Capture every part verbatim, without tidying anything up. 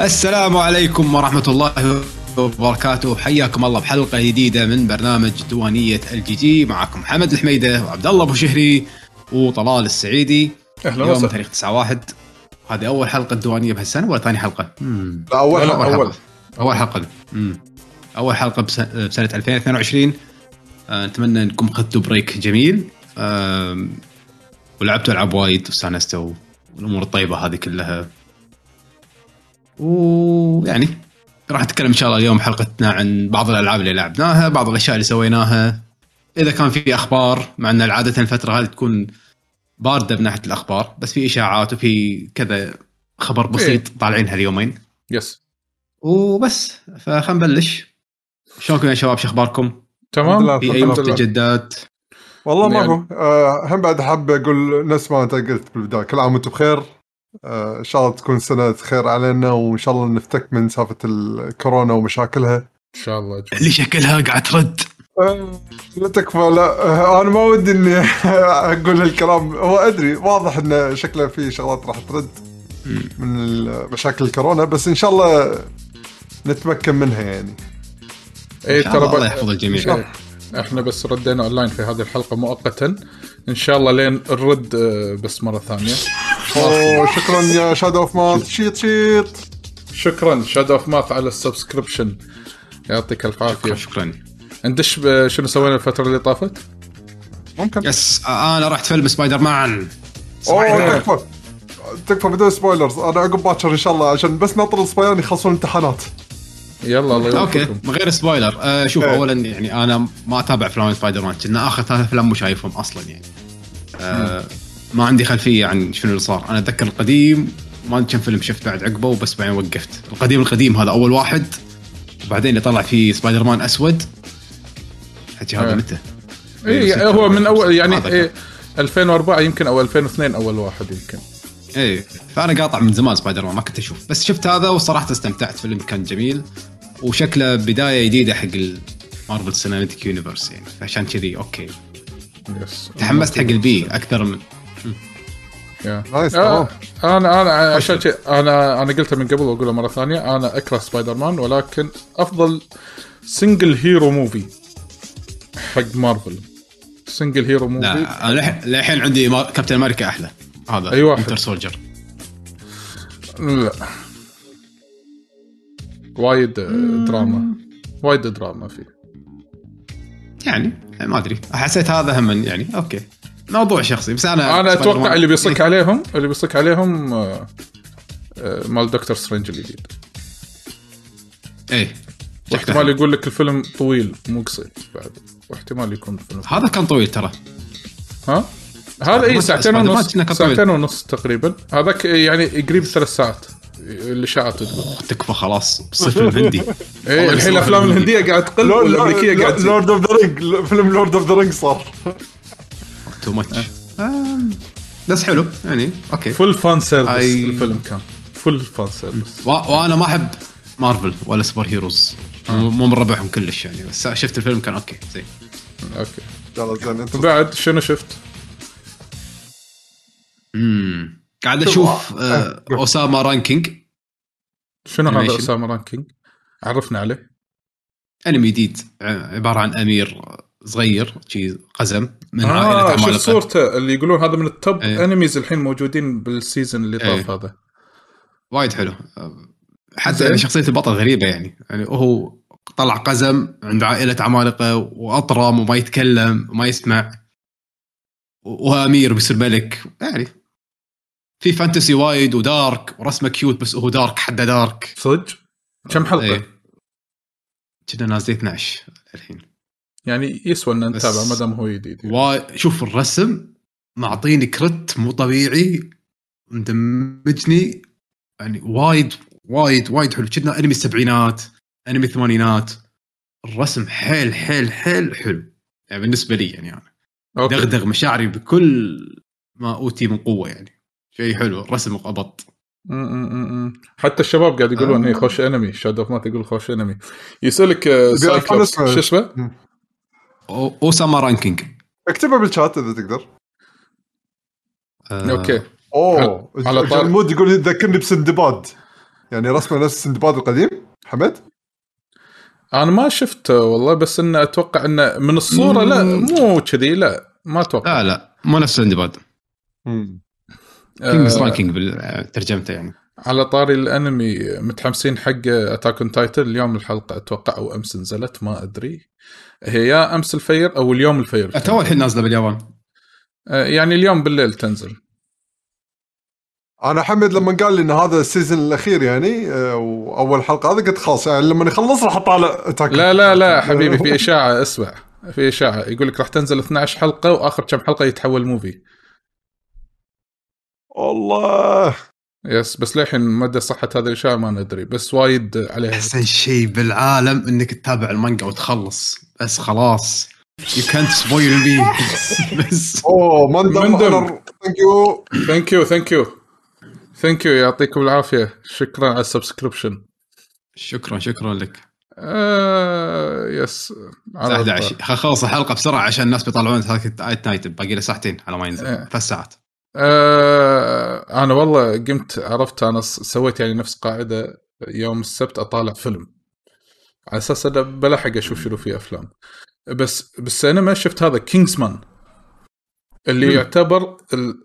السلام عليكم ورحمة الله وبركاته، حياكم الله بحلقة جديدة من برنامج دوانية الجي جي. معكم محمد الحميدة وعبد الله أبو شهري وطلال السعيدي. أهلا وسهلا. تاريخ تسعة واحد، هذه أول حلقة دوانية بهالسنة ولا ثاني حلقة؟ مم. لا أول حلقة. أول حلقة. أول حلقة. مم. أول حلقة بسنة ألفين واثنين وعشرين. أه نتمنى أنكم خذتوا بريك جميل أه ولعبتوا ألعاب وايد واستانستوا والأمور الطيبة هذه كلها. ويعني راح نتكلم إن شاء الله اليوم حلقتنا عن بعض الألعاب اللي لعبناها، بعض الأشياء اللي سويناها، إذا كان في أخبار، مع أن العادة الفترة هذه تكون باردة من ناحية الأخبار، بس في إشاعات وفي كذا خبر بسيط إيه. طالعينها اليومين. يس. وبس، فخلنا نبلش. شلونكم يا شباب؟ شو أخباركم؟ تمام. في أي مستجدات؟ والله ما هو آه هم بعد حاب أقول نفس ما أنت قلت بالبداية، كل عام وأنتم بخير. آه إن شاء الله تكون سنة خير علينا، وإن شاء الله نفتك من سالفة الكورونا ومشاكلها إن شاء الله. جميل. اللي شكلها قاعد ترد آه لا تكفى. لا آه أنا ما ودي إني أقول هالكلام، هو أدري واضح إن شكله في شغلات راح ترد من مشاكل الكورونا، بس إن شاء الله نتمكن منها يعني. إيه ترى الله يحفظ الجميع. احنا بس ردينا اونلاين في هذه الحلقه مؤقتا ان شاء الله لين الرد بس مره ثانيه. شكرا يا شادو اوف ماث. شيت شيت شكرا شادو اوف ماث على السبسكريبشن، يعطيك الف عافيه. شكرا. ندش شنو سوينا الفتره اللي طافت؟ ممكن يس انا رحت فيلم سبايدر مان. اوه تكفى تكفى بدون سبويلرز، انا عقب باكر ان شاء الله عشان بس نطر الصبيان يخلصون امتحانات. يلا الله يوفقكم. اوكي من غير سبويلر. أه شوف إيه. اولا يعني انا ما اتابع افلام سبايدر مان، كنا اخر ثلاث افلام مو شايفهم اصلا يعني. أه ما عندي خلفيه عن شنو اللي صار. انا اتذكر القديم ما كان فيلم شفت بعد عقبه وبس بعدين وقفت. القديم القديم هذا اول واحد، وبعدين يطلع فيه سبايدر مان اسود حكي هذا متى اي هو من اول يعني إيه ألفين وأربعة يمكن او ألفين واثنين اول واحد يمكن. ايه فانا قاطع من زمان سبايدر مان ما كنت اشوف، بس شفت هذا وصراحه استمتعت. فيلم كان جميل وشكله بدايه جديده حق مارفل سينماتيك يونيفرس يعني، فعشان كذي اوكي يس تحمست حق البي اكثر من يا نايس. انا انا عشان انا انا قلتها من قبل واقولها مره ثانيه، انا اكره سبايدر مان ولكن افضل سنجل هيرو موفي حق مارفل. سنجل هيرو موفي لا انا الحين عندي كابتن امريكا احلى. هذا أي واحد؟ وينتر سولجر. لا وايد دراما، وايد دراما فيه يعني. ما أدري حسيت هذا هم يعني أوكي موضوع شخصي، بس أنا أنا أتوقع اللي بيصك عليهم اللي بيصك عليهم مال دكتور سترينج الجديد. إيه واحتمال يقول لك الفيلم طويل مو قصير بعد، واحتمال يكون الفيلم هذا كان طويل ترى. ها هذا اي ساعتين ونص، ساعتين ونص تقريبا. هذاك يعني قريب ثلاث ساعات اللي شاعته. تكفى خلاص بصفر الهندي. ايه الحين الافلام الهنديه قاعد تقل والامريكيه قاعد تزيد. لورد اوف ذا رينج، فيلم لورد اوف ذا رينج صار تو ماتش بس حلو يعني اوكي. فول فان سيرفيس الفيلم كان فول فان سيرفيس. وانا ما احب مارفل ولا سوبر هيروز، مو من ربعهم كلش يعني، بس شفت الفيلم كان اوكي زين. اوكي يلا زين. بعد شنو شفت؟ امم قاعد اشوف آه اسامه رانكينج. شنو هذا اسامه رانكينج؟ عرفنا عليه. انمي جديد عباره عن امير صغير شيء قزم من آه عائله عمالقه. شوف صورته اللي يقولون هذا من التوب آه. انميز الحين موجودين بالسيزن اللي طاف. آه. هذا وايد حلو حتى شخصيه البطل غريبه يعني يعني هو طلع قزم عند عائله عمالقه واطرم وما يتكلم وما يسمع وامير بيصير ملك يعني. في فانتسي وايد ودارك ورسمه كيوت، بس هو دارك حدا دارك صدق. كم حلقه كنا نازل؟ اثنا عشر الحين يعني يسوى ان نتابع ما دام هو جديد يعني. واي شوف الرسم معطيني كرت مو طبيعي مدمجني يعني وايد وايد وايد حلو. كنا انمي السبعينات انمي الثمانينات، الرسم حيل حيل حيل حلو يعني بالنسبه لي يعني, يعني. أوكي. دغدغ مشاعري بكل ما أوتي من قوة يعني. شيء حلو رسم وقبط. حتى الشباب قاعد يقولون هي خوش أنمي. شادو ما تقول خوش أنمي. يسألك سايكلوبس شو اسمه؟ أوساما رانكينج. اكتبها بالشات إذا تقدر. أوكي. أوه. على طار. المود يقول يذكرني بسندباد. يعني رسمه نفس سندباد القديم حمد؟ انا ما شفته والله، بس انه اتوقع انه من الصوره لا مو كذي، لا ما اتوقع، لا لا مو نفس سندباد. امم كينج سلايكينج بالترجمته يعني. على طاري الانمي متحمسين حق اتاك اون تايتل، اليوم الحلقه اتوقع او امس نزلت ما ادري، هي يا امس الفير او اليوم الفير، اتوقع الحين نازله باليابان يعني اليوم بالليل تنزل. انا حمد لما قال لي ان هذا السيزن الاخير يعني واول حلقه هذا قلت خلاص يعني لما نخلص راح اطالع اتاك. لا لا لا حبيبي في اشاعه اسمع، في اشاعه يقول لك راح تنزل اثنتي عشرة حلقه واخر كم حلقه يتحول موفي. الله يس، بس للحين مدى صحة هذا الإشاعة ما ندري، بس وايد عليها. أحسن شيء بالعالم إنك تتابع المانجا وتخلص، بس خلاص you can't spoil me. أوه مندم مندم thank you thank you thank you thank you يعطيكم العافية، شكرا على السبسكريبشن. شكرا شكرا لك. آه يس أحد عشر خلص الحلقة بسرعة عشان الناس بيطلعون هاك نايت، باقي له ساعتين على ما ينزل ثلاث ساعات. أه أنا والله قمت عرفت أنا سويت يعني نفس قاعدة يوم السبت أطالع فيلم على أساس أنا بلاحق أشوف شنو في أفلام، بس بس أنا ما شفت هذا كينجزمان اللي مم. يعتبر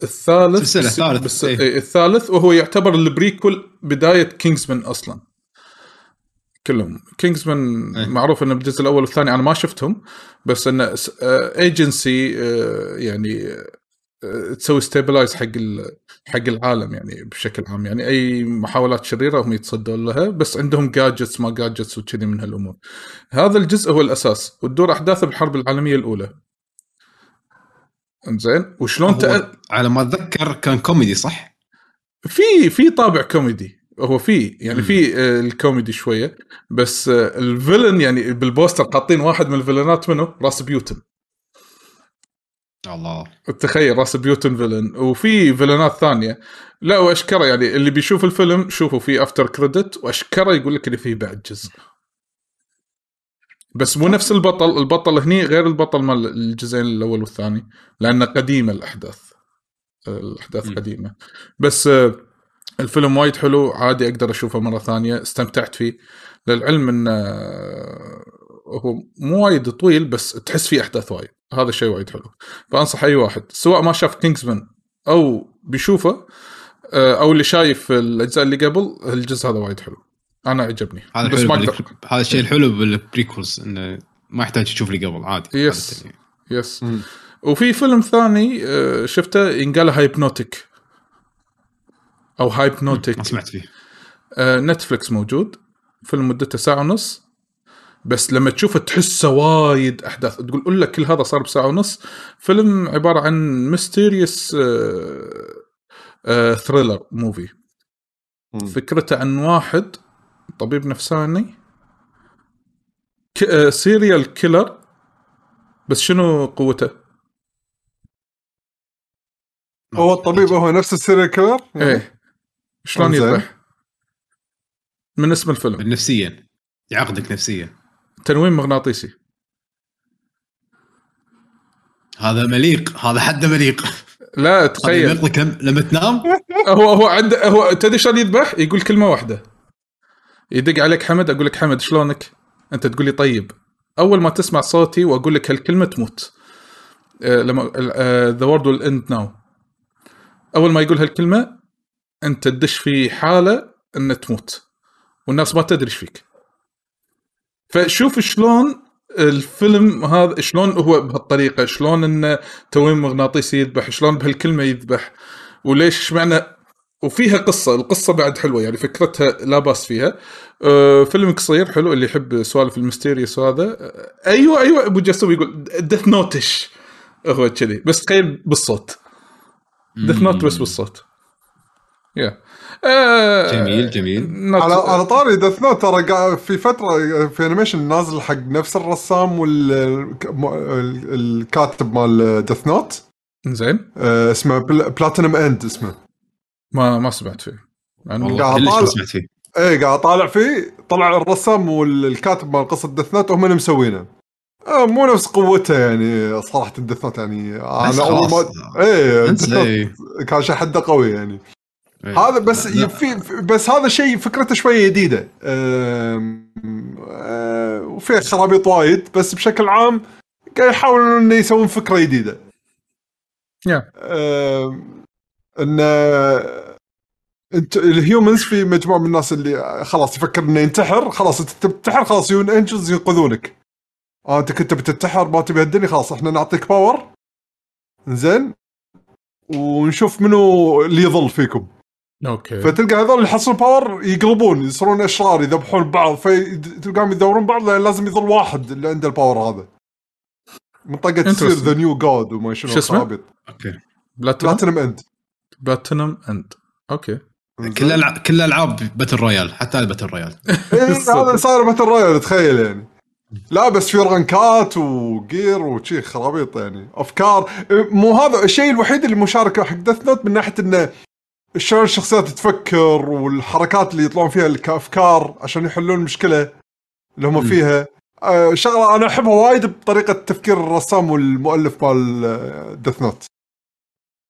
الثالث الثالث ايه. الثالث، وهو يعتبر البريكول بداية كينجزمان أصلا. كلهم كينجزمان ايه. معروف إنه بالجزء الأول والثاني أنا ما شفتهم، بس إنه ايجنسي يعني تسوي ستابلايز حق حق العالم يعني بشكل عام، يعني اي محاولات شريره هم يتصدون لها، بس عندهم جادجتس ما جادجتس وكذي من هالامور. هذا الجزء هو الاساس وتدور احداثه بالحرب العالميه الاولى. انزين وشلون تأ... على ما اتذكر كان كوميدي صح؟ في في طابع كوميدي، هو في يعني في الكوميدي شويه، بس الفيلن يعني بالبوستر قاطين واحد من الفيلنات منه راس بيوتن. الله تخيل راس بيوتن فيلن، وفي فيلنات ثانيه. لا واشكره يعني اللي بيشوف الفيلم شوفوا في افتر كريدت، واشكره يقول لك اللي فيه بعد جزء، بس مو نفس البطل. البطل هني غير البطل مال الجزئين الاول والثاني لانه قديمه الاحداث، الاحداث م. قديمه، بس الفيلم وايد حلو عادي اقدر اشوفه مره ثانيه، استمتعت فيه. للعلم ان هو مو وايد طويل بس تحس فيه احداث وايد، هذا الشيء وايد حلو. فأنصح أي واحد سواء ما شاف كينجزمان أو بيشوفه أو اللي شايف الأجزاء اللي قبل، الجزء هذا وايد حلو، أنا عجبني. هذا بس ما أقدر، هذا الشيء الحلو بالبريكولز إنه ما يحتاج تشوف اللي قبل عادي. يس يس م. وفي فيلم ثاني شفته ينقال هايبنوتيك أو هايبنوتيك، ما سمعت فيه. نتفليكس موجود، فيلم مدته ساعة ونص، بس لما تشوفه تحسه وايد أحداث، تقول قل لك كل هذا صار بساعة ونص. فيلم عبارة عن ميستيريس ثريلر موفي، فكرته عن واحد طبيب نفساني سيريال كيلر، بس شنو قوته؟ هو الطبيب هو نفس السيريال كيلر؟ ايه. شلون يذبح؟ من اسم الفيلم نفسيا يعقدك نفسيا. تنويم مغناطيسي. هذا مليق، هذا حد مليق. لا تخيل لما تنام هو هو عنده، هو تدري شلون يذبح؟ يقول كلمه واحده، يدق عليك حمد اقول لك حمد شلونك، انت تقول لي طيب، اول ما تسمع صوتي واقول لك هالكلمه تموت. لما ذا وورد ويل اند ناو، اول ما يقول هالكلمه انت تدش في حاله ان تموت والناس ما تدري ايش فيك. فشوف شلون الفيلم هذا، شلون هو بهالطريقه، شلون انه تويم مغناطيسي يذبح، شلون بهالكلمه يذبح، وليش معنى. وفيها قصه، القصه بعد حلوه يعني فكرتها لا باس فيها. أه فيلم قصير حلو، اللي يحب سوالف الميستيريس هذا. ايوه ايوه ابو جاسوب يقول ديث نوتش هو كذي، بس تخيل بالصوت ديث نوت بس بالصوت. يا آه جميل جميل. على على طاري ديث نوت، ترى في فتره في انيميشن نازل حق نفس الرسام والكاتب مال ديث نوت. زين آه اسمه بلاتينم اند اسمه، ما ما سمعت فيه يعني. قاعد طالع فيه اي قاعد طالع فيه، طلع الرسام والكاتب مال قصه ديث نوت هم اللي مسوينه. آه مو نفس قوته يعني صراحه ديث نوت يعني. انا اول ما اي كان شيء حده قوي يعني. أيه. هذا بس في بس هذا شيء فكرته شويه جديده وفيه خرابيط وايد، بس بشكل عام قاعد يحاولون انه يسوون فكره جديده. يا ان انت الهيومنز في مجموعه من الناس اللي خلاص يفكر انه ينتحر، خلاص انت بتنتحر خلاص يون انجلز ينقذونك. اه انت كنت بتنتحر ما تبي هالدنيا، خلاص احنا نعطيك باور زين ونشوف منو اللي يظل فيكم. اوكي. فتلقى هذول اللي حصلوا باور يقلبون يصيرون اشرار يذبحون بعض، فتلقاهم يدورون بعض لان لازم يظل واحد اللي عنده الباور هذا. منطقه تصير ذا نيو جاد وما شنو خرابط. اوكي. بلاتينم اند. بلاتينم اند. اوكي. كل الع... كل العاب باتل رويال، حتى الباتل رويال. هذا صار باتل رويال تخيل يعني. لا بس في رنكات وجير وشي خرابيط يعني افكار. مو هذا الشيء الوحيد اللي مشاركه حق ديث نوت من ناحيه انه شلون الشخصيات تفكر والحركات اللي يطلعون فيها الافكار عشان يحلون المشكله اللي هم فيها. أه شغله انا احبها وايد بطريقه تفكير الرسام والمؤلف مال ديث نوت،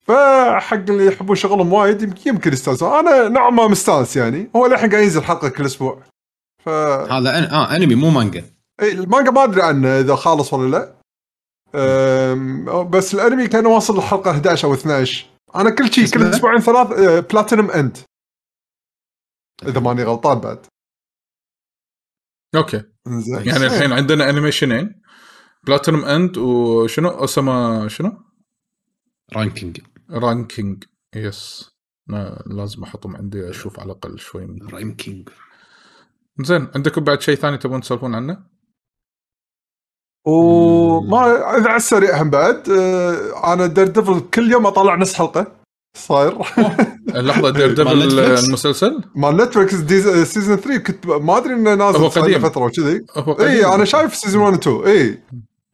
فحق اللي يحبون شغلهم وايد يمكن يستانسون. انا نوعا ما مستانس يعني. هو الحين قاعد ينزل حلقه كل اسبوع ف... هذا أن... اه انمي مو مانجا. اي المانجا ما ادري عنه اذا خالص ولا لا، بس الانمي كان واصل الحلقه إحدى عشر أو اثنا عشر. انا كل شيء كل اسبوعين ثلاث بلاتينم اند اذا ماني غلطان بعد. اوكي يعني الحين عندنا انيميشنين بلاتينم اند وشنو اسمه شنو رانكينج. رانكينج يس ما لازم احطهم عندي اشوف على الاقل شوي من رانكينج. زين عندكم بعد شيء ثاني تبون تسولفون عنه؟ وما إذا على السريع هم بعد أه... أنا دير ديفل كل يوم أطلع نص حلقة صاير. اللحظة دير ديفل المسلسل مال نتفلكس دي... سيزن ثلاثة كنت ما أدري إنه نازل قديم فترة وكذي. إيه أنا شايف سيزن واحد واثنين إيه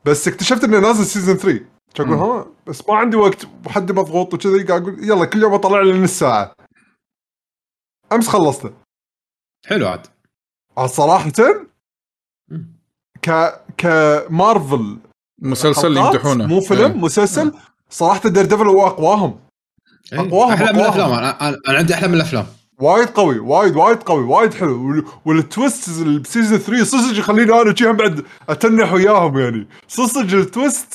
بس اكتشفت إنه نازل سيزن ثلاثة. أقول ها بس ما عندي وقت وحد مضغوط وكذي قاعد أقول يلا كل يوم أطلع لي نص ساعة. أمس خلصته. حلو عاد. على صراحة ك كمارفل مسلسل يمدحونه مو فيلم ايه. مسلسل صراحة دير ديفل هو أقواهم أقواهم أحلى من الأفلام. أنا عندي أحلى من الأفلام وايد قوي وايد وايد قوي وايد حلو. والتويست بسيزن ثلاثة صصج يخليني أنا شيء هم بعد أتنح وياهم يعني صصج التويست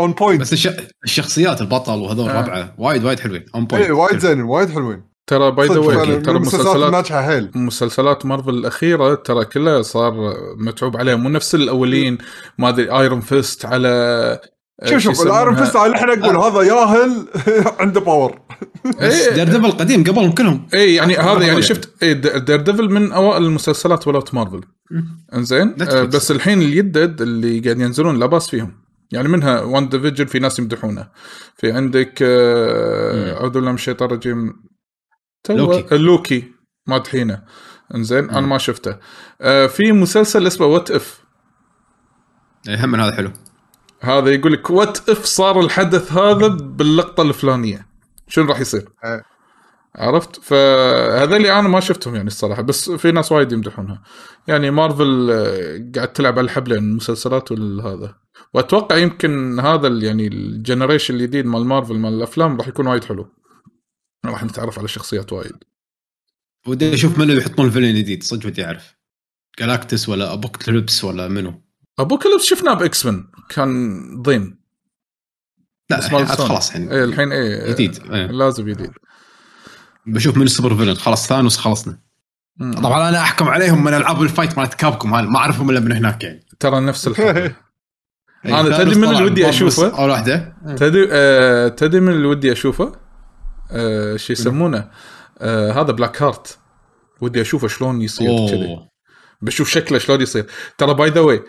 on point. بس الشخصيات البطل وهذول اه. ربعة وايد وايد حلوين on point. ايه وايد زين وايد حلوين ترى باي ذا واي. ترى مسلسلات مسلسلات مارفل الأخيرة ترى كلها صار متعوب عليها مو نفس الأولين. ما أدري ايرون فيست على شوف شوف الايرون فيست على احنا نقول آه. هذا ياهل عنده باور. دير ديفل قديم قبلهم كلهم اي يعني هذا يعني شفت اي دير ديفل من اوائل المسلسلات ولات مارفل انزين. آه بس الحين الجدد اللي قاعد ينزلون لا باس فيهم يعني منها وان ديفيجن في ناس يمدحونه. في عندك اعوذ بالله من الشيطان الرجيم لوكي. لوكي ما دحينه انزين انا ما شفته. آه في مسلسل اسمه وات اف هم هذا حلو. هذا يقول لك وات اف صار الحدث هذا باللقطه الفلانيه شنو راح يصير أه. عرفت فهذا اللي انا ما شفتهم يعني الصراحه بس في ناس وايد يمدحونها يعني مارفل قاعد تلعب على الحبل المسلسلات والهذا. واتوقع يمكن هذا يعني الجنريشن الجديد مال مارفل مال الافلام راح يكون وايد حلو راح نتعرف على شخصيات وايد. ودي اشوف من اللي بيحطون الفيلن جديد صدق ودي اعرف جالاكتس ولا ابوكاليبس ولا منو. ابوكاليبس شفناه باكس مان كان ضيم. لا خلاص الحين ايه الحين ايه جديد ايه. لازم جديد بشوف من السوبر فيلن. خلاص ثانوس خلصنا طبعا. انا احكم عليهم من العاب الفايت مالت كابكم هاي ما اعرفهم الا من هناك يعني ترى نفس الحاجه. انا تدري من اللي ودي اشوفه اول واحده تدري اه تدري من اللي ودي اشوفه آه شي يسمونه آه هذا بلاك هارت. ودي أشوفه شلون يصير كذي بشوف شكله شلون يصير. ترى باي ذا واي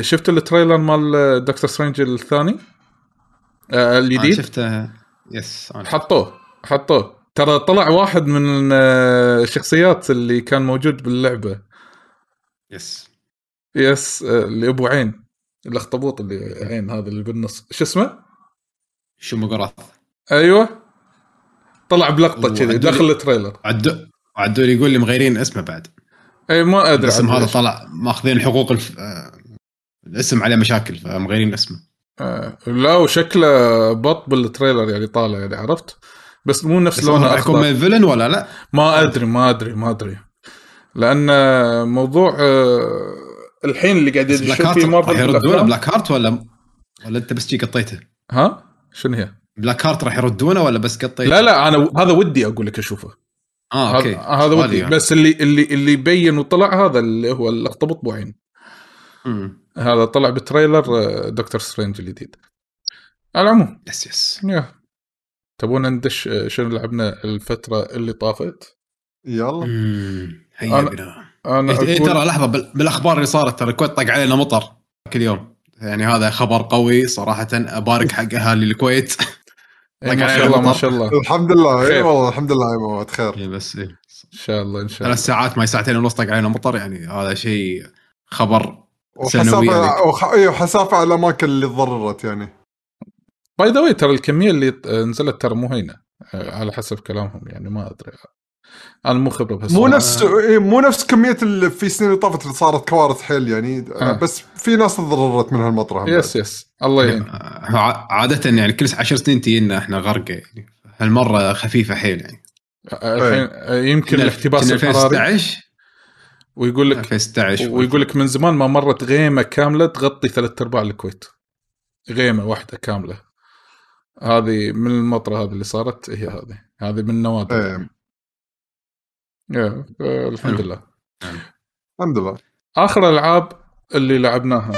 شفت التريلر مال دكتور سترينج الثاني آه الجديد شفته يس حطوه حطوه ترى طلع واحد من الشخصيات اللي كان موجود باللعبة يس يس آه اللي أبو عين الأخطبوط اللي عين هذا اللي بالنص شو اسمه شو مقراث أيوه طلع بلقطة كذي داخل التريلر. عدو عدو يقول لي مغيرين اسمه بعد. اي ما ادري اسم هذا طلع ماخذين الحقوق الف... آه... الاسم عليه مشاكل فمغيرين اسمه. آه. لا وشكله بط بالتريلر يعني طالع يعني عرفت بس مو نفس لونه اخضر. هيكون فيلن ولا لا؟ ما ادري ما ادري ما ادري لان موضوع الحين اللي قاعد يشوف في مارفل يردونه بلاك هارت ولا ولا انت بس شي قطيته؟ ها شنو هي بلاك هارت راح يردونه ولا بس قطيته؟ لا لا انا هذا ودي اقول لك اشوفه. اه اوكي هذا ودي يعني. بس اللي اللي اللي بين وطلع هذا اللي هو الاخطبوط بعين. امم هذا طلع بالتريلر دكتور سترينج الجديد. على العموم يس يس يا تبون ندش شنو لعبنا الفترة اللي طافت؟ يلا هيا بنا. أنا إيه ترى لحظة بالأخبار اللي صارت ترى الكويت طق علينا مطر كل يوم يعني هذا خبر قوي صراحة. أبارك حق أهالي الكويت. والله ما شاء الله الحمد لله. إيه والله الحمد لله يا مواد خير. بس إيه إن شاء الله إن شاء الله. ثلاث ساعات ما ساعتين ونص طق علينا مطر يعني هذا شيء خبر سنوي. وحسافة على الأماكن اللي تضررت يعني. باي ذا واي ترى الكمية اللي نزلت ترى مو هينة على حسب كلامهم يعني ما أدري أنا مو خبرة بس مو نفس مو نفس كمية اللي في سنين اللي طافت اللي صارت كوارث حيل يعني آه. بس في ناس تضررت من هالمطرة. يس يس الله يعين. عادة يعني كل عشر سنين تجينا إحنا غرقة يعني هالمرة خفيفة حيل يعني. الحين يمكن الاحتباس الحراري ويقول لك ويقول لك من زمان ما مرت غيمة كاملة تغطي ثلاث أرباع الكويت. غيمة واحدة كاملة هذه من المطرة هذه اللي صارت هي هذه هذه من النوادر أه. يا الحمد لله الحمد لله. آخر العاب اللي لعبناها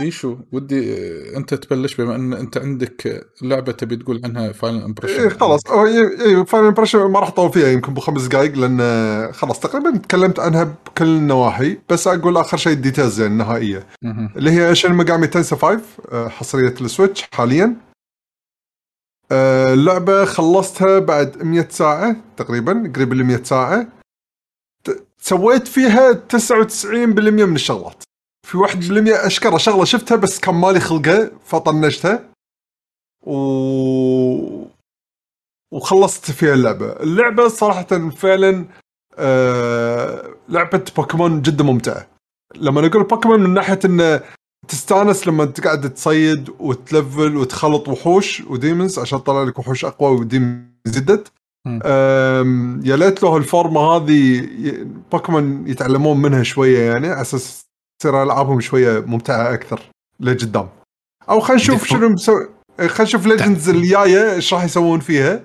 بيشو ودي أنت تبلش بما أن أنت عندك لعبة تبي تقول عنها فاينل امبريشن. إيه خلاص إيه فاينل امبريشن ما راح أطول فيها يمكن بخمس دقايق لأن خلاص تقريبا تكلمت عنها بكل النواحي. بس أقول آخر شيء ديتيلز يعني النهائية اللي هي شن ميجامي تنسي فايف حصرية السويتش حاليا. اللعبة خلصتها بعد مية ساعة تقريبا قريب ال مية ساعة. سويت فيها تسعة وتسعين بالمية من الشغلات في واحد بالمية أشكرها شغلة شفتها بس كان مالي خلقها فطنشتها و... وخلصت فيها اللعبة. اللعبة صراحة فعلا آه... لعبة بوكيمون جدا ممتعة. لما نقول بوكيمون من ناحية إنه تستانس لما انت قاعد تصيد وتلفل وتخلط وحوش وديمنز عشان تطلع لك وحوش اقوى وديمنز زدت. يا ليت له الفورمه هذه بوكيمون يتعلمون منها شويه يعني على اساس تصير العابهم شويه ممتعه اكثر لقدام. او خلينا نشوف شنو مسوي خلينا نشوف ليجندز اللي جايه ايش راح يسوون فيها.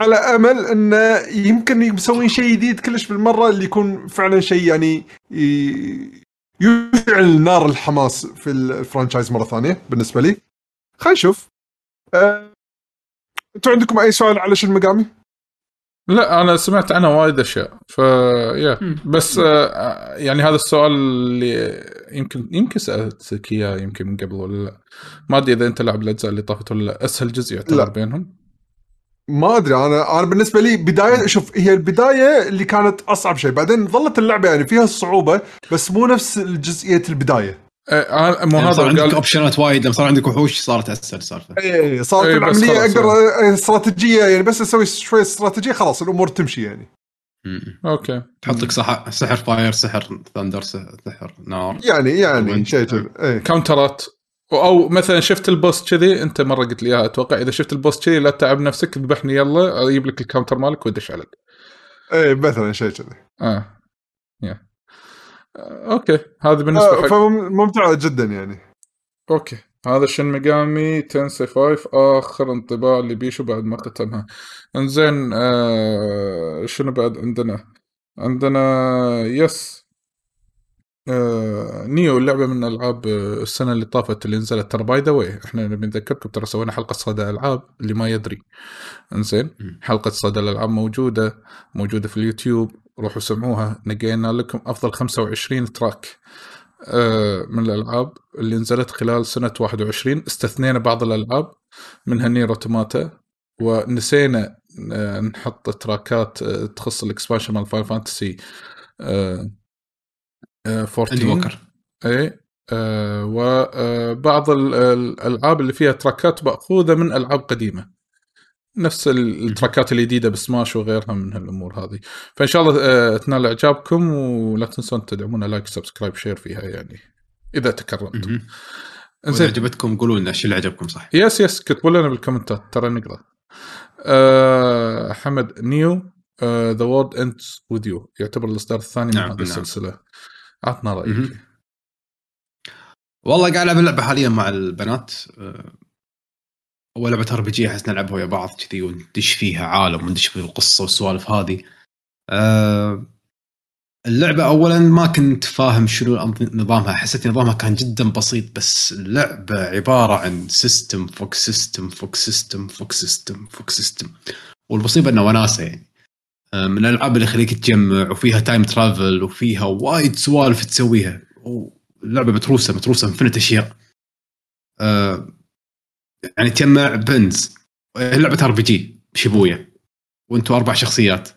على امل انه يمكن يسوون شيء جديد كلش بالمره اللي يكون فعلا شيء يعني ي... يشعل نار الحماس في الفرانشايز مرة ثانية بالنسبة لي. خلينا نشوف. أه... انتوا عندكم أي سؤال على شن ميجامي؟ لا أنا سمعت عنها وايد أشياء ف... يا. بس أه... يعني هذا السؤال اللي يمكن يمكن سألتك إياه يمكن من قبل ولا لا ما أدري إذا أنت لعب الأجزاء اللي طافت ولا لا. أسهل جزء يعتبر بينهم؟ ما أدري أنا أنا بالنسبة لي بداية شوف هي البداية اللي كانت أصعب شيء بعدين ظلت اللعبة يعني فيها الصعوبة بس مو نفس الجزئية البداية. أه مو يعني هذا صار عندك قال... أوبشنات وايد صار عندك وحوش صارت أسهل سالفة. إيه صارت أي العملية أقدر استراتيجية يعني بس أسوي شوية استراتيجية خلاص الأمور تمشي يعني. مم. أوكي تحط لك سحر سحر فاير سحر ثندر سحر نار يعني يعني شيء إيه. كاونترات أو مثلا شفت البوست كذي أنت مرة قلت لي أتوقع إذا شفت البوست كذي لا تعب نفسك ذبحني يلا أجيب لك الكاونتر مالك ودش عليك. إيه مثلا شيء كذي. آه yeah. أوكي هذا بالنسبة. آه فممتعة جدا يعني. أوكي هذا شن ميجامي تنسي فايف آخر انطباع اللي بيشو بعد ما ختمها. إنزين آه شنو بعد عندنا؟ عندنا يس. آه، نيو اللعبة من ألعاب السنة اللي طافت اللي نزلت ترى باي ذا واي احنا بنذكركم ترى سوينا حلقة صدى الألعاب اللي ما يدري انزين حلقة صدى الألعاب موجودة موجودة في اليوتيوب روحوا سمعوها. نقينا لكم أفضل خمسة وعشرين تراك آه، من الألعاب اللي نزلت خلال سنة واحد وعشرين استثنينا بعض الألعاب منها نير أوتوماتا ونسينا آه، نحط تراكات آه، تخص الإكسبانشن مال فاينل فانتسي آه، فورتين اي آه وبعض الالعاب اللي فيها تراكات ماخوذه من العاب قديمه نفس التراكات الجديده بسماش وغيرها من هالامور هذه. فان شاء الله آه تنال اعجابكم ولا تنسون تدعمونا لايك سبسكرايب شير فيها يعني اذا تكرمتم. اذا عجبتكم قولوا لنا ايش اللي عجبكم صح. يس يس كتبوا لنا بالكومنتات ترى نقرا. أه حمد نيو ذا وورد اندز وذ يو يعتبر الاصدار الثاني من نعم هذه نعم. السلسله. اعطنا رايك. م-م. والله قاعد العب اللعبه حاليا مع البنات. اول لعبه ار بي جي احس نلعبها ويا بعض كذي وندش فيها عالم وندش في القصه والسوالف هذه. أه اللعبه اولا ما كنت فاهم شنو نظامها، حسيت نظامها كان جدا بسيط، بس اللعبه عباره عن سيستم فوق سيستم فوق سيستم فوق سيستم فوق سيستم، والمصيبه انه وناسه يعني من الالعاب اللي خليك تجمع، وفيها تايم ترافل وفيها وايد سوالف تسويها، واللعبه متروسه متروسه من فنت اشياء. أه يعني تجمع بنز، لعبه ار بي جي شيبويا وانتوا اربع شخصيات.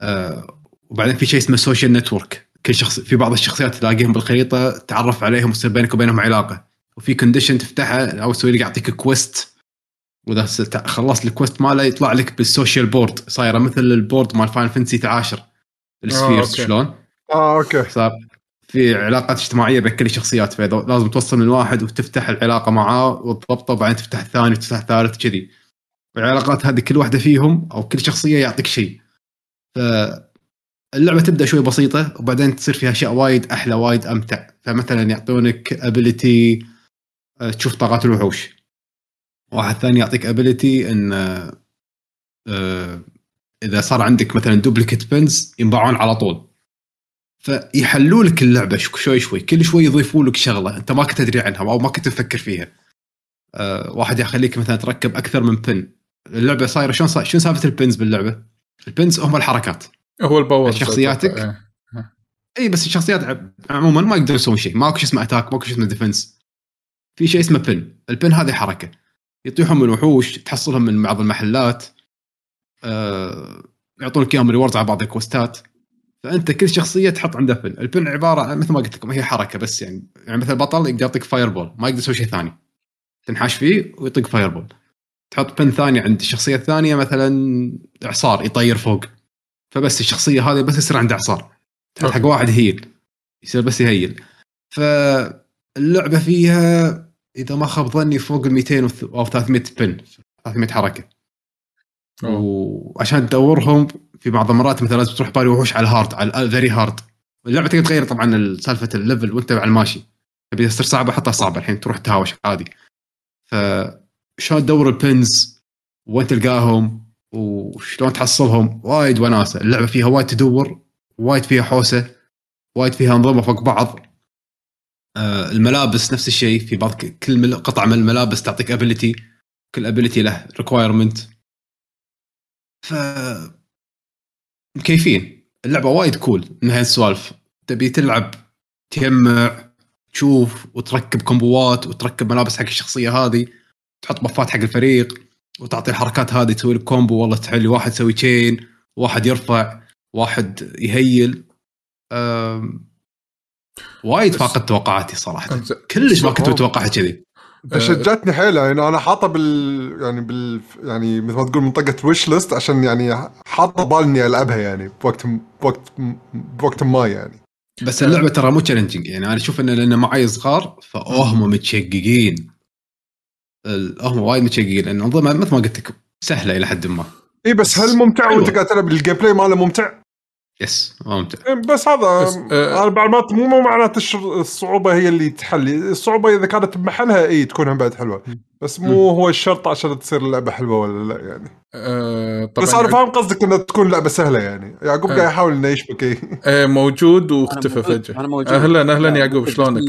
أه وبعدين في شيء اسمه سوشيال نتورك، كل شخص في بعض الشخصيات تلاقيهم بالخريطه تعرف عليهم وتصير بينك وبينهم علاقه، وفي كونديشن تفتحها او تسوي لك يعطيك كويست، واذا خلصت الكويست ماله يطلع لك بالسوشيال بورد، صايره مثل البورد مال فاين فنسي عشرة السفيرز شلون. اه اوكي، صار في علاقات اجتماعيه بين كل الشخصيات، فلازم توصل من واحد وتفتح العلاقه معاه وتضبطه، وبعدين تفتح الثاني وتفتح الثالث كذي، والعلاقات هذه كل واحده فيهم او كل شخصيه يعطيك شيء. ف اللعبة تبدأ شوي بسيطة وبعدين تصير فيها أشياء وايد أحلى وايد أمتع. فمثلا يعطونك ability تشوف طاقات الوحوش، واحد ثاني يعطيك ability إن إذا صار عندك مثلا duplicate pins ينباعون على طول، فيحلوا لك اللعبة شوي شوي، كل شوي يضيفوا لك شغلة أنت ما كنت تدري عنها أو ما كنت تفكر فيها. واحد يخليك مثلا تركب أكثر من pin. اللعبة صايرة شلون صار شلون سالفة البنز باللعبة؟ البنز هم الحركات، هو الباور شخصياتك. أه. أه. اي بس الشخصيات عموما ما يقدرون يسوون شيء، ماكو شيء اسمه اتاك، ماكو شيء اسمه ديفنس، في شيء اسمه بن. البن هذه حركه يطيحهم من وحوش، تحصلهم من بعض المحلات، أه... يعطونك اياهم ريوردز على بعض الكوستات، فانت كل شخصيه تحط عندها بن. البن عباره مثل ما قلت لكم هي حركه بس، يعني يعني مثل البطل يقدر يعطيك فاير بول، ما يقدر يسوي شيء ثاني، تنحاش فيه ويعطيك فاير بول، تحط بن ثاني عند الشخصيه الثانيه مثلا اعصار يطير فوق، فبس الشخصية هذه بس يصير عندها عصار حق واحد هيل يصير بس يهيل. فاللعبة فيها إذا ما خاب ظني فوق الميتين أو ثلاثمية بن، ثلاثمية حركة. أوه. وعشان تدورهم في بعض المرات مثلا لازم تروح بالي وحوش على الهارد، على الفيري هارد. اللعبة تقدر تغير طبعا سالفة الليفل وانت على الماشي، تبي تصير صعبة حطها صعبة، الحين تروح تهاوش عادي. فشلون تدور البنز وين تلقاهم وشلون تحصلهم وايد وناسة. اللعبة فيها وايد تدور، وايد فيها حوسة، وايد فيها أنظمة فوق بعض. آه الملابس نفس الشيء، في بعض كل قطعة من الملابس تعطيك ability، كل ability له requirement. ف مكيفين اللعبة وايد كول من هالسوالف. تبي تلعب تجمع تشوف وتركب كومبوات وتركب ملابس حق الشخصية هذه، تحط بفات حق الفريق وتعطي الحركات هذه، تسوي لك كومبو والله تحلي، واحد يسوي تشين، واحد يرفع، واحد يهيل. وايد فاقت توقعاتي صراحه، كلش ما كنت متوقعها كذي، شجتني حيل. يعني انا حاطه بال يعني بال يعني مثل ما تقول منطقه ويش ليست، عشان يعني حاطه بالني العبها يعني بوقت بوقت بوقت ما يعني. بس اللعبه ترى مو تشالنجينج، يعني انا اشوف انه لان معي صغار فاهم متشققين، هم وايد متشققين، لأن أنظمة مثل ما قلت لكم سهلة إلى حد ما. إيه بس هل ممتع وأنت قاعد تلعب؟ الجيم بلاي ماله ممتع. يس ممتع. بس هذا بس آه المعلومات مو مو معناته الصعوبة هي اللي تحلي، الصعوبة إذا كانت بمحلها إيه تكونها بعد حلوة، بس مو هو الشرط عشان تصير اللعبة حلوة ولا لا يعني. آه طبعًا. بس أنا فاهم قصدك إنه تكون لعبة سهلة يعني. يعقوب قاعد آه. يحاول إنه يشبك إيه. آه موجود واختفى فجأة. أهلا أهلا يعقوب شلونك؟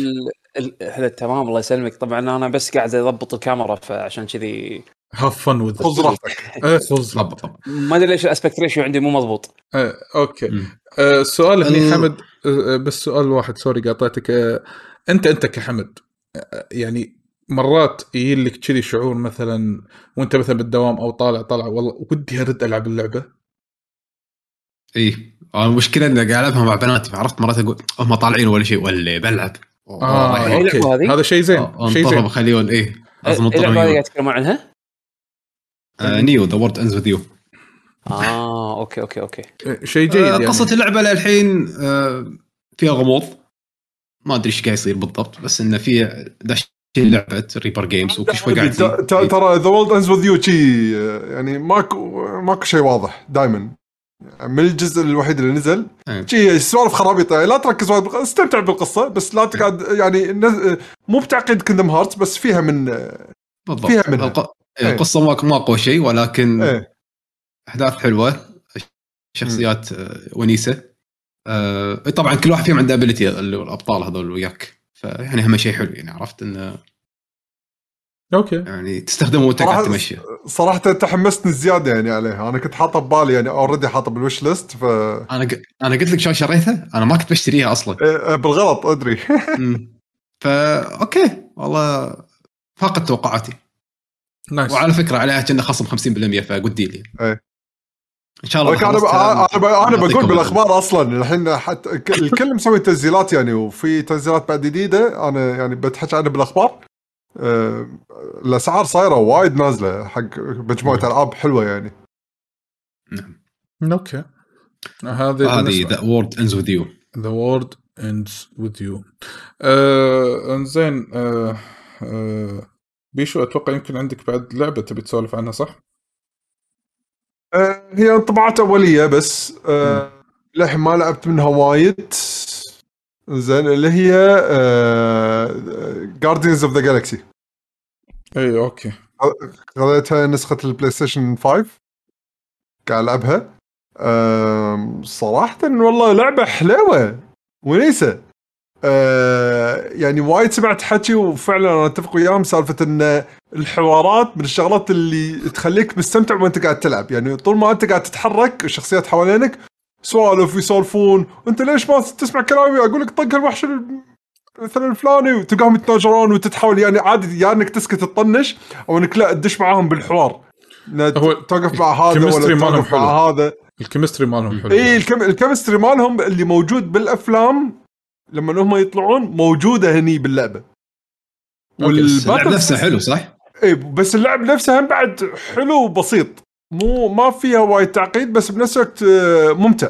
هلا تمام الله يسلمك. طبعا انا بس قاعد اضبط الكاميرا فعشان كذي هفن وذ خذ راحتك. ايه خذ ضبط، ما ادري ليش الاسبكت ريشيو عندي مو مضبوط. اه اوكي. آه سؤال هني حمد، آه بس سؤال واحد سوري قاطعتك. آه انت انت كحمد آه يعني مرات يجي لك كذي شعور مثلا وانت مثلا بالدوام او طالع طالع والله ودي ارد العب اللعبه؟ اي المشكله اني قاعد العبها مع بناتي، عرفت مرات اقول هم طالعين ولا شيء ولا بلعب. آه أوكي. هذا شيء زين، شيء زين خليون. إيه لازم نطلع إيه نتكلم عنها. آه نيو The World Ends With You. آه أوكي أوكي أوكي شيء جيد. آه قصة يعني. اللعبة للحين آه فيها غموض، ما أدري إيش قاعد يصير بالضبط، بس إنه فيها دش لعبة ريبر جيمز وكل شوي قاعد ترى The World Ends With You شي يعني ماكو ماكو شيء واضح دائما من الجزء الوحيد اللي نزل شي سوالف خرابيطه لا تركز وايد استمتع بالقصه بس لا تقعد يعني مو بتعقيد كندم هارت بس فيها من بالضبط فيها من القصه ماكو ماكو شيء ولكن أي. احداث حلوه شخصيات ونيسه طبعا كل واحد فيهم عنده ابيليتي الابطال هذول وياك فيعني اهم شيء حلو يعني عرفت انه اوكي يعني تستخدمه وانت قاعد تمشي صراحه تحمستني زياده يعني عليها انا كنت حاطه ببالي يعني اوريدي حاطه بالويش ليست ف انا ق... انا قلت لك شو شريتها انا ما كنت بشتريها اصلا بالغلط ادري فا اوكي والله فاقت توقعاتي نايس وعلى فكره عليها كنا خصم خمسين بالمية فقد ديلي اي ان شاء الله انا بأ... انا بقول بالاخبار اصلا الحين حتى الكل مسوي تسجيلات يعني وفي تسجيلات بعد جديده انا يعني بتحكي عنها بالاخبار أه... الاسعار صايره وايد نازله حق مجموعه العاب حلوه يعني نعم اوكي هذه هذه The World Ends With You The World Ends With You أه... انزين أه... أه... بيشو اتوقع يمكن عندك بعد لعبه تبي تسولف عنها صح هي طبعات أولية بس أه لح ما لعبت منها وايد زين اللي هي أه Guardians of the Galaxy أي أوكي خذيتها نسخة البلاي ستيشن خمسة قاعد ألعبها أه صراحة والله لعبة حلوة ونيسة أه يعني وايد سمعت حكي وفعلا أنا أتفق وياهم سالفة إن الحوارات من الشغلات اللي تخليك مستمتع وانت قاعد تلعب يعني طول ما انت قاعد تتحرك الشخصيات حوالينك سوالف ويسولفون وانت ليش ما تسمع كلامي اقول لك طق الوحش مثلا الفلاني وتلقاهم يتناجرون وتتحاول يعني عادي يا يعني انك تسكت تطنش او انك لا تدش معاهم بالحوار توقف مع هذا ولا توقف مع هذا الكيمستري مالهم حلو اي الكيمستري مالهم اللي موجود بالافلام لما هم يطلعون موجوده هني باللعبه والبطل نفسه حلو صح اي بس اللعب نفسه هم بعد حلو وبسيط مو ما فيها وايد تعقيد بس بنفس الوقت ممتع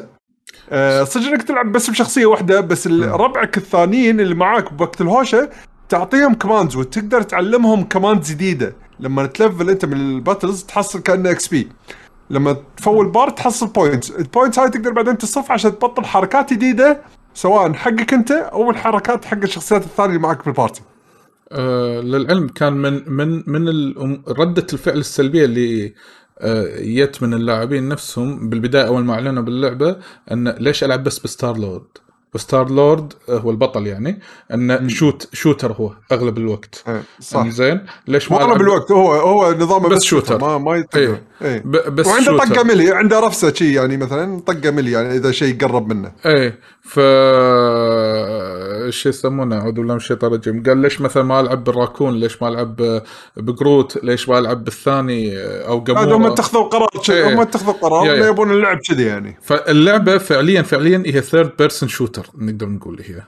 صدق انك تلعب بس بشخصيه واحده بس ربعك الثانيين اللي معاك بوقت الهوشه تعطيهم كماندز وتقدر تعلمهم كماندز جديده لما تلفل انت من الباتلز تحصل كانه اكس بي لما تفول بار تحصل بوينتس البوينتس هاي تقدر بعدين تصف عشان تبطل حركات جديده سواء حقك انت او الحركات حق الشخصيات الثانيه اللي معاك بالبارتي أه للعلم كان من من من ردة الفعل السلبية اللي أه يت من اللاعبين نفسهم بالبداية أول ما أعلنوا باللعبة أن ليش ألعب بس بستار لورد وستار لورد هو البطل يعني أن شوت شوتر هو أغلب الوقت صح زين ليش ما أغلب الوقت هو هو نظامه بس, بس شوتر ما ما يطق بس وعنده طقة ملي عنده رفسة شيء يعني مثلا طقة ملي يعني إذا شيء يقرب منه إيه ف شيء يسمونه عدو لهم شيء طرجم قال ليش مثلا ما ألعب بالراكون ليش ما ألعب بجروت ليش ما ألعب بالثاني أو قبل هم تأخذوا قرار شيء هم تأخذوا قرار ما يبون اللعب كذي يعني فاللعبة فعليا فعليا هي ثيرد بيرسون شوتر نقدر نقول هي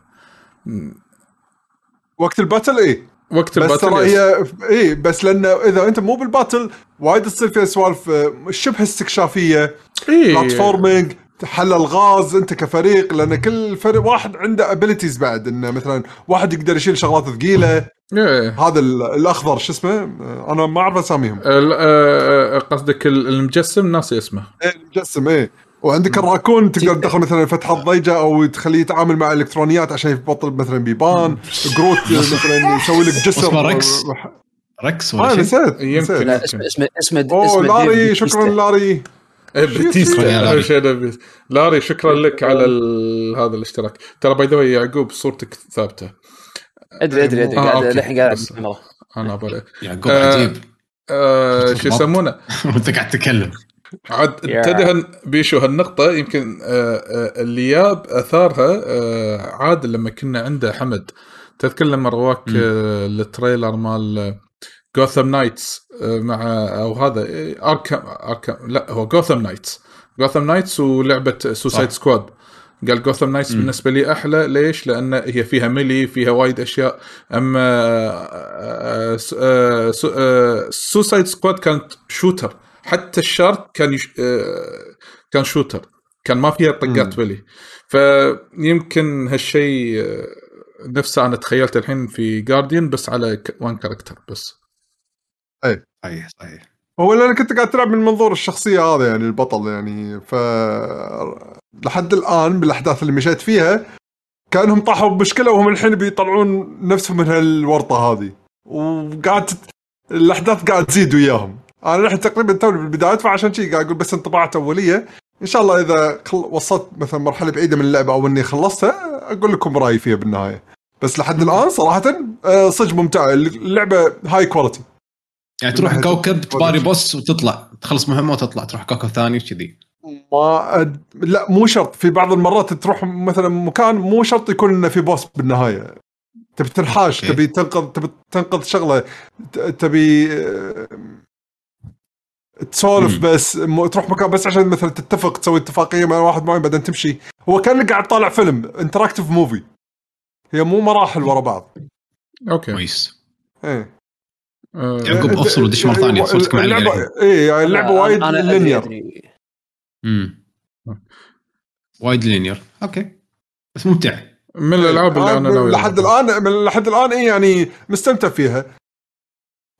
وقت الباتل ايه وقت الباتل بس هي ايه بس لانه اذا انت مو بالباتل وايد تصير فيها سوالف شبه استكشافيه إيه. بلاتفورمينج حل الغاز انت كفريق لان كل فريق واحد عنده ابيليتيز بعد انه مثلا واحد يقدر يشيل شغلات ثقيله إيه. هذا الاخضر شو اسمه انا ما اعرف اساميهم قصدك المجسم ناسي اسمه ايه المجسم ايه وعندك الراكون تقدر تدخل مثلا فتحة ضيجة أو تخليه يتعامل مع الإلكترونيات عشان يبطل مثلا بيبان جروت مثلا يسوي لك جسر ركس ركس ولا شيء نسيت يمكن اسم اسم اسم أوه لاري شكرا لاري لاري شكرا لك على هذا الاشتراك ترى باي ذا واي يعقوب صورتك ثابتة أدري أدري أدري قاعد الحين قاعد أنا بقول يعقوب عجيب شو يسمونه أنت قاعد تتكلم عاد تدهن بيشو هالنقطة يمكن اللي جاب أثارها عاد لما كنا عنده حمد تذكر لما رواك التريلر مال غوثام نايتس مع أو هذا أركام أركام لا هو غوثام نايتس غوثام نايتس ولعبة سوسايد سكواد قال غوثام نايتس بالنسبة لي أحلى ليش لأن هي فيها ملي فيها وايد أشياء أما سوسايد سكواد كانت شوتر حتى الشارت كان يش... كان شوتر كان ما فيها طقات بلي فيمكن هالشيء نفسه أنا تخيلت الحين في جارديان بس على وان كاركتر بس. أي أي أي هو لأن كنت قاعد تلعب من منظور الشخصية هذا يعني البطل يعني ف لحد الآن بالأحداث اللي مشيت فيها كأنهم طاحوا بمشكلة وهم الحين بيطلعون نفسهم من هالورطة هذه وقاعد الأحداث قاعد تزيد وياهم. أنا الحين تقريبا تولي بالبداية فعشان شيء قاعد أقول بس انطباعات أولية إن شاء الله إذا وصلت مثلا مرحلة بعيدة من اللعبة أو إني خلصتها أقول لكم رأيي فيها بالنهاية. بس لحد الآن صراحة صج ممتعة اللعبة هاي كواليتي يعني تروح كوكب تباري بوس وتطلع تخلص مهمة وتطلع تروح كوكب ثاني وكذي ما أد... لا مو شرط في بعض المرات تروح مثلا مكان مو شرط يكون إنه في بوس بالنهاية تبي تنحاش تبي تنقذ تبي تنقذ شغلة تبي تسولف بس م... تروح مكان بس عشان مثلا تتفق تسوي اتفاقية مع واحد معين بعدين تمشي. هو كان قاعد طالع فيلم انتراكتيف موفي هي مو مراحل ورا بعض. أوكي كويس إيه يعقوب أفصل ودش مرة ثانية أفصلك مع اللعبة. إيه اللعبة وايد لينير أمم وايد لينير أوكي بس ممتع من الألعاب اللي أنا ناوي لحد الآن من لحد الآن إيه يعني مستمتع فيها.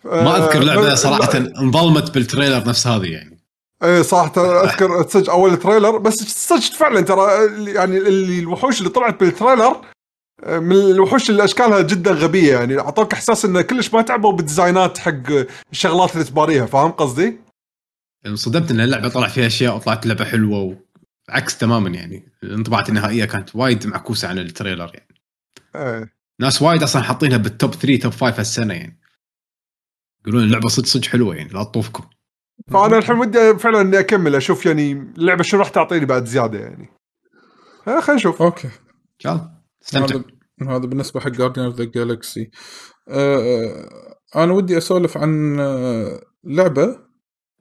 ما أذكر لعبة صراحة انظلمت بالتريلر نفس هذه يعني إيه صراحة أذكر تسج أول تريلر بس تسجت فعلا ترى يعني اللي الوحوش اللي طلعت بالتريلر من الوحوش اللي أشكالها جدا غبية يعني أعطوك إحساس إن كلش ما تعبوا بالديزاينات حق الشغلات اللي تباريها فاهم قصدي؟ انصدمت إن اللعبة طلع فيها أشياء وطلعت لعبة حلوة وعكس تماما يعني الانطباعات النهائية كانت وايد معكوسة عن التريلر يعني أه. ناس وايد أصلا حاطينها بالتوب ثلاثة توب خمسة هالسنة يعني يقولون اللعبة صدق صدق حلوة يعني لا تطوفكم. فأنا الحين ودي فعلا إني أكمل أشوف يعني اللعبة شو راح تعطيني بعد زيادة يعني ها خلينا نشوف. أوكي شال هذا هذا بالنسبة حق Guardians of the Galaxy. أنا ودي أسولف عن لعبة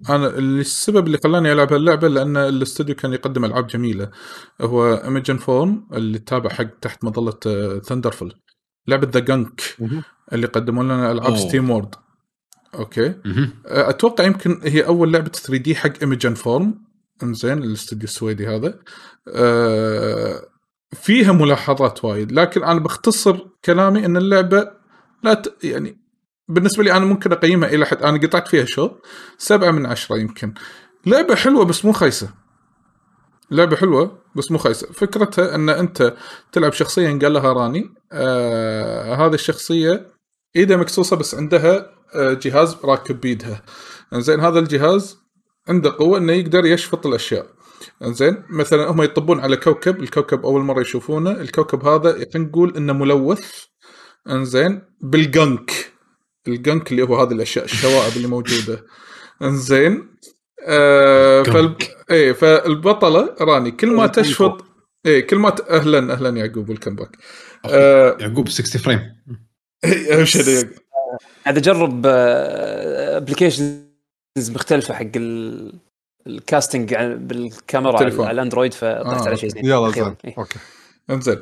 أنا السبب اللي خلاني ألعب هاللعبة لأن الاستوديو كان يقدم ألعاب جميلة هو Imagine Form اللي تابع حق تحت مظلة Thunderful لعبة The Gunk اللي قدموا لنا ألعاب Steam World. أوكي أتوقع يمكن هي أول لعبة ثري دي حق Imagine Form إنزين الاستوديو السويدي هذا أه فيها ملاحظات وايد لكن أنا بختصر كلامي إن اللعبة لا ت... يعني بالنسبة لي أنا ممكن أقيمها إلى حد أنا قطعت فيها شو سبعة من عشرة يمكن. لعبة حلوة بس مو خايسة لعبة حلوة بس مو خايسة. فكرتها أن أنت تلعب شخصية إن قال لها راني آه... هذه الشخصية إيدها مكسوسة بس عندها آه جهاز راكب بيدها إنزين هذا الجهاز عنده قوة إنه يقدر يشفط الأشياء إنزين مثلا هم يطبون على كوكب الكوكب أول مرة يشوفونه الكوكب هذا نقول إنه ملوث إنزين بالجنك الجنك اللي هو هذه الأشياء الشوائب اللي موجودة إنزين آه فال إيه فالبطلة راني كل ما تشفط إيه كل ما ت... أهلا أهلا يعقوب والكمباك آه... يعقوب ستين فريم إيه وش هذا هذا جرب أبليكيشنز مختلفة حق ال الكاستنج بالكاميرا تليفون. على الاندرويد فطلعت آه. على شيء زين يلا زين اوكي انزين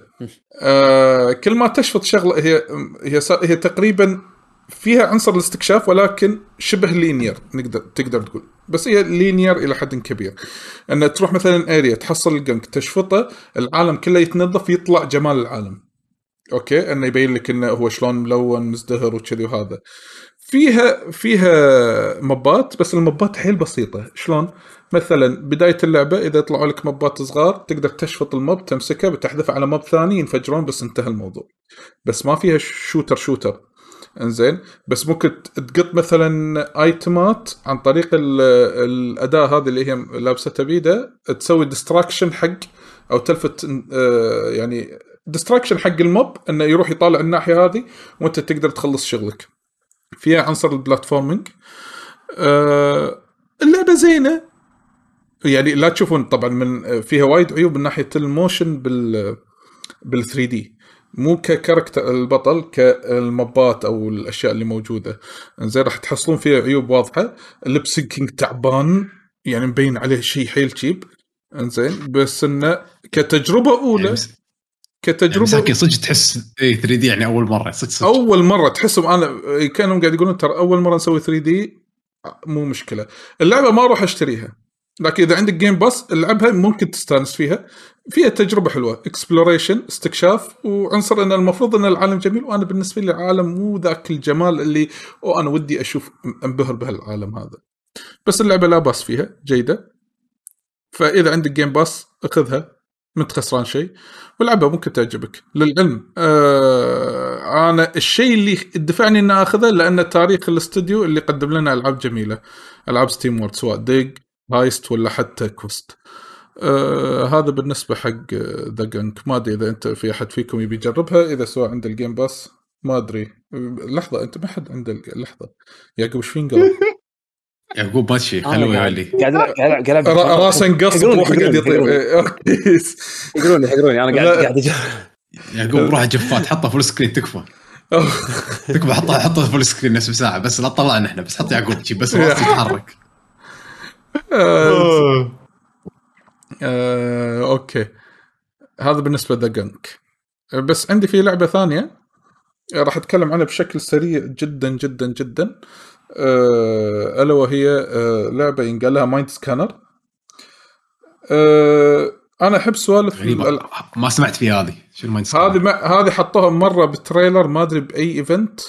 آه كل ما تشفط شغله هي هي هي تقريبا فيها عنصر الاستكشاف ولكن شبه لينير نقدر تقدر تقول بس هي لينير الى حد كبير ان تروح مثلا اريا تحصل الجنك تشفطه العالم كله يتنظف يطلع جمال العالم اوكي انه يبين لك انه هو شلون ملون مزدهر وكذي وهذا فيها فيها مبات بس المبات حيل بسيطة شلون مثلا بداية اللعبة إذا طلعوا لك مبات صغار تقدر تشفط المب تمسكه بتحذف على مب ثاني ينفجرون بس انتهى الموضوع بس ما فيها شوتر شوتر إنزين بس ممكن تقط مثلا ايتمات عن طريق الأداة هذه اللي هي لابسة بيده تسوي ديستراكشن حق أو تلفت يعني ديستراكشن حق المب إنه يروح يطالع الناحية هذه وأنت تقدر تخلص شغلك. فيها عنصر البلاتفورمينج أه اللعبة زينة يعني لا تشوفون طبعا من فيها وايد عيوب من ناحية الموشن بال بال3D مو ككاركتر البطل كالمبات أو الأشياء اللي موجودة زي راح تحصلون فيها عيوب واضحة اللبسينج تعبان يعني مبين عليه شيء حيل تشيب إنزين بس إنه كتجربة أولى كتجربة يعني صدق تحس اي ثري دي يعني اول مره صدق صدق اول مره تحسهم انا كانوا قاعد يقولون ترى اول مره نسوي ثري دي مو مشكله. اللعبه ما اروح اشتريها لكن اذا عندك جيم باس العبها، ممكن تستانس فيها، فيها تجربه حلوه، اكسبلوريشن، استكشاف، وعنصر ان المفروض ان العالم جميل، وانا بالنسبه لي العالم مو ذاك الجمال اللي وانا ودي اشوف انبهر بهالعالم هذا. بس اللعبه لا باس فيها، جيده، فاذا عندك جيم باس اخذها، ما انت خسران شيء، والعبها ممكن تعجبك. للعلم آه انا الشيء اللي دفعني ان اخذه لان تاريخ الاستوديو اللي قدم لنا العاب جميله، العاب ستيم وورد، سواء ديج، هايست، ولا حتى كوست. آه هذا بالنسبه حق ذا جنك. ما ادري اذا انت في احد فيكم يبي يجربها، اذا سواء عند الجيم باس. ما ادري، لحظه، انت ما حد عنده الج... لحظه يعقوب، ايش فين قال؟ يعقوب ماشي خلوه يعلي، قاعد قاعد راسه انقص، روحه قاعد يطير. اوكي يقولون يقولون انا قاعد قاعد يعقوب روح جفات، حطه فول سكرين تكفى تكفى، حطه حطه فول سكرين نفس ساعه بس، لا طلعنا احنا بس، حط يعقوب شي بس راسه يتحرك. اوكي هذا بالنسبه ذا جنك. بس عندي في لعبه ثانيه راح اتكلم عنها بشكل سريع جدا جدا جدا، ألا وهي لعبة ينقال لها مايند سكانر. أنا أحب سوالف يعني، ما سمعت فيها هذه. شو المايند سكانر؟ هذه ما... هذه حطوها مرة بالتريلر، ما أدري بأي إيفنت.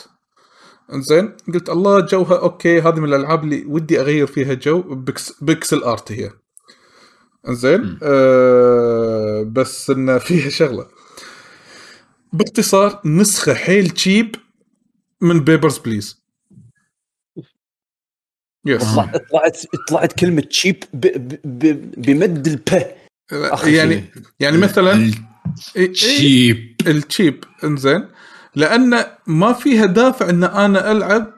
إنزين قلت الله جوها أوكي، هذه من الألعاب اللي ودي أغير فيها جو. بكس... بكسل آرت هي. إنزين أه... بس إن فيها شغلة باختصار، نسخة حيل تشيب من بيبرز بليز. طلعت طلعت كلمة cheap بمد الب يعني يعني مثلا cheap الcheap. إنزين لأن ما فيها دافع إن أنا ألعب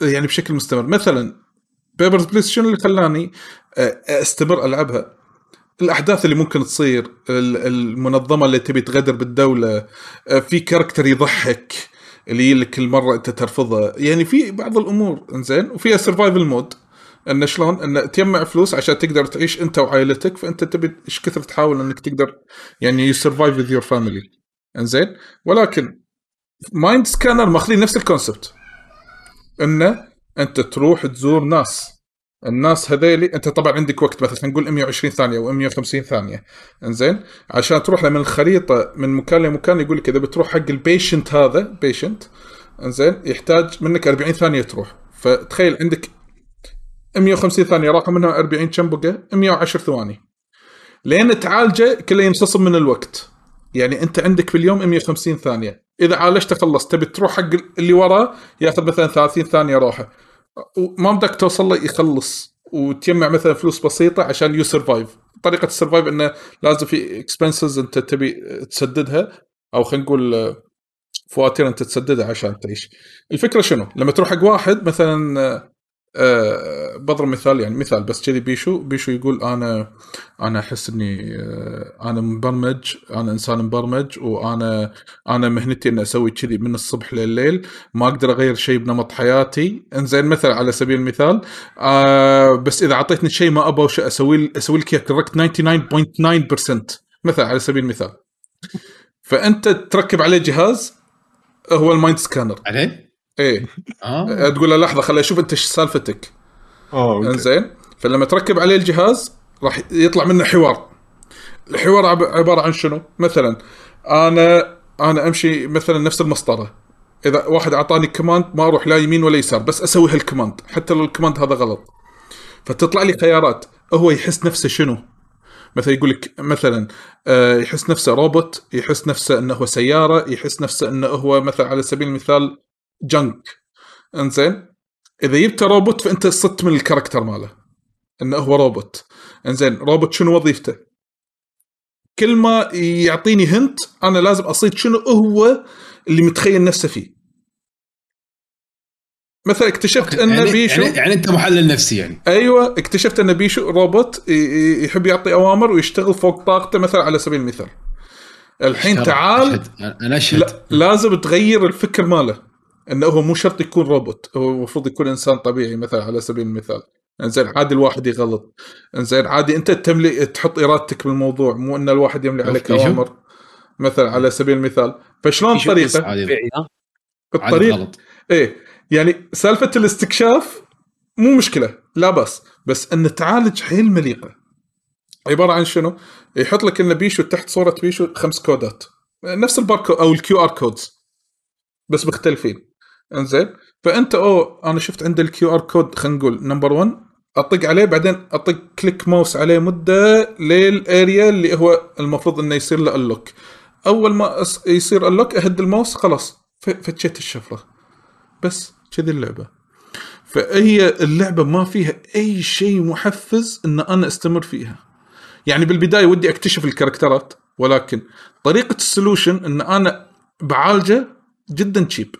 يعني بشكل مستمر. مثلا بيبرز بليز شنو اللي خلاني أستمر ألعبها؟ الأحداث اللي ممكن تصير، المنظمة اللي تبي تغادر بالدولة، في كاركتر يضحك اللي لك كل مرة أنت ترفضها، يعني في بعض الأمور. إنزين وفيها سيرفايفل مود، إن شلون إن تجمع فلوس عشان تقدر تعيش أنت وعائلتك، فأنت تبي إيش كثر تحاول إنك تقدر يعني سيرفايف with your family. إنزين ولكن مايند سكانر ماخذين نفس الكونسبت، إن أنت تروح تزور ناس، الناس هذيلي أنت طبعا عندك وقت، مثلا نقول مية وعشرين ثانية أو مية وخمسين ثانية. إنزين عشان تروح لمن الخريطة من مكان لمكان، يقول لك إذا بتروح حق البيشنت هذا بيشنت، إنزين يحتاج منك أربعين ثانية تروح. فتخيل عندك مية وخمسين ثانية راحوا منها أربعين شنبقة، مية وعشرة ثواني لين تعالجه، كله يمتصم من الوقت. يعني أنت عندك في اليوم مية وخمسين ثانية، إذا عالجت خلص تبي تروح حق اللي وراه يأخذ مثلا ثلاثين ثانية راحة، وما بدك توصل له يخلص، وتجمع مثلا فلوس بسيطه عشان يو سرفايف. طريقه السرفايف انه لازم في اكسبنسز انت تبي تسددها، او خلينا نقول فواتير انت تسددها عشان تعيش. الفكره شنو؟ لما تروح حق واحد مثلا، أه بضرب مثال يعني، مثال بس كذي، بيشو بيشو يقول انا انا احس اني انا مبرمج، انا انسان مبرمج، وانا انا مهنتي ان اسوي كذي من الصبح للليل، ما اقدر اغير شيء بنمط حياتي. انزين مثلا على سبيل المثال، أه بس اذا اعطيتني شيء ما ابغى وش اسوي اسوي لك اياه كوركت تسعة وتسعين فاصلة تسعة بالمية مثلا على سبيل المثال. فانت تركب عليه جهاز هو المايند سكانر عليه. ايه آه. تقول له لحظه خليني اشوف انت ايش سالفتك. اه انزين فلما تركب عليه الجهاز راح يطلع منه حوار. الحوار عباره عن شنو؟ مثلا انا انا امشي مثلا نفس المسطره، اذا واحد اعطاني كوماند ما اروح لا يمين ولا يسار، بس اسوي هالكوماند حتى لو الكوماند هذا غلط. فتطلع لي خيارات، هو يحس نفسه شنو. مثلا يقول لك مثلا آه يحس نفسه روبوت، يحس نفسه انه هو سياره، يحس نفسه انه هو مثلا على سبيل المثال جنك. انزين اذا جبت روبوت فانت صدت من الكاركتر ماله انه هو روبوت. انزين روبوت شنو وظيفته؟ كل ما يعطيني هنت انا لازم اصيد شنو هو اللي متخيل نفسه فيه. مثلا اكتشفت ان يعني بيشو يعني, يعني انت محلل نفسي يعني. ايوه اكتشفت ان بيشو روبوت يحب يعطي اوامر ويشتغل فوق طاقته مثلا على سبيل المثال. الحين تعال أشهد. انا اشهد لازم تغير الفكر ماله انه هو مو شرط يكون روبوت، هو المفروض يكون انسان طبيعي مثلا على سبيل المثال. انزين عادي الواحد يغلط، انزين عادي انت تملي تحط ارادتك بالموضوع، مو ان الواحد يملي عليك اوامر مثلا على سبيل المثال. فشلون طريقه عادي الطريق؟ ايه يعني سالفه الاستكشاف مو مشكلة لا بس بس أن تعالج حيل مليقة. عبارة عن شنو؟ يحط لك إنه بيشو تحت صورة بيشو خمس كودات نفس الباركو أو الكيو آر كودز بس مختلفين. إنزين فأنت أو أنا شفت عند الكيو آر كود خلينا نقول نمبر ون أطق عليه بعدين أطق كليك ماوس عليه مدة للأريا اللي هو المفروض إنه يصير له اللوك. أول ما يصير اللوك أهد الماوس خلاص فتشت الشفرة بس كذي اللعبة. فهي اللعبة ما فيها أي شيء محفز إن أنا أستمر فيها. يعني بالبداية ودي أكتشف الكاركترات ولكن طريقة السلوشن إن أنا بعالجه جدا تشيب.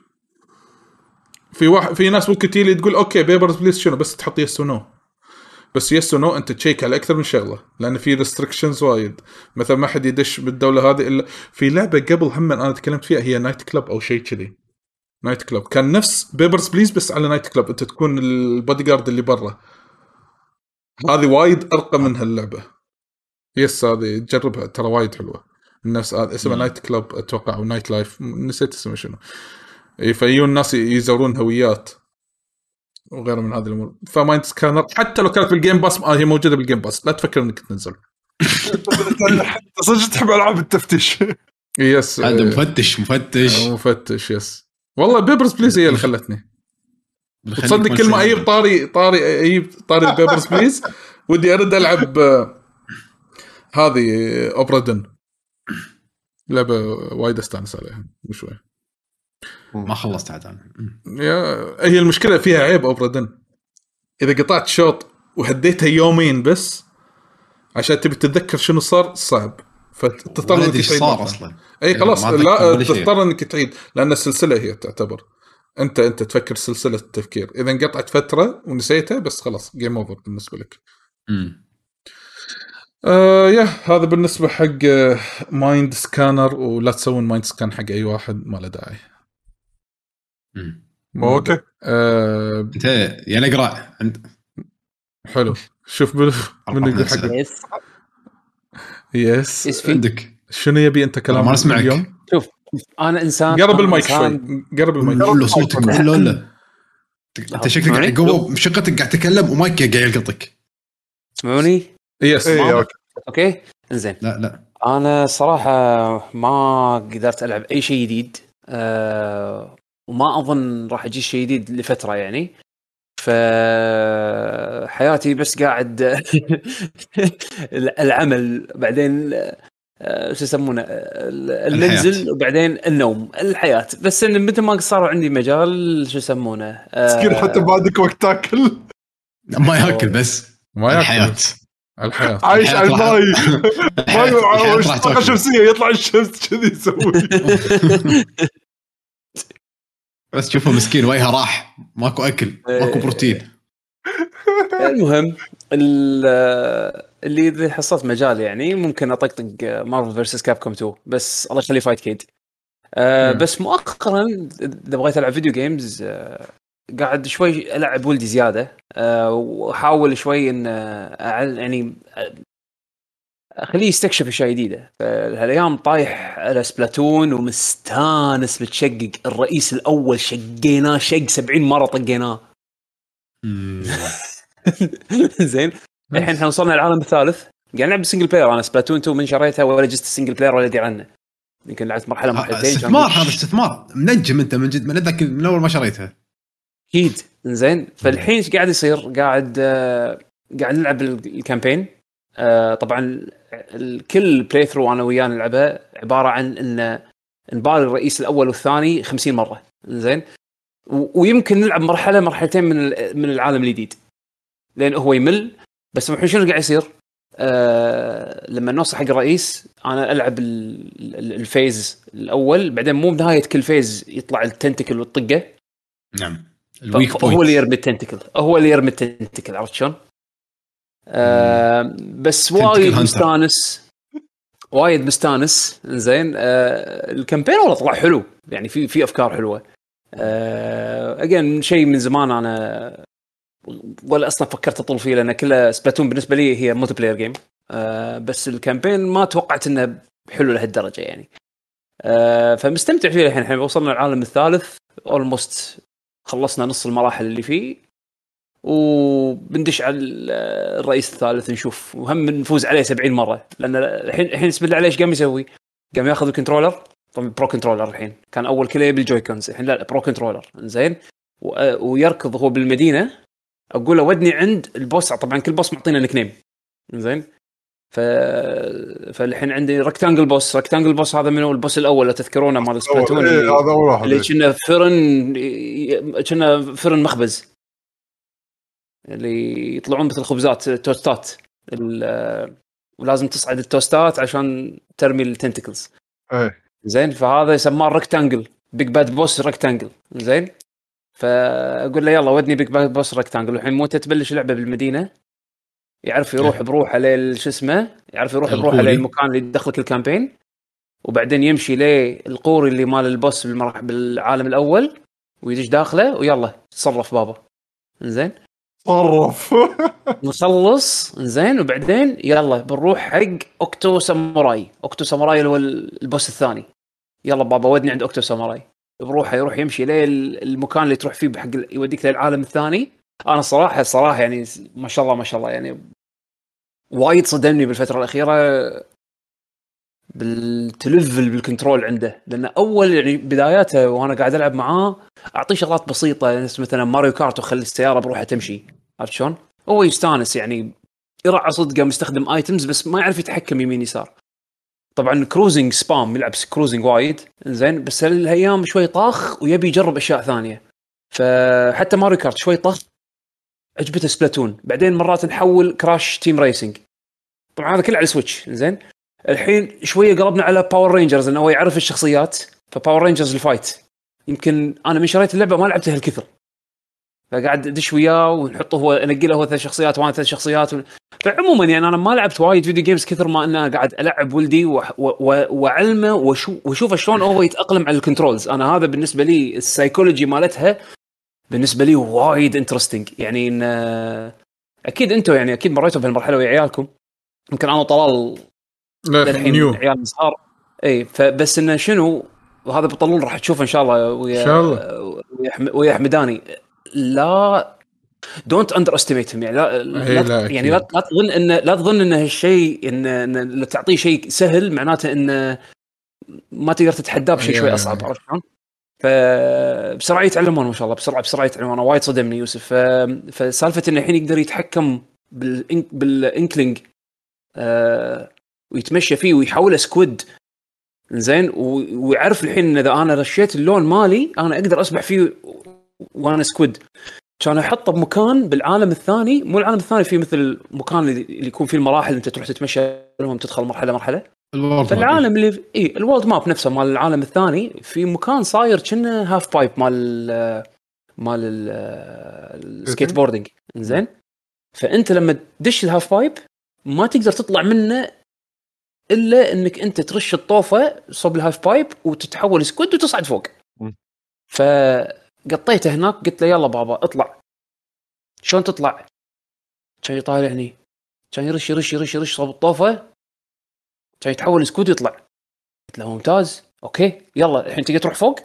في واحد في ناس ممكن تيلي تقول أوكي بيبرز بليس شنو بس تحط يس ونو بس يس ونو أنت تشيك على أكثر من شغلة لأن في ريستريكشنز وايد مثلا ما حد يدش بالدولة هذه إلا في لعبة قبل هم أنا تكلمت فيها هي نايت كلاب أو شيء كذي. نايت كلاب كان نفس بيبرز بليز بس على نايت كلاب أنت تكون البودي جارد اللي برا. هذه وايد أرقى من هاللعبة يس هذه جربها ترى وايد حلوة. الناس اسمها نايت كلاب أتوقع أو نايت لايف نسيت اسمه شنو. يفيون الناس يزورون هويات وغيره من هذه الأمور. فمايند سكانر حتى لو كانت بالجيم باس هي موجودة بالجيم باس لا تفكر إنك تنزل. صدق تحب ألعاب التفتيش؟ يس هذا مفتش مفتش مفتش يس والله بيبرز بليز هي اللي خلتني. تصدق كل ما أجيب طاري طاري أجيب طاري بيبرز بليز ودي أرد ألعب هذه أوبرادن لعبة وايد استانس عليها وشوي ما خلصت عاد انا. هي المشكله فيها عيب أبردن اذا قطعت شوط وهديتها يومين بس عشان تبي تتذكر شنو صار صعب فتضطر انك تعيد اصلا. اي خلاص لا تضطر انك تعيد لان السلسله هي تعتبر انت انت تفكر سلسله التفكير اذا انقطعت فتره ونسيتها بس خلاص جيم اوفر بالنسبه لك. امم آه يا هذا بالنسبه حق مايند سكانر. ولا تسوون مايند سكان حق اي واحد ما له داعي. اوكي آه... انت يا نقرا انت حلو شوف من يقول حق يس يس عندك شنو يبي انت كلام ما اسمعك اليوم. شوف انا انسان قرب المايك شوي قرب المايك قول صوتك ولا انت شكلك قاعد تجاوب مشقتك قاعد تتكلم ومايك قاعد يلقطك. تسمعوني؟ يس اوكي انزين. لا لا انا صراحه ما قدرت العب اي شيء جديد أه... وما أظن راح يجي شيء جديد لفترة يعني. فحياتي بس قاعد العمل بعدين شو يسمونه المنزل وبعدين النوم الحياة بس إن متى ما صار عندي مجال شو يسمونه تسكير حتى بعدك وقت تاكل ما يأكل بس ما الحياة الحياة عايش على الماي ما يروح طاقة شمسية يطلع الشمس كذي يسوي بس شوفه مسكين وجهه راح ماكو أكل ماكو بروتين. المهم اللي إذا حصلت مجال يعني ممكن أطقطق مارفل فيرسس كابكوم تو بس الله يخلي فايت كيد. أه بس مؤخرا إذا بغيت ألعب فيديو جيمز أه قاعد شوي ألعب ولدي زيادة أه وأحاول شوي إن يعني خليه يستكشف أشياء جديدة. هالأيام طايح على سبلاتون ومستانس متشقق الرئيس الأول شقيناه شق سبعين مرة طقيناه. زين الحين احنا وصلنا العالم الثالث قاعد نلعب سينجل بلاير. أنا سبلاتون تو من شريتها ولا جست سينجل بلاير ولا أدري عنه يمكن لعبت مرحلة مرحلتين. استثمار هذا استثمار منجم أنت من جد من ذاك من أول ما شريتها أكيد. زين فالحين إيش قاعد يصير قاعد قاعد نلعب الكامبين. آه طبعا الكل بلاي ثرو انا وياه نلعبها عباره عن ان نباري الرئيس الاول والثاني خمسين مره. زين ويمكن نلعب مرحله مرحلتين من من العالم الجديد لان هو يمل. بس الحين شنو قاعد يصير آه لما نوصل حق الرئيس انا العب الفيز الاول بعدين مو بنهايه كل فيز يطلع التنتكل والطقه. نعم الويك بوينت هو اللي يرمي التنتكل هو اللي يرمي التنتكل عرفت شلون. آه بس وايد مستانس وايد مستانس. زين آه الكامبين والله طلع حلو يعني في في افكار حلوه. آه اجين شيء من زمان انا ولا اصلا فكرت اطول فيه لان كلها سبلاتون بالنسبه لي هي ملتي بلاير جيم. آه بس الكامبين ما توقعت انه حلو لهالدرجه يعني. آه فمستمتع فيه الحين. احنا وصلنا العالم الثالث اولموست خلصنا نص المراحل اللي فيه وبندش على الرئيس الثالث نشوف، وهم نفوز عليه سبعين مرة. لأن الحين الحين اسم الله عليه إيش قام يسوي؟ قام يأخذ الكنترولر، طبعًا برو كنترولر الحين، كان أول كله بالجويكونز، الحين لا برو كنترولر إنزين، ويركض هو بالمدينة، أقول له ودني عند البوس. طبعًا كل بوس معطينا نكنيم إنزين، ف فالحين عندي ركتانجل بوس. ركتانجل بوس هذا منو البوس الأول تذكرونه مال سبلاتون؟ إيه هذا أول واحد اللي كنا فرن كنا فرن مخبز اللي يطلعون مثل خبزات توستات، ولازم تصعد التوستات عشان ترمي التنتكلز. ايه زين، فهذا يسمى ركتانجل، بيج باد بوس ركتانجل. زين، فاقول له يلا ودني بيج باد بوس ركتانجل. والحين موته تبلش لعبه بالمدينه، يعرف يروح بروحه للش اسمه، يعرف يروح بروحه للمكان اللي يدخلك الكامبين، وبعدين يمشي للقوري اللي مال البوس بالعالم الاول ويدش داخله، ويلا تصرف بابا. زين صرف نخلص. زين، وبعدين يلا بنروح حق اوكتو ساموراي. اوكتو ساموراي هو البوس الثاني. يلا بابا ودني عند اوكتو ساموراي. بروح يروح يمشي للمكان اللي تروح فيه بحق يوديك للعالم الثاني. انا صراحه صراحه يعني ما شاء الله ما شاء الله يعني وايد صدمني بالفتره الاخيره بالتلفل بالكنترول عنده، لأن أول يعني بداياته وأنا قاعد ألعب معاه أعطيه شغلات بسيطة، يعني مثلا ماريو كارت وخلي السيارة بروحها تمشي، عرفت شلون؟ هو يستانس يعني يرعى صدقه، مستخدم آيتمز بس ما يعرف يتحكم يمين يسار. طبعا كروزنج سبام يلعب كروزنج وايد إنزين، بس هالأيام شوي طاخ ويبي يجرب أشياء ثانية، فحتى ماريو كارت شوي طاخ عجبته سبلاتون. بعدين مرات نحول كراش تيم ريسنج، طبعا هذا كله على السويتش. إنزين الحين شويه قربنا على باور رينجرز لانه هو يعرف الشخصيات، فباور رينجرز الفايت يمكن انا من شريت اللعبه ما لعبتها هالكثر، فقاعد ادش وياه ونحطه هو انقله هو ثلاث شخصيات وانا ثلاث شخصيات و... فعموما يعني انا ما لعبت وايد فيديو جيمز كثر ما انا قاعد العب ولدي واعلمه و... و... وشو وشوفه شلون هو يتاقلم على الكنترولز. انا هذا بالنسبه لي السايكولوجي مالتها بالنسبه لي وايد انترستينج، يعني إن... اكيد انتم يعني اكيد مريتوا بهالمرحله ويا عيالكم، يمكن انا طلال الحين عيال صغار. اي فبس انه شنو وهذا بطلون راح تشوفه ان شاء الله ويا حمداني، لا دونت اندر استيميتهم، يعني لا, لا, لا يعني لا, لا تظن ان لا تظن ان هالشيء ان, إن تعطيه شيء سهل معناته ان ما تقدر تتحداه بشيء شوي اصعب، عرفت شلون؟ فبسرعه يتعلمون ما شاء الله، بسرعه بسرعه يتعلمون. وايد صدمني يوسف، فسالفه انه الحين يقدر يتحكم بالإنك بالانكلينج آه ويتمشى فيه ويحوله سكود. زين، ويعرف الحين ان اذا انا رشيت اللون مالي انا اقدر اسبح فيه وانا سكود. كان احطه بمكان بالعالم الثاني، مو العالم الثاني فيه مثل مكان اللي يكون فيه المراحل انت تروح تتمشى لهم تدخل مرحله مرحله العالم اللي اي الوورلد ماب نفسه مال العالم الثاني، في مكان صاير كنا هاف بايب مال مال السكيت بوردينج. زين، فانت لما تدش الهاف بايب ما تقدر تطلع منه إلا إنك أنت ترش الطوفة صوب الهاف بايب وتتحول سكود وتصعد فوق. فقطيته هناك قلت له يلا بابا اطلع. شلون تطلع؟ كان يطالعني، كان يرش يرش يرش يرش صوب الطوفة، كان يتحول سكود ويطلع. قلت له ممتاز، أوكي يلا الحين تقدر تروح فوق.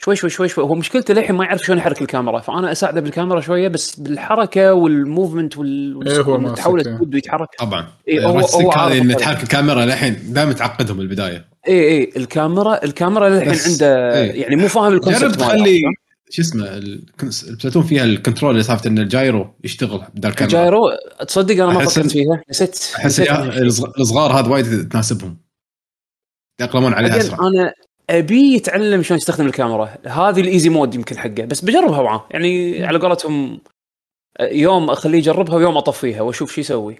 شوي شوي شوي شوي، هو مشكلته للحين ما يعرف شلون يحرك الكاميرا، فأنا أساعده بالكاميرا شوية بس بالحركة والموفمنت والتحول سكود ويتحرك. طبعا إيه هو هو إن تحرك الكاميرا للحين دائما تعقدهم البداية. إيه إيه الكاميرا الكاميرا للحين عنده إيه. يعني مو فاهم الكونسبت. جرب تخلي شو اسمه البلاتون فيها الكنترول اللي صارت إن الجايرو يشتغل بدل الكاميرا. الجايرو تصدق أنا ما فكرت فيها، نسيت. أحس الصغار هذا وايد تناسبهم يتأقلمون عليها أسرع. أنا أبي يتعلم شلون يستخدم الكاميرا، هذه الإيزي مود يمكن حقه، بس بجربها معاه يعني على قولتهم يوم أخليه يجربها ويوم أطفيها وأشوف شو يسوي،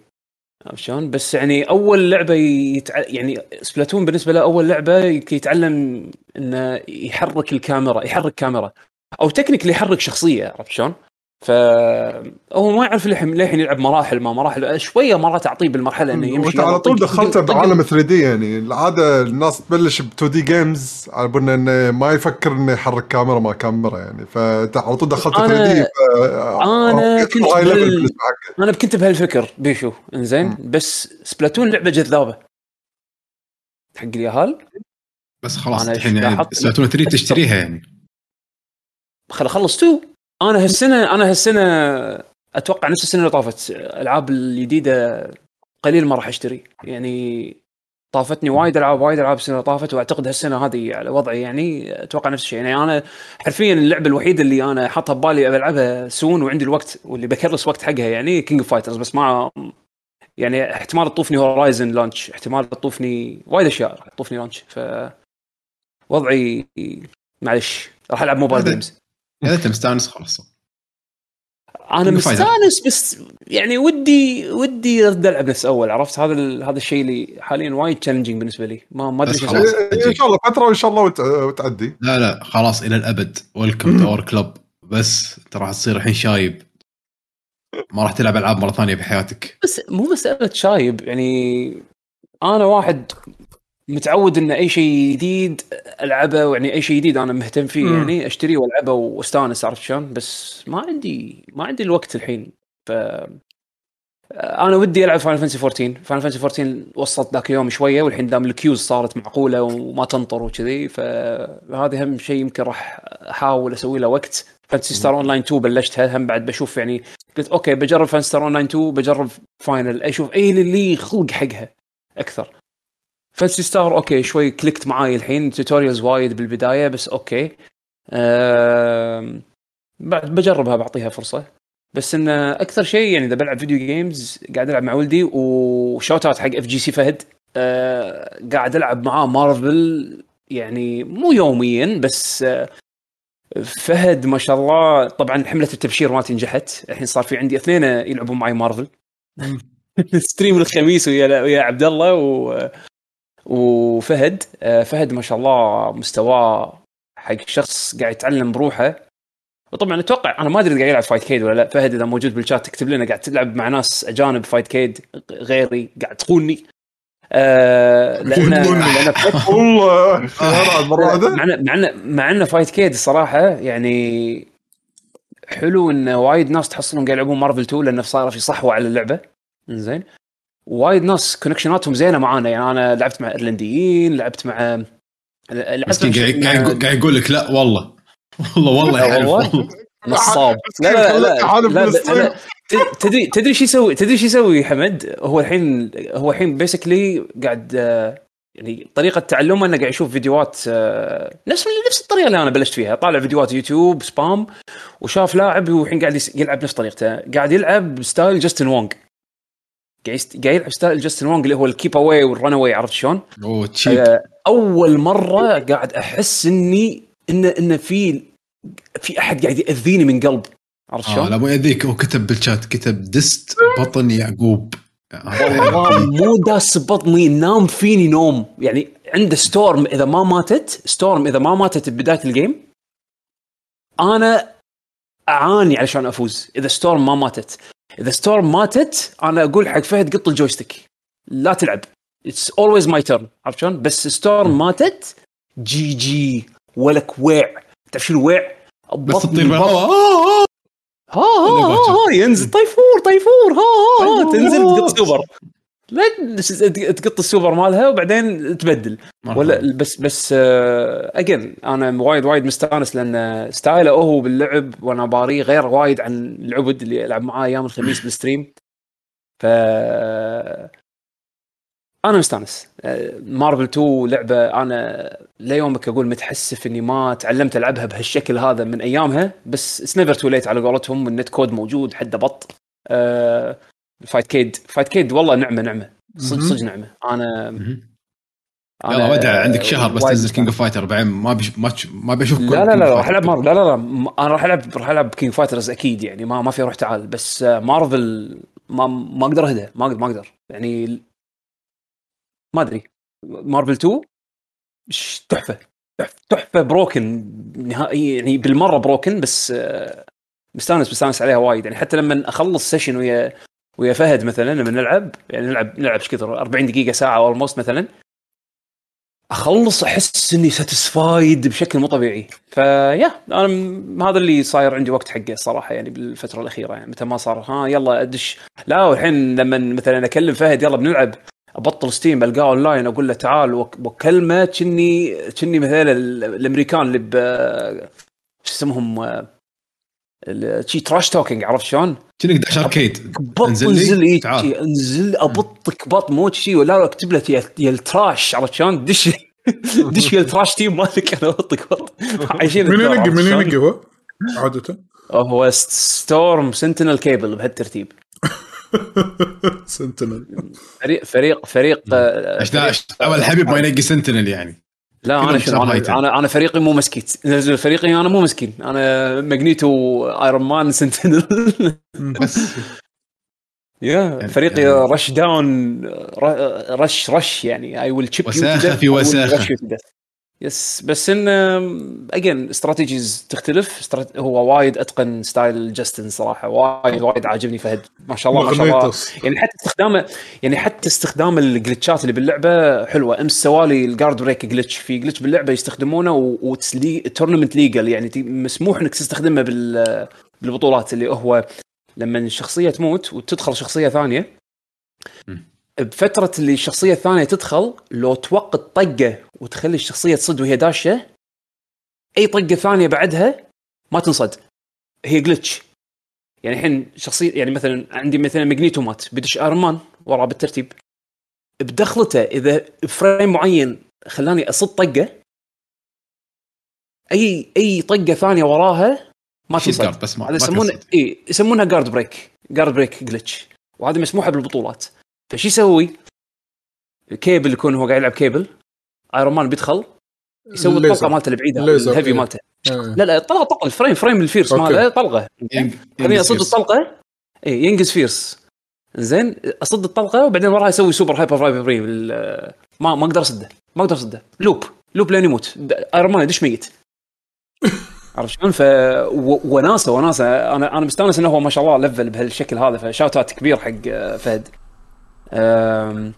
عرفت شلون؟ بس يعني أول لعبة يتع... يعني سبلاتون بالنسبة له أول لعبة يتعلم إنه يحرك الكاميرا، يحرك كاميرا أو تكنيكلي يحرك شخصية، عرفت شلون؟ فهو ما يعرف للحين يلعب مراحل ما مراحل شويه مرات تعطيه بالمرحله انه يمشي على طول. دخلته بعالم ثري دي، يعني العاده الناس تبلش ب تو دي جيمز على بالنا انه ما يفكر انه يحرك كاميرا ما كاميرا، يعني فعلى طول دخلته ثري دي. انا كنت بال... انا كنت بهالفكر بيشو انزين، بس سبلاتون لعبه جذابه حق اليهال، بس خلاص الحين سبلاتون ثري تشتريها يعني خل خلصتوا. انا هالسنه انا هالسنه اتوقع نفس السنه اللي طافت العاب الجديده قليل ما راح اشتري يعني. طافتني وايد العاب وايد العاب السنه طافت، واعتقد هالسنه هذه على وضعي يعني اتوقع نفس الشيء يعني. انا حرفيا اللعبه الوحيده اللي انا حاطها ببالي بلعبها سون وعندي الوقت واللي بكرس وقت حقها يعني كينج اوف فايترز، بس ما يعني احتمال تطوفني هورايزن لانش، احتمال تطوفني وايد اشياء تطوفني لانش، ف وضعي معلش راح العب موبايل جيمز. هذا تمستانس خلاص انا مستانس، بس يعني ودي ودي ارد العب نفس اول، عرفت هذا ال... هذا الشيء اللي حاليا وايد تشالنجينج بالنسبه لي. ما ما ادري ان شاء الله فتره وان شاء الله وت... وتعدي. لا لا خلاص الى الابد ويلكم تو اور كلوب، بس انت راح تصير الحين شايب ما راح تلعب العاب مره ثانيه بحياتك. بس مو مساله شايب يعني، انا واحد متعود ان اي شيء جديد العبه يعني، اي شيء جديد انا مهتم فيه م. يعني اشتريه والعبه واستانس، عرفت شلون؟ بس ما عندي ما عندي الوقت الحين. ف انا ودي العب فاينل فانتسي فورتين، فاينل فانتسي فورتين وصلت ذاك اليوم شويه، والحين دام الكيوز صارت معقوله وما تنطر وكذي، فهذا اهم شيء يمكن راح احاول اسوي له وقت. فانتسي ستار اونلاين تو بلشتها هم بعد، بشوف يعني قلت اوكي بجرب فانتسي ستار اونلاين تو، بجرب فاينل اشوف اي اللي خلق حقها اكثر. فانسي ستار اوكي شوي كليكت معاي الحين، توتوريالز وايد بالبدايه بس اوكي أه... بجربها بعطيها فرصه. بس ان اكثر شيء يعني اذا بلعب فيديو جيمز قاعد العب مع ولدي، وشوت اوت حق اف جي سي فهد أه... قاعد العب معاه مارفل يعني مو يوميا بس أه... فهد ما شاء الله طبعا حمله التبشير ما تنجحت، الحين صار في عندي اثنين يلعبون معي مارفل ستريم الخميس ويا ويا عبد الله و وفهد. فهد ما شاء الله مستواه حق شخص قاعد يتعلم بروحه، وطبعا اتوقع انا ما ادري قاعد يلعب فايت كيد ولا لا. فهد اذا موجود بالشات اكتب لنا قاعد تلعب مع ناس اجانب فايت كيد غيري، قاعد تخونني آه لان انا والله معنا معنا فايت كيد الصراحه يعني حلو ان وايد ناس تحصلهم قاعد يلعبون مارفل تو، لانه صار في صحوه على اللعبه زين، وايد ناس كونكشناتهم زينه معانا يعني. انا لعبت مع ايرلنديين، لعبت مع لعبت قاعد يقول لك لا والله والله والله والله نصاب. لا لا لا, لا, لا, لا تدري تدري شو يسوي تدري شو يسوي حمد؟ هو الحين هو الحين بيسكلي قاعد يعني طريقه تعلمه انه قاعد يشوف فيديوهات نفس نفس الطريقه اللي انا بلشت فيها، طالع فيديوهات يوتيوب سبام وشاف لاعب والحين قاعد يلعب نفس طريقته، قاعد يلعب ستايل جاستن وونغ، قاعد يلعب ستايل جاستن وونغ اللي هو الكيب اواي والرن اواي، عرفت شلون؟ اول مره قاعد احس اني ان ان في في احد قاعد ياذيني من قلب، عرفت شلون؟ آه لا مو ياذيك، هو كتب بالشات كتب دست بطن يعقوب والله مو داس بطني، نام فيني نوم يعني. عنده ستورم اذا ما ماتت ستورم اذا ما ماتت ببدايه الجيم انا اعاني علشان افوز. اذا ستورم ما ماتت إذا ستورم ماتت أنا أقول حق فهد قط الجويستيك لا تلعب، it's always my turn، عرفت شلون؟ بس ستورم ماتت جي جي ولك وع، تعرف شو الوع؟ بس تطير بالهواء ها ها ها ينزل طيفور طيفور ها ها تنزل تقط سوبر، لا تقط السوبر مالها وبعدين تبدل ولا بس بس أجن. أنا وايد وايد مستأنس لأن ستايله هو باللعب وأنا باري غير وايد عن العبد اللي ألعب معاه أيام الخميس بالستريم، فأنا مستأنس. مارفل تو لعبة أنا ليومك أقول متحسف إني ما تعلمت ألعبها بهالشكل هذا من أيامها، بس it's never too late على قولتهم، النت كود موجود حده بط. أه فايت كيد فايت كيد والله نعمه نعمه صدق صدق نعمه. انا انا ودع عندك شهر بس تنزل كينج اوف فايتر بعدين ما بش ما, ما بشوف كل لا لا لا راح العب مارفل لا لا لا انا راح العب راح العب كينج فايترز اكيد يعني ما ما في روح تعال. بس مارفل ما ما اقدر اهدى ما اقدر ما اقدر يعني ما ادري. مارفل تو تحفه تحفه بروكن نهائي يعني بالمره بروكن، بس مستانس مستانس عليها وايد يعني. حتى لما اخلص سيشن ويا ويا فهد مثلا لما نلعب يعني نلعب نلعب ايش كثر أربعين دقيقه ساعه اولموست مثلا، اخلص احس اني ساتسفايد بشكل مو طبيعي. فيا انا هذا اللي صاير عندي وقت حقه صراحه يعني بالفتره الاخيره يعني. متى ما صار ها يلا ادش لا، والحين لما مثلا اكلم فهد يلا بنلعب ابطل ستيم القاه اونلاين اقول له تعال وكلمه كني كني مثلا الامريكان اللي شو اسمهم شي تراش توكينج، عرفت شلون؟ كنك داش اركيد، انزل انزل ابطك بط موت شي، ولا اكتب له يا التراش، عرفت شلون؟ دش دش يا التراش تيم مالك، انا ابطك بط عايشين. منين منين هو عادته؟ هو ستورم سنتينل كيبل بهالترتيب. سنتينل فريق فريق فريق ايش اول حبيب ما ينقي سنتينل يعني. لا انا انا انا فريقي مو مسكين، فريقي انا مو مسكين، انا ماجنيتو ايرون مان سنتينل بس. يا فريقي رش داون، رش رش يعني اي ويل تشيب وساخه في وساخه. يس بس ان اجين استراتيجيز تختلف. استرات... هو وايد اتقن ستايل جاستن صراحه، وايد وايد عاجبني فهد، ما شاء الله ما شاء الله. يعني حتى استخدامه يعني حتى استخدام الجلتشات اللي باللعبه حلوه. امس سوالي الجارد بريك جلتش، في جلتش باللعبه يستخدمونه وتسلي تورنمنت ليجل، يعني مسموح انك تستخدمه بال... بالبطولات، اللي هو لما الشخصيه تموت وتدخل شخصيه ثانيه م. بفترة اللي الشخصية الثانية تدخل، لو توقت طقة وتخلي الشخصية تصد وهي داشة، أي طقة ثانية بعدها ما تنصد، هي جلتش. يعني الحين شخصية يعني مثلا عندي مثلا ماجنيتو مات، بدش أرمان وراه بالترتيب، بدخلته إذا فريم معين خلاني أصد طقة، أي أي طقة ثانية وراها ما تنصد. بس ما يسمونها إيه، يسمونها جارد بريك، جارد بريك جلتش، وهذه مسموحة بالبطولات. فش يسوي كيبل، يكون هو قاعد يلعب كيبل، ايرون مان بيدخل يسوي الطلقه مالته البعيده الهيفي مالته، لا لا طلقه طلقه الفريم فريم الفيرس ماله طلقه، خليني اصد الطلقه، اي ينقز فيرس زين، اصد الطلقه وبعدين وراها يسوي سوبر هايبر فايبر بريم، ما ما اقدر اصده ما اقدر اصده لوب لوب لين يموت ايرون مان يدش ميت. عرفت شلون؟ ف وناسه وناسه انا انا مستانس انه هو ما شاء الله ليفل بهالشكل هذا، فشاوتات كبير حق فهد. امم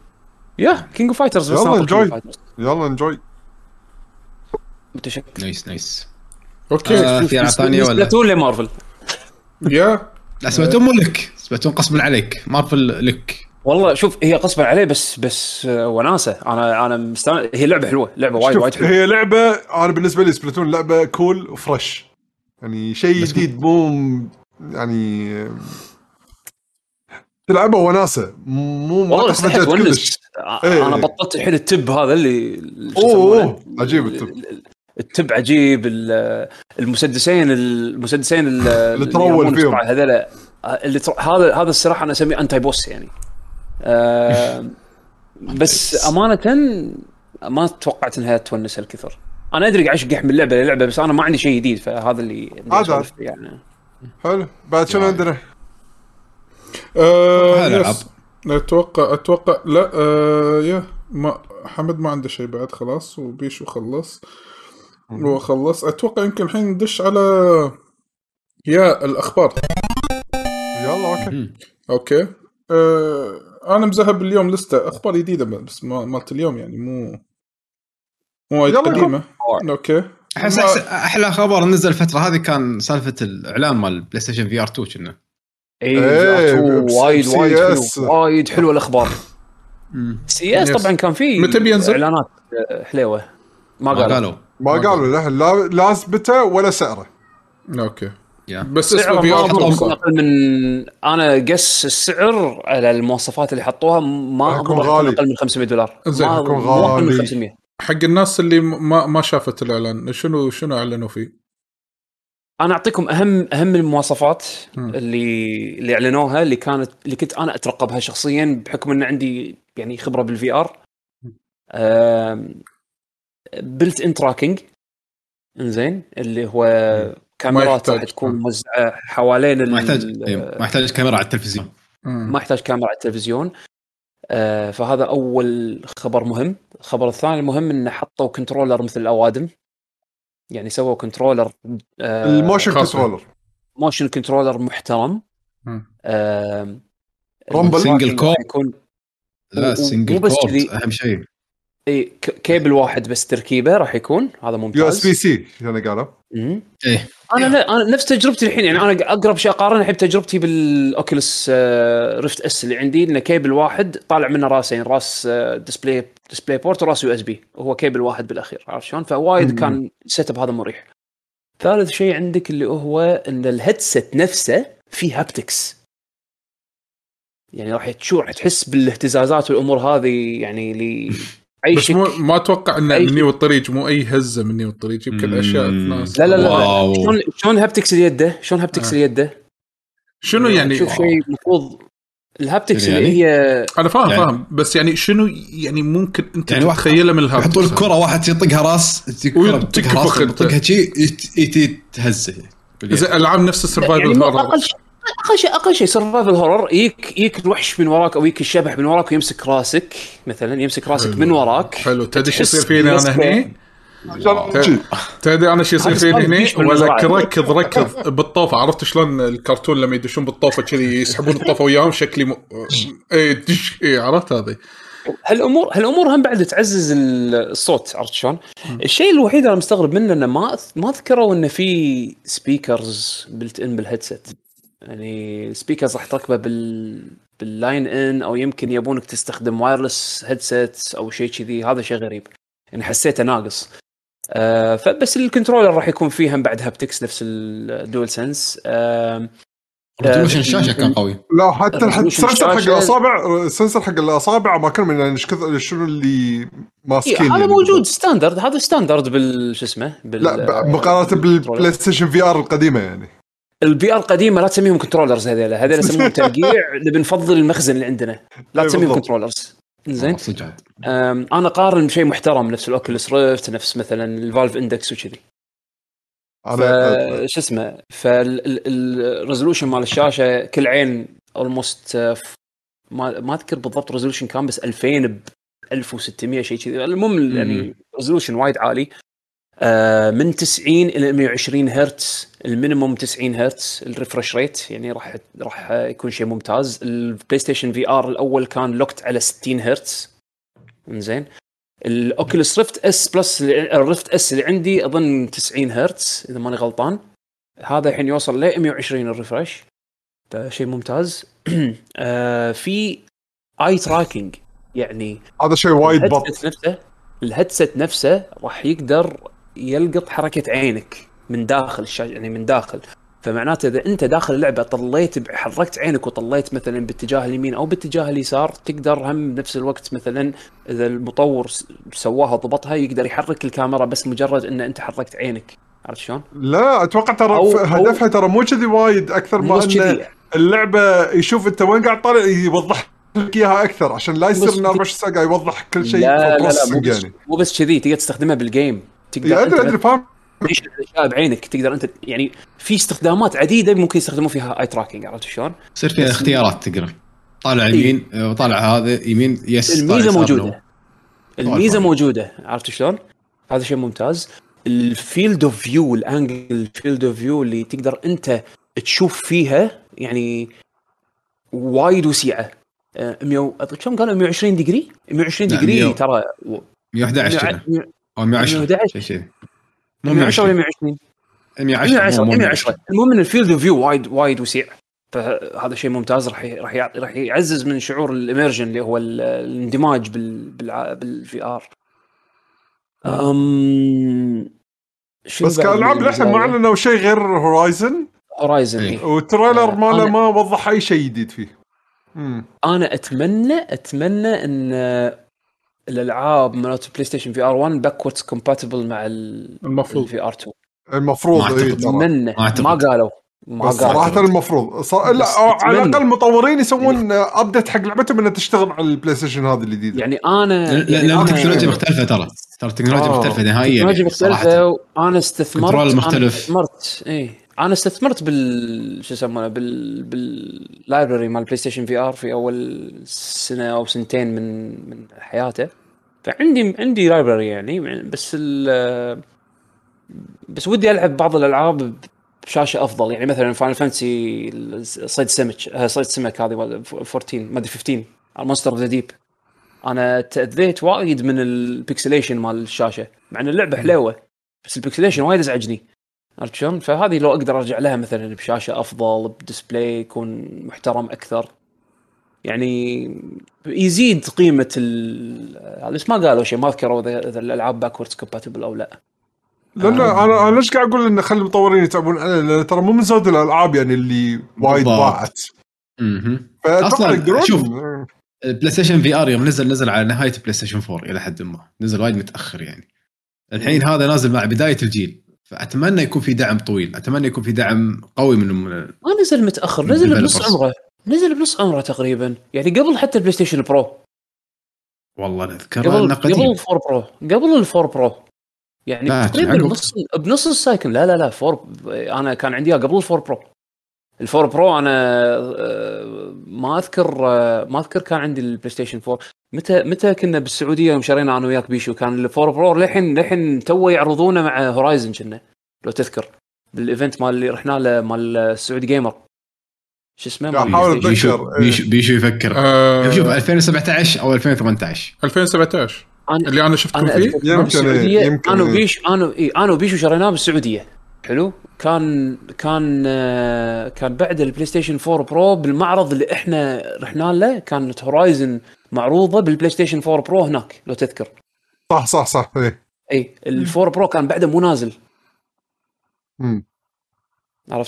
يا كينج فايترز، يلا انجوي يلا انجوي متشكر. نايس نايس اوكي. في اعطاني ولا سبتون لمارفل؟ يا لا سبتون لك، سبتون قسما عليك، مارفل لك والله. شوف هي قسما عليه بس بس وناسه. انا انا مستان... هي لعبه حلوه، لعبه وايد وايد حلوه. هي لعبه انا بالنسبه لي سبتون لعبه كول وفرش، يعني شيء جديد مو يعني تلعبه وناسه، مو مو كلش. انا بطلت الحين التب هذا اللي اوه عجيب، التب التب عجيب، المسدسين المسدسين اللي ترول فيهم هذول، اللي هذا هذا الصراحه انا اسميه انتي بوس يعني. بس امانه ما توقعت انها تونس هالكثر. انا ادري قاعد اشقح من اللعبه للعبه، بس انا ما عندي شيء جديد، فهذا اللي هذا يعني حلو. بعد شنو عندنا؟ أه اتوقع اتوقع لا أه يا ما حمد ما عنده شيء بعد، خلاص وبيشو خلص وخلص. اتوقع يمكن الحين ندش على يا الاخبار. يلا اوكي اوكي. أه انا مذهب اليوم لسته اخبار جديده، بس ما مالت اليوم يعني مو مو وايد قديمه. اوكي احس احلى خبر نزل الفتره هذه كان سالفه الاعلان مال بلاي ستيشن في ار تو كنا. اي وايد وايد حلو، وايد حلو الاخبار. سي اس طبعا كان فيه اعلانات حلوه، ما قالوا ما قالوا لا لا اثبته ولا سعره. اوكي بس اسمه في اقل من، انا قس السعر على المواصفات اللي حطوها، ما اقل من خمسمية دولار، ما اقل من خمسمية. حق الناس اللي ما ما شافت الاعلان، شنو شنو اعلنوا فيه؟ انا اعطيكم اهم اهم المواصفات اللي اللي اعلنوها، اللي كانت اللي كنت انا اترقبها شخصيا بحكم ان عندي يعني خبره بالفي ار. بلت ان تراكنج انزين، اللي هو كاميرات راح تكون موزعه حوالين، ما يحتاج ما يحتاج كاميرا على التلفزيون، ما يحتاج كاميرا على التلفزيون. آه فهذا اول خبر مهم. الخبر الثاني المهم ان حطوا كنترولر مثل الاوادم، يعني سووا كنترولر آه الموشن كنترولر، موشن كنترولر محترم. آه رامبل سنجل كور يكون، لا سنجل كور اهم شيء. اي كيبل واحد بس تركيبه راح يكون، هذا ممتاز. يو اس بي سي انا قاله ايه. انا لا انا نفس تجربتي الحين، يعني انا اقرب شيء اقارن الحين تجربتي بالاوكيولس آه ريفت اس اللي عندي، انه كيبل واحد طالع منه راسين، راس آه ديسبلاي ديسبلاي بورت وراس يو اس بي، وهو كيبل واحد بالاخير. عارف شلون؟ فوايد كان سيت اب هذا مريح. ثالث شيء عندك اللي هو ان الهيدسيت نفسه فيه هابتكس، يعني راح تشعر تحس بالاهتزازات والامور هذه، يعني اللي بس مو ما اتوقع ان مني والطريق مو اي هزه مني والطريق يمكن اشياء ناس. لا لا لا شلون شلون هابتكس اليده شلون هابتكس آه. اليده شنو يعني شوف شيء المفروض الهابتكس يعني اللي هي انا فاهم يعني فاهم بس يعني شنو يعني ممكن انت يعني تتخيله من الهابتكس يحطون الكره واحد يطقها راس يطقها شيء يتهز زي العاب نفس السرفايفل هورر. أقل شيء أقل شيء سرفايفل هورر يك يك الوحش من وراك أو يك الشبح من وراك ويمسك راسك مثلاً، يمسك راسك من وراك. حلو تدري شو يصير فيني أنا هني؟ تدري أنا شو يصير فيني هني؟ ولا كركض ركض بالطوفة، عرفت شلون الكرتون لما يدشون بالطوفة كذي يسحبون الطوفة وياهم شكلي م... إيه دش إيه عرفت هذه. هالأمور هالأمور هم بعد تعزز الصوت عرفت شلون؟ الشيء الوحيد أنا مستغرب منه إنه ما ما ذكروا إنه في سبيكرز بلت إن بالهيدسيت. يعني السبيكرز راح تركبه بال باللاين ان او يمكن يبونك تستخدم وايرلس هيدسيت او شيء كذي، هذا شيء غريب يعني حسيته ناقص. آه فبس الكنترولر راح يكون فيها بعد هابتكس نفس الدول سنس. آه ريزولوشن الشاشه كان قوي، لا حتى السنسر حق الاصابع، السنسر حق الاصابع ما كان من يعني شنو اللي ماسكين هذا إيه يعني موجود ستاندرد، هذا ستاندرد بالش اسمه بال... لا مقارنه بالبلاي ستيشن في ار القديمه يعني البي ار القديمه لا تسميهم كنترولرز، هذول هذول نسميهم ترقيع اللي بنفضل المخزن اللي عندنا لا تسميهم كنترولرز. زين انا قارن بشيء محترم نفس الاوكيولس ريفت نفس مثلا الفالف اندكس وكذي على شو اسمه، فالريزولوشن مال الشاشه كل عين اولموست ما ما اذكر بالضبط ريزولوشن كان بس ألفين ب ألف وستمية شيء كذي، المهم يعني ريزولوشن وايد عالي من تسعين إلى مية وعشرين هرتز، المينيموم تسعين هرتز الريفرش ريت، يعني راح راح يكون شيء ممتاز. البلاي ستيشن في آر الأول كان لوكت على ستين هرتز. إنزين الأوكيولس ريفت إس بلس الريفت إس اللي عندي أظن تسعين هرتز إذا ماني غلطان، هذا الحين يوصل ل مية وعشرين الريفرش، ده شيء ممتاز. في آي تراكينج يعني هذا شيء وايد بط، الهيدسيت نفسه راح يقدر يلقط حركة عينك من داخل الشاشة، يعني من داخل، فمعناته إذا أنت داخل اللعبة طليت بحركت عينك وطليت مثلاً باتجاه اليمين أو باتجاه اليسار تقدر هم بنفس الوقت مثلاً إذا المطور سواها ضبطها يقدر يحرك الكاميرا بس مجرد إن أنت حركت عينك، عرفت شلون؟ لا أتوقع ترى هدفها ترى مو كذي وايد، أكثر ما إن اللعبة يشوف أنت وين قاعد طالع يوضح لكيها أكثر عشان لا يصير لنا أربعة وعشرين ساعة قاعد يوضح كل شيء. لا لا لا مو بس كذي، تقدر تستخدمها بالجيم، تقدر أدري أدري فاهم ليش الأشياء بعينك، تقدر أنت يعني في استخدامات عديدة ممكن يستخدمون فيها آي تراكينج، عرفت شلون؟ يصير فيها اختيارات تقرأ طالع يمين وطالع هذا يمين يس، الميزة موجودة، الميزة موجودة عرفت شلون؟ هذا شيء ممتاز. الفيلد أوف فيو الأنجل فيلد أوف فيو اللي تقدر أنت تشوف فيها يعني وايد وسيعة، مية كم قالوا مية وعشرين دقيقة مية وعشرين دقيقة ترى مية وأحد عشر أو مية وعشرة شيء مو مية وعشرة ولا مية وعشرين مية وعشرة مية وعشرة. المهم إن الفيلد فيو وايد وايد وسيع، فهذا شيء ممتاز راح راح راح يعزز من شعور الإميرجن اللي هو الاندماج بال بال بالفي آر. أمم بس كالعاب لحد ما أعلنوا شيء غير هورايزن هورايزن والتريلر ماله ما وضح أي شيء جديد فيه. مم. أنا أتمنى أتمنى إن الألعاب مالت بلاي ستيشن في آر واحد باكوردز كومباتبل مع المفروض في آر اثنين المفروض. إيه أتمنى ما قالوا ما صراحة المفروض صراحة لا على الأقل مطورين يسوون أبديت حق لعبتهم إنها تشتغل على البلاي ستيشن هذا الجديد، يعني أنا لأن التكنولوجيا مختلفة ترى ترى التكنولوجيا مختلفة نهائيا، التكنولوجيا مختلفة وأنا استثمرت أنا استثمرت إيه أنا استثمرت بال شو يسمونه بال باللايبرري مال بلاي ستيشن في آر في أول سنة أو سنتين من من حياته، فعندي عندي لايبرري يعني بس ال بس ودي ألعب بعض الألعاب بشاشة أفضل، يعني مثلاً فاينل فانتسي صيد سمك صيد سمك هذه أربعتاشر ما أدري خمستاشر المونستر ذا ديب، أنا تأذيت وايد من البيكسليشن مال الشاشة مع إن اللعبة حلوة بس البيكسليشن وايد أزعجني عرفت شلون؟ فهذه لو أقدر أرجع لها مثلاً بشاشة أفضل بديسبلاي يكون محترم أكثر، يعني يزيد قيمة ال. ما قالوا شيء ما أذكروا إذا الألعاب باكوردز كومباتبل أو لا. لان آه. انا انا ليش قاعد اقول ان خلي المطورين يتعبون عليه؟ لان ترى مو من زود الالعاب يعني اللي وايد ضاعت. اها اصلا شوف بلاي ستيشن في ار يوم نزل نزل على نهايه بلاي ستيشن فور الى حد ما، نزل وايد متاخر يعني. الحين هذا نازل مع بدايه الجيل، فاتمنى يكون في دعم طويل، اتمنى يكون في دعم قوي من ما نزل متاخر، نزل بنص عمره، نزل بنص عمره تقريبا يعني قبل حتى البلاي ستيشن برو. والله نذكر قبل قبل الفور برو، قبل الفور برو يعني تقريبا بنص بنص السايكل. لا لا لا فور انا كان عندي قبل الفور برو. الفور برو انا ما اذكر ما اذكر كان عندي البلاي ستيشن فور متى متى كنا بالسعوديه يوم شرينا انا وياك بيشو. كان الفور برو لحين لحين تو يعرضونه مع هورايزن كنا لو تذكر بالايفنت مال اللي رحنا له مال السعودي جيمر شو اسمه بيشو, بيشو, بيشو يفكر أه شوف ألفين وسبعة عشر او ألفين وثمانية عشر ألفين وسبعة عشر أنا اللي انا شفتكم فيه يمكن انا وبيشو انا اي انا وبيشو شريناه بالسعوديه. حلو كان كان كان بعد البلاي ستيشن فور برو بالمعرض اللي احنا رحنا له، كانت هورايزن معروضه بالبلاي ستيشن فور برو هناك لو تذكر. صح صح صح ايه اي الفور برو كان بعده مو نازل. امم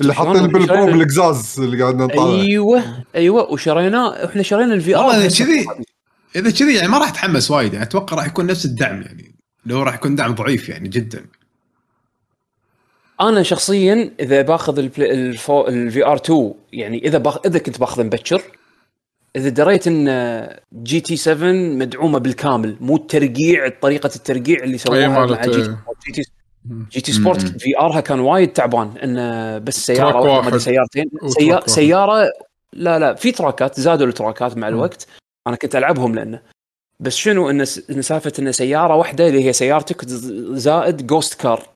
اللي حاطين بالبرو بالقزاز اللي قاعدين نطالع. ايوه ايوه وشرينا احنا شرينا الفي ار. اذا كذي اذا كذي يعني ما راح اتحمس وايد يعني، اتوقع راح يكون نفس الدعم يعني، لو راح يكون دعم ضعيف يعني جدا. انا شخصيا اذا باخذ الفي ار تو يعني اذا باخ... اذا كنت باخذه مبكر، اذا دريت ان جي تي سبعة مدعومه بالكامل مو الترقيع طريقه الترقيع اللي سووها مع جي تي جي تي, جي تي سبورت في ارها كان وايد تعبان، انه بس سياره واحده ما سيارتين سيارة, سياره لا لا في تراكات زادوا التراكات مع الوقت. انا كنت العبهم لانه بس شنو ان سالفه ان سياره واحده اللي هي سيارتك زائد جوست كار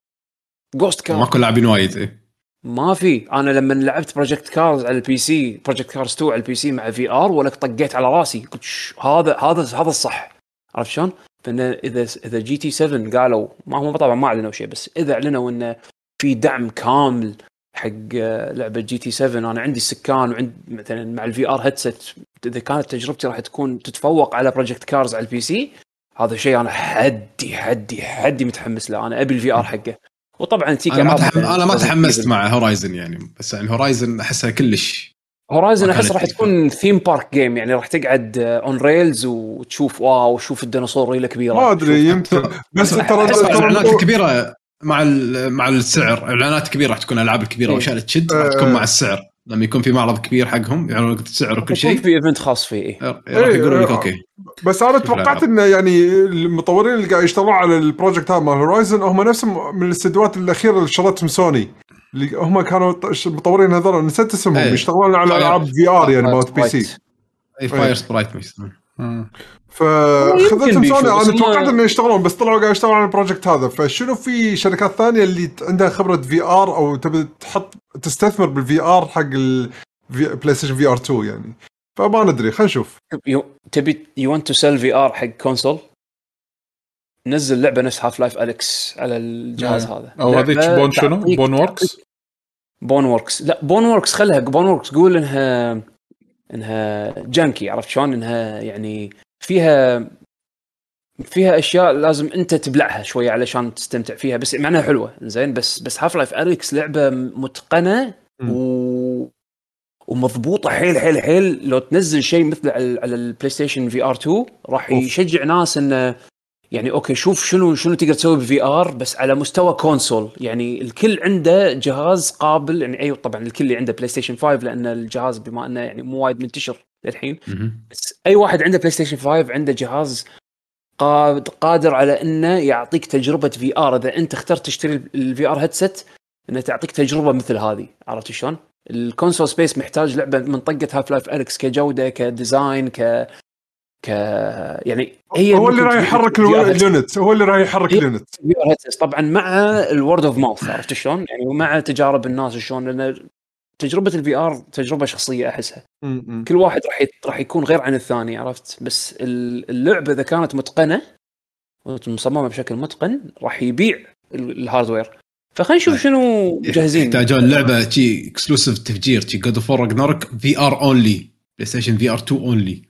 جوست كار ماكو لاعبين وايد. ايه ما في. انا لما لعبت بروجكت كارز على البي سي، بروجكت كارز تو على البي سي مع في ار، ولك طقيت على راسي قلت هذا هذا هذا الصح. عرفت شلون؟ فان اذا اذا جي تي سبعة قالوا ما هم طبعا ما اعلنوا شيء، بس اذا اعلنوا انه في دعم كامل حق لعبه جي تي سبعة، انا عندي السكان وعند مثلا مع الفي ار هيدسيت، اذا كانت تجربتي راح تكون تتفوق على بروجكت كارز على البي سي، هذا شيء انا حدي حدي حدي متحمس له. انا ابي الفي ار حقه. وطبعا تيك انا ما تحم... انا ما تحمست مع هورايزن يعني، بس يعني هورايزن احسها كلش هورايزن احس راح تكون ثيم بارك جيم يعني، راح تقعد اون ريلز وتشوف واو شوف الديناصور ريله كبيره ما ادري يمكن حتى... بس ترى الاعلانات الكبيره مع ال... مع السعر اعلانات كبيره راح تكون العاب الكبيره واشياء إيه. تشد راح تكون مع السعر لما يكون في معرض كبير حقهم يعني وقت السعر وكل شيء في ايفنت خاص فيه إيه. راح يقولوا لك اوكي. بس انا توقعت ان يعني المطورين اللي قاعد يشتغلوا على البروجكت هذا مال هورايزن هم نفسهم من الاستديوهات الاخيره اللي شرتهم سوني، اللي هم كانوا مطورين هذول نسيت اسمهم أيه. يشتغلون على العاب في ار يعني مالت بي سي اي فاير سبرايت مثلا. فخذتهم سوني انا توقعت انه يشتغلون بس طلعوا قاعد يشتغلون على البروجكت هذا. فشنو في شركات ثانيه اللي عندها خبره في ار او تبي تحط تستثمر بالفي ار حق البلاي ستيشن في ار تو يعني؟ فما ندري خلينا نشوف. تبي يو وانت تو سيل في ار حق كونسول، نزل لعبه نفس هاف لايف اليكس على الجهاز هذا او هذه بون شنو بون ووركس بون ووركس لا بون ووركس خلها بون ووركس قول انها انها جانكي. عرفت شلون؟ انها يعني فيها فيها اشياء لازم انت تبلعها شويه علشان تستمتع فيها، بس معناها حلوه زين. بس بس هاف لايف اليكس لعبه متقنه و... ومضبوطه حيل حيل حيل. لو تنزل شيء مثل على البلاي ستيشن في ار تو راح يشجع ناس انه يعني اوكي شوف شنو شنو تقدر تسوي بفي ار بس على مستوى كونسول. يعني الكل عنده جهاز قابل يعني. ايوه طبعا الكل اللي عنده بلاي ستيشن خمسة لان الجهاز بما انه يعني مو وايد منتشر للحين، بس اي واحد عنده بلاي ستيشن خمسة عنده جهاز قادر على انه يعطيك تجربه في ار. اذا انت اخترت تشتري الفي ار هيدسيت انه تعطيك تجربه مثل هذه. عرفت شلون؟ الكونسول سبيس محتاج لعبه من طقه هاف لايف اليكس كجوده كديزاين ك ك يعني هي هو اللي راح يحرك اليونت هو اللي راح يحرك اليونت طبعا مع الورد اوف ماوث. عرفت شلون يعني؟ ومع تجارب الناس شلون، لان تجربه الفي ار تجربه شخصيه احسها م-م. كل واحد راح راح يكون غير عن الثاني. عرفت؟ بس اللعبه اذا كانت متقنه ومصممه بشكل متقن راح يبيع الهاردوير. فخلينا نشوف شنو جاهزين. يحتاجون لعبه شيء اكسكلوسيف تفجير شيء جود اوف راجناروك في ار اونلي بلاي ستيشن في ار تو اونلي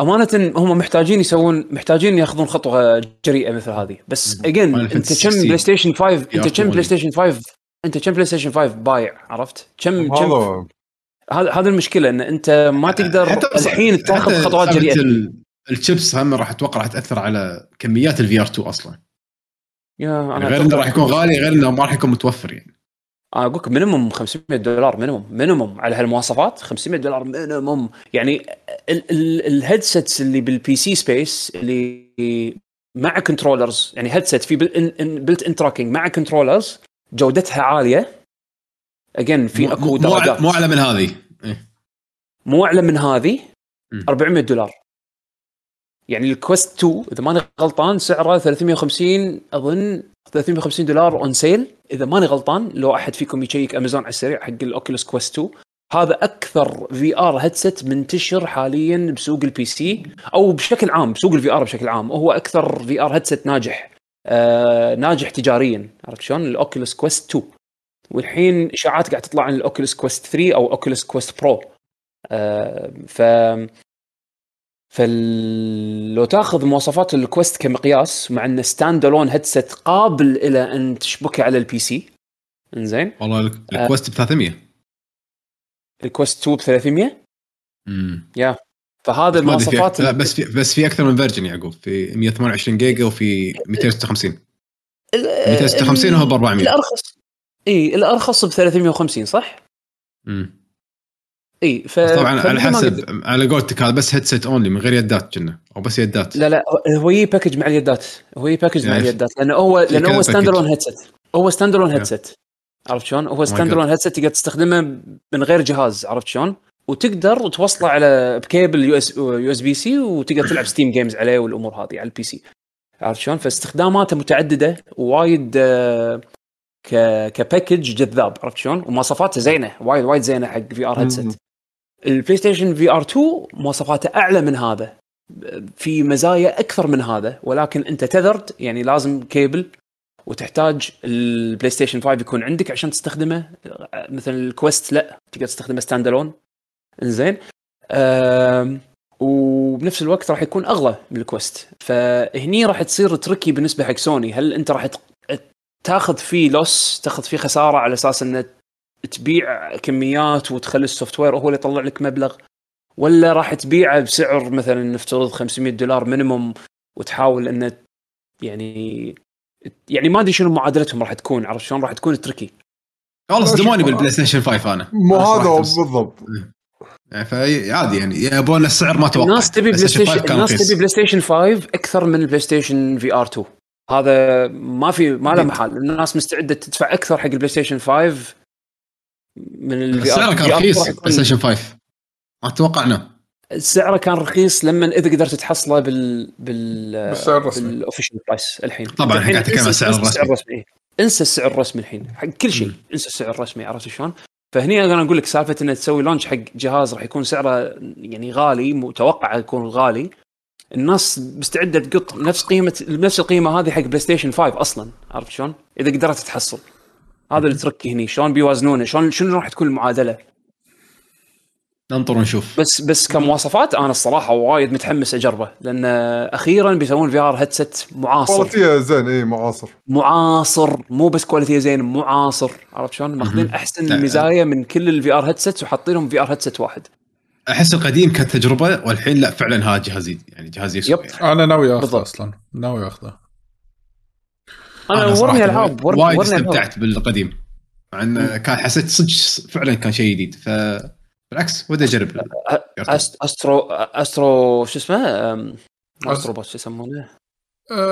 امانه هم محتاجين يسوون محتاجين ياخذون خطوه جريئه مثل هذه. بس اجين انت كم بلاي ستيشن خمسة انت كم بلاي ستيشن خمسة انت كم بلاي ستيشن خمسة بايع؟ عرفت كم كم هذا هذا المشكله ان انت ما تقدر الحين تاخذ خطوات جريئه. الشيبس هم راح اتوقع راح تاثر على كميات الفي ار اثنين اصلا يا انا غير انه راح يكون غالي غير انه ما راح يكون متوفر. يعني انا اقول لك مينيمم خمسمية دولار مينيمم مينيمم على هالمواصفات خمسمية دولار مينيمم. يعني الهيدسيتس اللي بالبي سي سبيس اللي مع كنترولرز يعني هيدسيت في بلت ان تراكينج مع كنترولرز جودتها عاليه اجين في اكو درجات مو اعلى من هذه مو اعلى من هذه أربعمية دولار. يعني الكوست اثنين اذا ماني غلطان سعره ثلاثمية وخمسين اظن ثلاثمية وخمسين دولار اون سيل اذا ماني غلطان. لو احد فيكم يشيك امازون على السريع حق الاوكيولس كويست اثنين هذا اكثر في ار هيدسيت منتشر حاليا بسوق البي سي او بشكل عام بسوق الفي ار بشكل عام. وهو اكثر في ار هيدسيت ناجح آه ناجح تجاريا. عرفت شلون الاوكيولس كويست اثنين والحين اشاعات قاعد تطلع عن الاوكيولس كويست ثلاثة او اوكيولس كويست برو آه ف فلو تاخذ مواصفات الكويست كمقياس مع ان ستاند الون هيدسيت قابل الى ان تشبكه على البي سي انزين والله الكويست ب ثلاثمية الكويست اثنين ب ثلاثمية امم يا فهذا المواصفات فيه. بس في بس في اكثر من فيرجن يعقوب في مية وثمانية وعشرين جيجا وفي مئتين وستة وخمسين مئتين وستة وخمسين وهو ب أربعمية. الارخص اي الارخص ب ثلاثمية وخمسين صح امم اي ف طبعا على حسب على قولتك هذا بس هيدسيت اونلي من غير يدات كنا او بس يدات. لا لا هو يي باكج مع اليدات هو يي باكج مع اليدات لانه هو لانه هو ستاند الون هيدسيت هو ستاند الون هيدسيت عرفت شلون هو ستاند الون هيدسيت تقدر تستخدمه من غير جهاز عرفت شلون وتقدر توصله على بكيبل يو اس يو اس بي سي وتقدر تلعب ستيم جيمز عليه والامور هذه على البي سي عرفت شلون. فاستخداماته متعدده ووايد ك كباكج جذاب عرفت شلون ومواصفاته زينه وايد وايد زينه حق في ار هيدسيت. البلاي ستيشن في ار اثنين مواصفاته أعلى من هذا في مزايا أكثر من هذا ولكن أنت تذرد يعني لازم كيبل وتحتاج البلاي ستيشن خمسة يكون عندك عشان تستخدمه مثل الكويست لا تقدر تستخدمه ستاندالون إنزين وبنفس الوقت راح يكون أغلى من الكويست. فهني راح تصير تركي بالنسبة حق سوني هل أنت راح تاخذ فيه لوس تاخذ فيه خسارة على أساس أن تبيع كميات وتخلي السوفت وير هو اللي يطلع لك مبلغ ولا راح تبيعه بسعر مثلا نفترض خمسمية دولار مينيموم وتحاول انه يعني يعني ما ادري شنو معادلتهم راح تكون عرفت شلون راح تكون التركي خلاص دموني بالبلاي ستيشن خمسة انا مو هذا بالضبط يعني عادي يعني يبون السعر ما توقع الناس تبي بلاي ستيشن الناس تبي بلاي ستيشن خمسة اكثر من البلاي ستيشن في ار اثنين هذا ما في ما له محل. الناس مستعده تدفع اكثر حق البلاي ستيشن خمسة من السعر كان رخيص بلايستيشن خمسة ما توقعنا السعر كان رخيص لما اذا قدرت تحصله بال بال بالاوفيشال برايس الحين طبعا قاعد اتكلم السعر الرسمي انسى السعر الرسمي الحين حق كل شيء انسى السعر الرسمي عرفت شلون. فهني انا اقول لك سالفه انك تسوي لونش حق جهاز راح يكون سعره يعني غالي متوقع يكون غالي الناس مستعده تقط نفس قيمه نفس القيمه هذه حق بلايستيشن خمسة اصلا عرفت شلون اذا قدرت تحصل هذا اللي تركي هني شلون بيوازنونه شلون شنو راح تكون المعادله ننطر ونشوف. بس بس كمواصفات انا الصراحه وايد متحمس اجربه لان اخيرا بيسوون في ار هيدسيت معاصر كواليتيه زين اي معاصر معاصر مو بس كواليتيه زين معاصر عرفت شلون ماخذين احسن مزايا من كل الفي ار هيدسيت وحاطينهم في ار هيدسيت واحد. احس القديم كانت تجربه والحين لا فعلا هذا جهازي يعني جهازي يب يعني. انا ناوي اخذه اصلا ناوي اخذه انا ورني العاب وايد استمتعت بالقديم عن كان حسيت صدق فعلا كان شيء جديد فبالعكس ودي اجرب استرو استرو شو اسمه استرو بوت شو يسمونه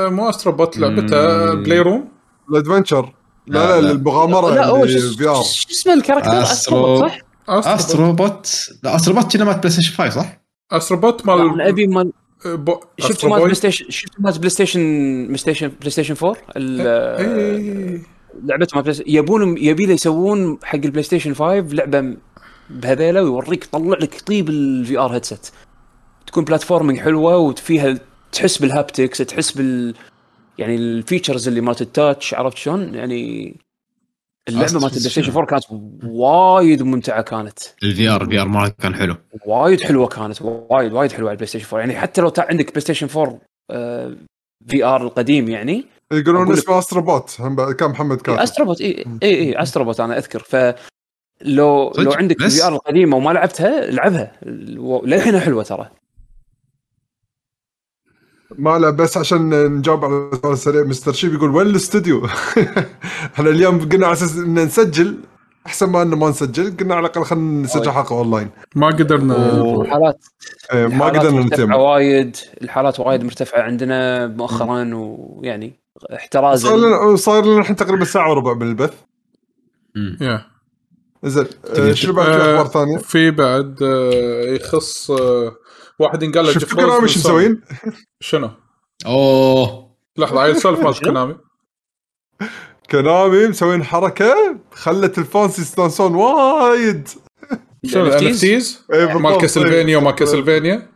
مو استرو بوت لعبته بلاي روم الادفنتشر لا لا المغامره شو اسمه الكاركتر استرو صح استرو بوت لا استرو بوت كنا مال بلاي ستيشن خمسة صح استرو بوت مال ابي مال ب... شفت مات بلاي ستيشن شفت مات بلاي ستيشن بلاي ستيشن أربعة لعبة ما بلاي يبون يبي له يسوون حق البلاي ستيشن خمسة لعبة بهذيله ويوريك طلع لك طيب الفي ار هيدسيت تكون بلاتفورمينج حلوة وفيها تحس بالهابتكس تحس بال يعني الفيتشرز اللي مالت التاتش عرفت شلون يعني اللعبه ما تدشيش فور كانت وايد ممتعه، كانت الفي ار في ار ما كان حلو وايد حلوه، كانت وايد وايد حلوه على البلاي ستيشن فور. يعني حتى لو عندك بلاي ستيشن فور آه في ار القديم، يعني يقولون اسمه أستروبوت كان محمد كاتب أستروبوت. اي اي اي أستروبوت انا اذكر. فلو لو لو عندك الفي ار القديمه وما لعبتها لعبها للحين، حلوه ترى. ما لا بس عشان نجاوب على السؤال السريع، مستر شيب يقول وين الاستوديو؟ احنا اليوم قلنا على اساس ان نسجل احسن ما انه ما نسجل، قلنا على الاقل خلينا نسجل حلقه اونلاين. ما قدرنا الحالات آه، ما قدرنا نتم وايد، الحالات وايد مرتفعه عندنا مؤخرا، ويعني احتراز صار لنا الحين تقريبا ساعه وربع من البث. امم زين شنو بعد اخبار ثانيه؟ في بعد يخص واحد قال له شفت كنامي شو مسوين؟ شنو؟ اوه لحظه، عيل سالف مال كنامي. كنامي مسوين حركه خلت الفانس يستانسون وايد. شنو الانفتيز؟ مال كاسلفينيا وما كاسلفينيا.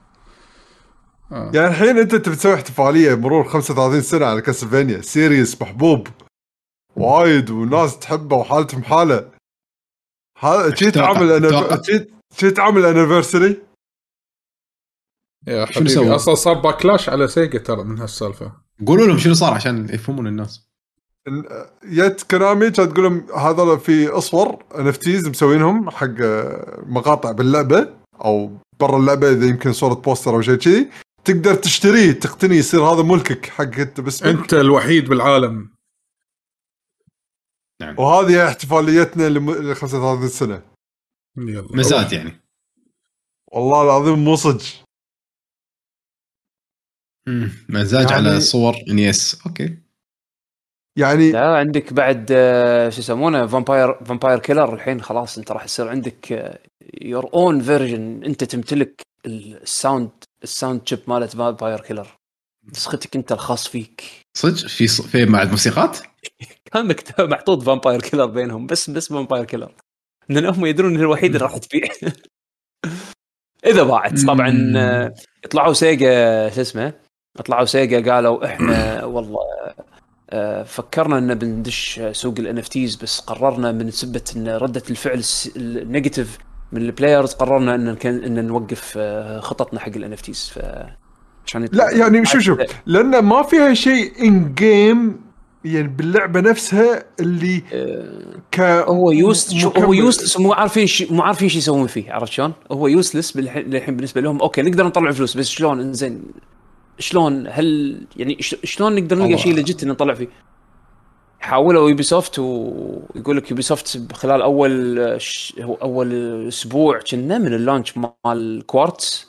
يعني الحين انت تبتسوي احتفاليه مرور خمسة وثلاثين سنه على كاسلفينيا، سيريس محبوب وايد والناس تحبه وحالتهم حاله. هذا شي تعمل انا شي تعمل انيفرساري يا حبيبي. اصلا صار باكلاش على سيجا ترى من هالسالفه. قولوا لهم شنو صار عشان يفهمون الناس. يت كرامي كانت تقول لهم هذا في اصور انفتيز مسوينهم حق مقاطع باللعبه او برا اللعبه، اذا يمكن صوره بوستر او شيء كذي تقدر تشتريه تقتني يصير هذا ملكك حق انت بس انت الوحيد بالعالم. نعم. وهذه احتفاليتنا ل خمسة وثلاثين سنه. يلا مزات يعني والله العظيم مو صدق. امم مزاج يعني... على صور نيس اوكي. يعني لا عندك بعد شو يسمونه فامباير فامباير كيلر. الحين خلاص انت راح يصير عندك يور اون فيرجن، انت تمتلك الساوند الساوند تشيب مالت فامباير كيلر، نسختك انت الخاص فيك. صدق في في مع الموسيقات كان مكتوب محطوط فامباير كيلر بينهم، بس بس فامباير كيلر لان هم يدرون ان الوحيد اللي راح تبيع اذا باعت طبعا. يطلعوا سيجا شو اسمه اطلعوا سيجا قالوا احنا والله فكرنا ان بندش سوق الانفتيز، بس قررنا من سبه ان رده الفعل النيجاتيف من البلايرز قررنا ان ان نوقف خططنا حق الانفتيز. ف عشان لا يعني شوف شوف لان ما فيها شيء ان جيم يعني باللعبه نفسها اللي ك هو يوسلس هو يوسلس مو عارفين شيء مو عارفين شيء يسوون فيه. عرفت شلون؟ هو يوسلس بالحين بالنسبه لهم. اوكي نقدر نطلع فلوس بس شلون؟ انزين شلون هل يعني شلون نقدر نلقى شيء لجيت نطلع فيه؟ حاولوا يوبي سوفت، ويقول لك يوبي سوفت خلال اول ش... اول اسبوع كنا من اللانش مال كوارتز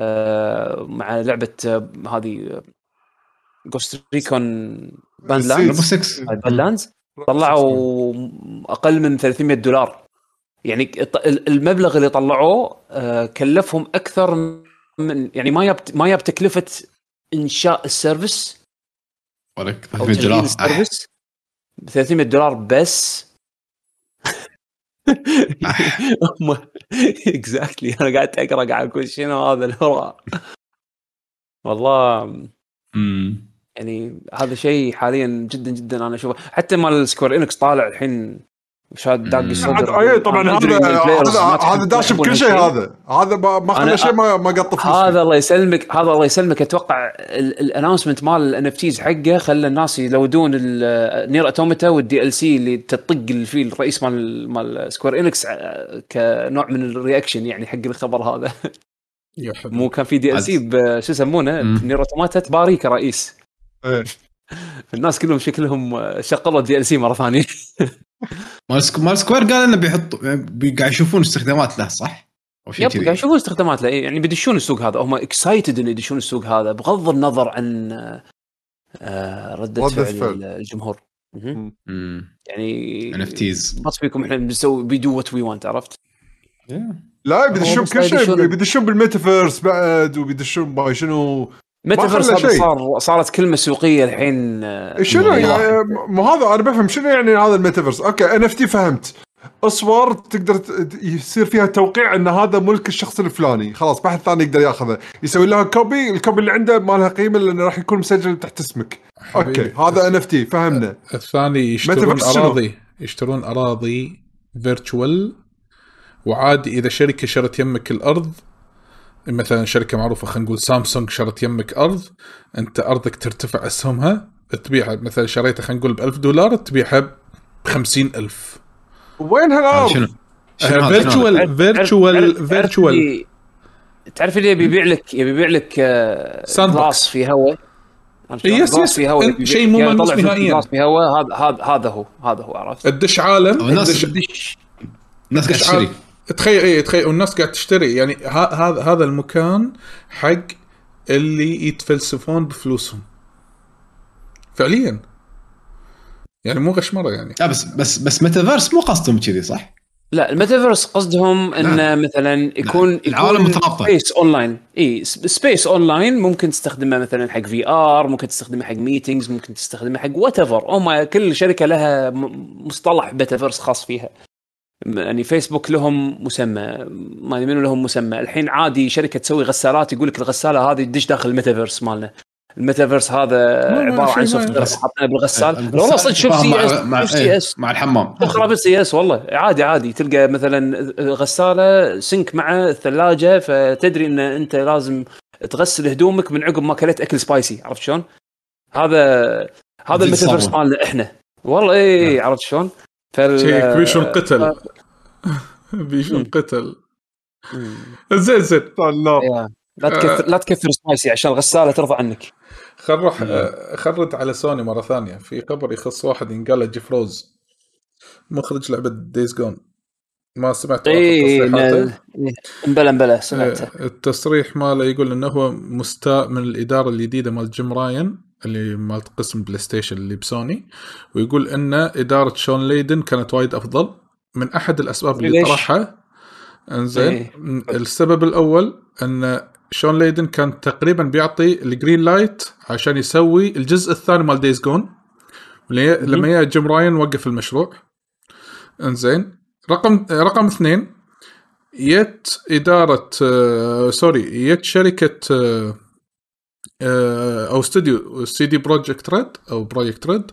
آه مع لعبه آه هذه جوست ريكون باندلاندز طلعوا اقل من ثلاثمية دولار. يعني المبلغ اللي طلعوه آه كلفهم اكثر من يعني ما يب ما يب تكلفة إنشاء السيرفيس ولك ثلاثمية دولار ثلاثمية دولار بس. إكزاكتلي أنا قاعد أقرأ على كل شيء هذا الهراء والله. أمم يعني هذا شيء حاليا جدا جدا أنا أشوفه. حتى مال السكوير إنكس طالع الحين مشاهد داقي صدر. أيه طبعا هذا هذا داش بكل شيء. هذا هذا ما خلى شيء ما ما قط فلوس. هذا الله يسلمك هذا الله يسلمك. أتوقع الأناونسمنت مال الأنفتيز حقه خلى الناس يلودون النير أتوميتا والدي إل سي اللي تطق فيه الرئيس مال مال سكوير إنكس كنوع من الرياكشن يعني حق الخبر هذا. مو كان في دي إل سي بشو يسمونه نير أتوميتا تباري كرئيس. الناس كلهم شكلهم شغلوا دي إل سي مرة ثانية. مال سكوير قال إنه بيحطوا قاعد يشوفون استخدامات له صح؟ يب قاعد يشوفون استخدامات له يعني بيدشون السوق هذا. هم اكسايتد إنه يدشون السوق هذا بغض النظر عن ردة فعل الجمهور. يعني نفتيز ما فيكم إحنا بنسوي بيدو what we want. عرفت؟ لا بيدشون كل شيء، بيدشون بالميتافيرس بعد وبيدشون باي شنو ميتافيرس. صار صارت كلمه سوقيه الحين. شنو يعني مو هذا انا بفهم شنو يعني هذا الميتافيرس. اوكي انا فتي فهمت اصور تقدر يصير فيها توقيع ان هذا ملك الشخص الفلاني، خلاص ما حد ثاني يقدر ياخذه، يسوي لها كوبي، الكوبي اللي عنده ما لها قيمه لانه راح يكون مسجل تحت اسمك. اوكي هذا انا فتي فهمنا. الثاني يشترون اراضي يشترون أراضي فيرتشوال، وعادي إذا شركة شرت يمك الأرض، مثلا شركة معروفة خلينا نقول سامسونج شرت يمك أرض، أنت أرضك ترتفع أسهمها تبيعها، مثلا شريتها خلينا نقول بألف دولار تبيعها بخمسين ألف. وين هالأرض؟ شنو؟ فيرتشوال فيرتشوال فيرتشوال. تعرف اللي يبيع لك يبيع لك غلاس في هواء. يس يس في هواء شيء مو ملموس نهائيا. غلاس في هواء هذا هذا هذا هو هذا هو عرفت. الدش عالم. الناس الدش. الناس قاعد تشتري. تخيل ايه تخيل والناس قاعد تشتري، يعني هذا هذا المكان حق اللي يتفلسفون بفلوسهم. فعليا. يعني مو غشمره يعني. لا بس بس بس ميتافيرس مو قصدهم كذي صح؟ لا الميتافيرس قصدهم ان لا. مثلا يكون, يكون العالم متغطى سبيس اونلاين، اي سبيس اونلاين ممكن تستخدمه مثلا حق في ار، ممكن تستخدمه حق ميتينجز، ممكن تستخدمه حق وات ايفر. هم كل شركه لها مصطلح ميتافيرس خاص فيها، يعني فيسبوك لهم مسمى، ما ادري منو لهم مسمى. الحين عادي شركه تسوي غسالات يقول لك الغساله هذه تدش داخل الميتافيرس مالنا. الميتافيرس هذا عباره عن سوفت وير حاطينه بالغسال. لو والله صدق شوف سي اس مع, إيه؟ مع الحمام خراب السي اس والله. عادي عادي تلقى مثلا غساله سنك مع الثلاجه، فتدري ان انت لازم تغسل هدومك من عقب ما اكلت اكل سبايسي. عرفت شلون؟ هذا هذا الميتافيرس مالنا احنا والله. اي عرفت شلون؟ فال بيشون قتل بيشون قتل زين زين الله. لا تكثر لا تكثر سبايسي عشان الغساله ترفع عنك. خل نروح خرد على سوني مره ثانيه. في خبر يخص واحد ينقال جيفروز مخرج لعبه دايز جون. ما سمعت تصريحاته؟ امبلا امبلا سمعته. التصريح ماله يقول انه هو مستاء من الاداره الجديده مال جيم راين اللي مال قسم بلاي ستيشن اللي بسوني، ويقول ان اداره شون ليدن كانت وايد افضل. من احد الاسباب اللي طرحها انزين، السبب الاول ان شون ليدن كان تقريبا بيعطي الجرين لايت عشان يسوي الجزء الثاني مال دايز جون، لما جاء جيم راين وقف المشروع. انزين رقم رقم اثنين، يت إدارة آه سوري يت شركة آه آه أو استوديو سي دي بروجكت ريد أو بروجكت ريد،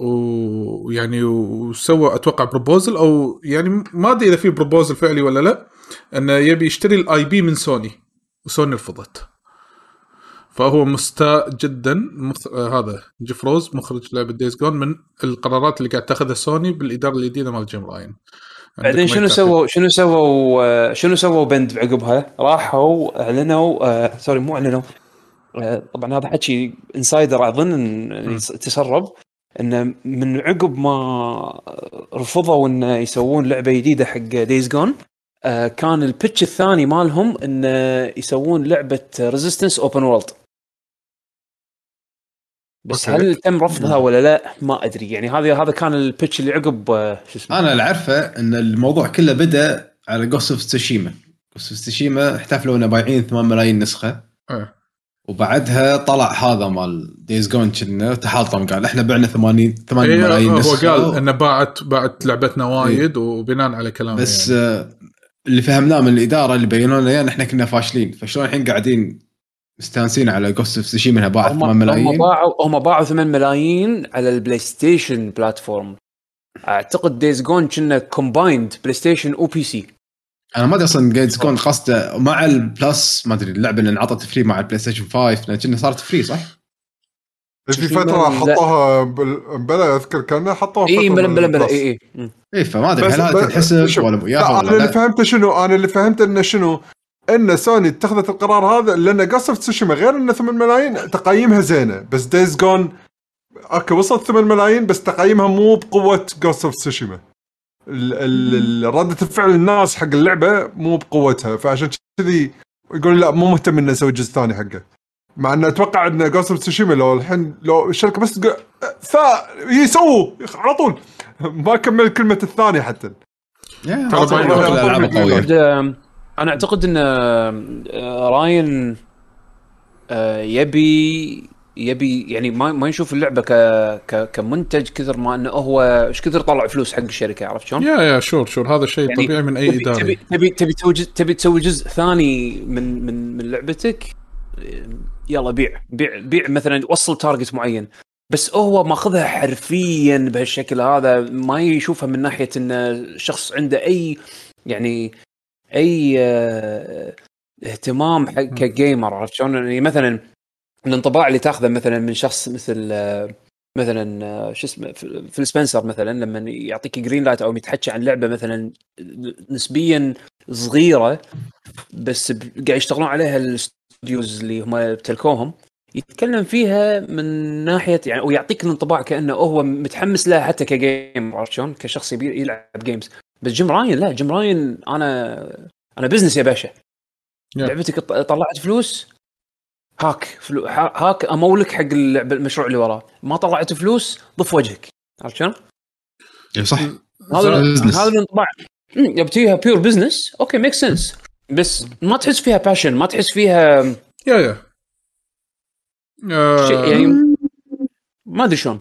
ويعني وسوى أتوقع بروبوزل، أو يعني ما أدري إذا في بروبوزل فعلي ولا لا، أنه يبي يشتري الآي بي من سوني، وسوني رفضت. فهو مستاء جدا مخ... آه هذا جيفروز مخرج لعبة دايز جون من القرارات اللي قاعد تاخذها سوني بالإدارة الجديدة مال جيم راين. بعدين شنو سووا شنو سووا شنو سووا بند بعقبها؟ راحوا اعلنوا آه... سوري مو اعلنوا آه... طبعا هذا حكي انسايدر اظن إن... تسرب انه من عقب ما رفضوا ان يسوون لعبة جديدة حق دايز جون، كان البيتش الثاني مالهم ان يسوون لعبه ريزيستنس اوبن وورلد، بس هل تم رفضها ولا لا ما ادري. يعني هذا هذا كان البيتش اللي عقب شو اسمه. انا اللي عارفه ان الموضوع كله بدا على جوست اوف تسوشيما. جوست اوف تسوشيما احتفلوا انه بايعين ثمانية ملايين نسخه، وبعدها طلع هذا مال دايز جون كنا تحطم قال احنا بعنا ثمانين ثمانية ملايين نسخه. هو قال انه باعت باعت لعبتنا وايد، وبناء على كلامه بس يعني. اللي فهمناه من الإدارة اللي بينوا لنا يعني إحنا كنا فاشلين، فشلون الحين قاعدين مستانسين على جوست اوف تسوشيما منها باعوا ثمانية ملايين. هم باعوا هم باعوا ثمانية ملايين على البلاي ستيشن بلاتفورم. أعتقد دايز جون كنا كومبايند بلاي ستيشن أو بي سي. أنا ما أدري أصلاً دايز جون قصده مع البلاس، ما أدري اللعبة اللي انعطت فري مع البلاي ستيشن خمسة لأن كنا صارت فري صح؟ في فترة حطوها بلا أذكر كنا حطوها. إيه بلا بلا بلا إيه إيه. إيه فما أدري هل هذا تحسب ولا وياه ولا. أنا اللي فهمت شنو أنا اللي فهمت إنه شنو إن سوني اتخذت القرار هذا لأن قصة تسوشيما غير إنه ثمان ملايين تقييمها زينة، بس دايز جون أوكي وصلت ثمان ملايين بس تقييمها مو بقوة قصة تسوشيما. ال ردة الفعل الناس حق اللعبة مو بقوتها، فعشان كذي يقول لا مو مهتم إنه يسوي جزء ثاني حقه. مع أن أتوقع أن جوست اوف تسوشيما لو الحين لو الشركة بس تق... يسووا على طول ما كمل كلمة الثانية حتى. أنا أعتقد أن راين يبي يبي يعني ما ما يشوف اللعبة ك ك كمنتج كثر ما أنه هو إيش كثر طلع فلوس حق الشركة. عرفت شلون؟ يا يا شور شور هذا شيء طبيعي من أي إدارة. تبي تبي تبي تسوي تبي تسوي جزء ثاني من من من لعبتك. يلا بيع بيع بيع مثلا وصل تارجت معين. بس هو ماخذها حرفيا بهالشكل هذا، ما يشوفها من ناحيه ان شخص عنده اي يعني اي اهتمام كجيمر. عرفت شلون؟ مثلا الانطباع اللي تاخذه مثلا من شخص مثل مثلا شو اسمه فيل سبنسر مثلا، لما يعطيك جرين لايت او يتحكي عن لعبه مثلا نسبيا صغيره بس قاعد يشتغلون عليها الاستوديوز اللي هم بتلكوهم، يتكلم فيها من ناحيه يعني ويعطيك الانطباع كانه هو متحمس لها حتى كجيمر. عرفت شلون؟ كشخص يلعب جيمز. بس جيم راين لا، جيم راين انا انا بزنس يا باشا، لعبتك طلعت فلوس هاك فلو هاك امولك حق المشروع اللي وراه، ما طلعت فلوس ضف وجهك. عرفت شلون؟ صح، هذا هذا الانطباع يبتيها بيور بزنس. اوكي ميك سنس، بس ما تحس فيها باشن، ما تحس فيها يا يا يعني ما ادري شلون.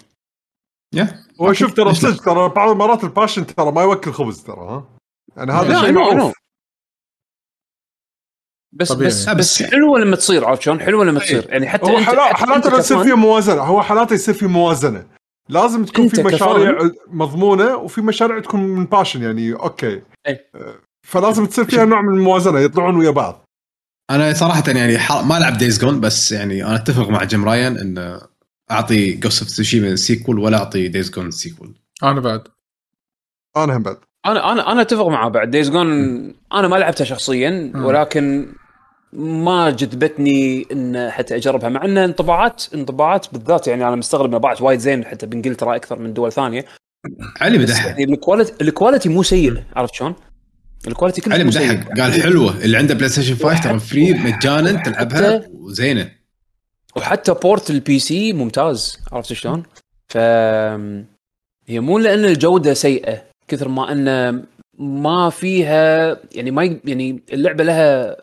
يا وشوف ترى صدق ترى بعض المرات الباشن ترى ما يوكل خبز ترى. ها انا هذا الشيء معروف، بس طبيعي. بس بس حلوه لما تصير. عرفت شلون؟ حلوه لما تصير يعني حتى هو حالات يصير فيها موازنه، هو حالات يصير فيه موازنه، لازم تكون في مشاريع مضمونه وفي مشاريع تكون من باشن يعني. اوكي أي. فلازم تصير فيها نوع من الموازنه، يطلعون ويا بعض. انا صراحه يعني ما العب دايز جون، بس يعني انا اتفق مع جيم راين ان اعطي جوست اوف تسوشيما سيكول ولا اعطي دايز جون سيكول. انا بعد انا هم بعد انا انا انا اتفق معه بعد دايز جون. انا ما لعبتها شخصيا ولكن ما جذبتني ان حتى اجربها، مع ان انطباعات انطباعات بالذات يعني انا مستغرب انها باعت وايد زين حتى بانجلترا اكثر من دول ثانيه. علي مدحك يعني الكواليتي الكواليتي مو سيء. عرفت شلون؟ الكواليتي كلش مو سيء. قال حلوه اللي عنده بلاي ستيشن فايف ترى فري مجانا تلعبها وزينه، وحتى بورت البي سي ممتاز. عرفت شلون؟ ف هي مو لان الجوده سيئه كثر ما ان ما فيها يعني ما ي... يعني اللعبه لها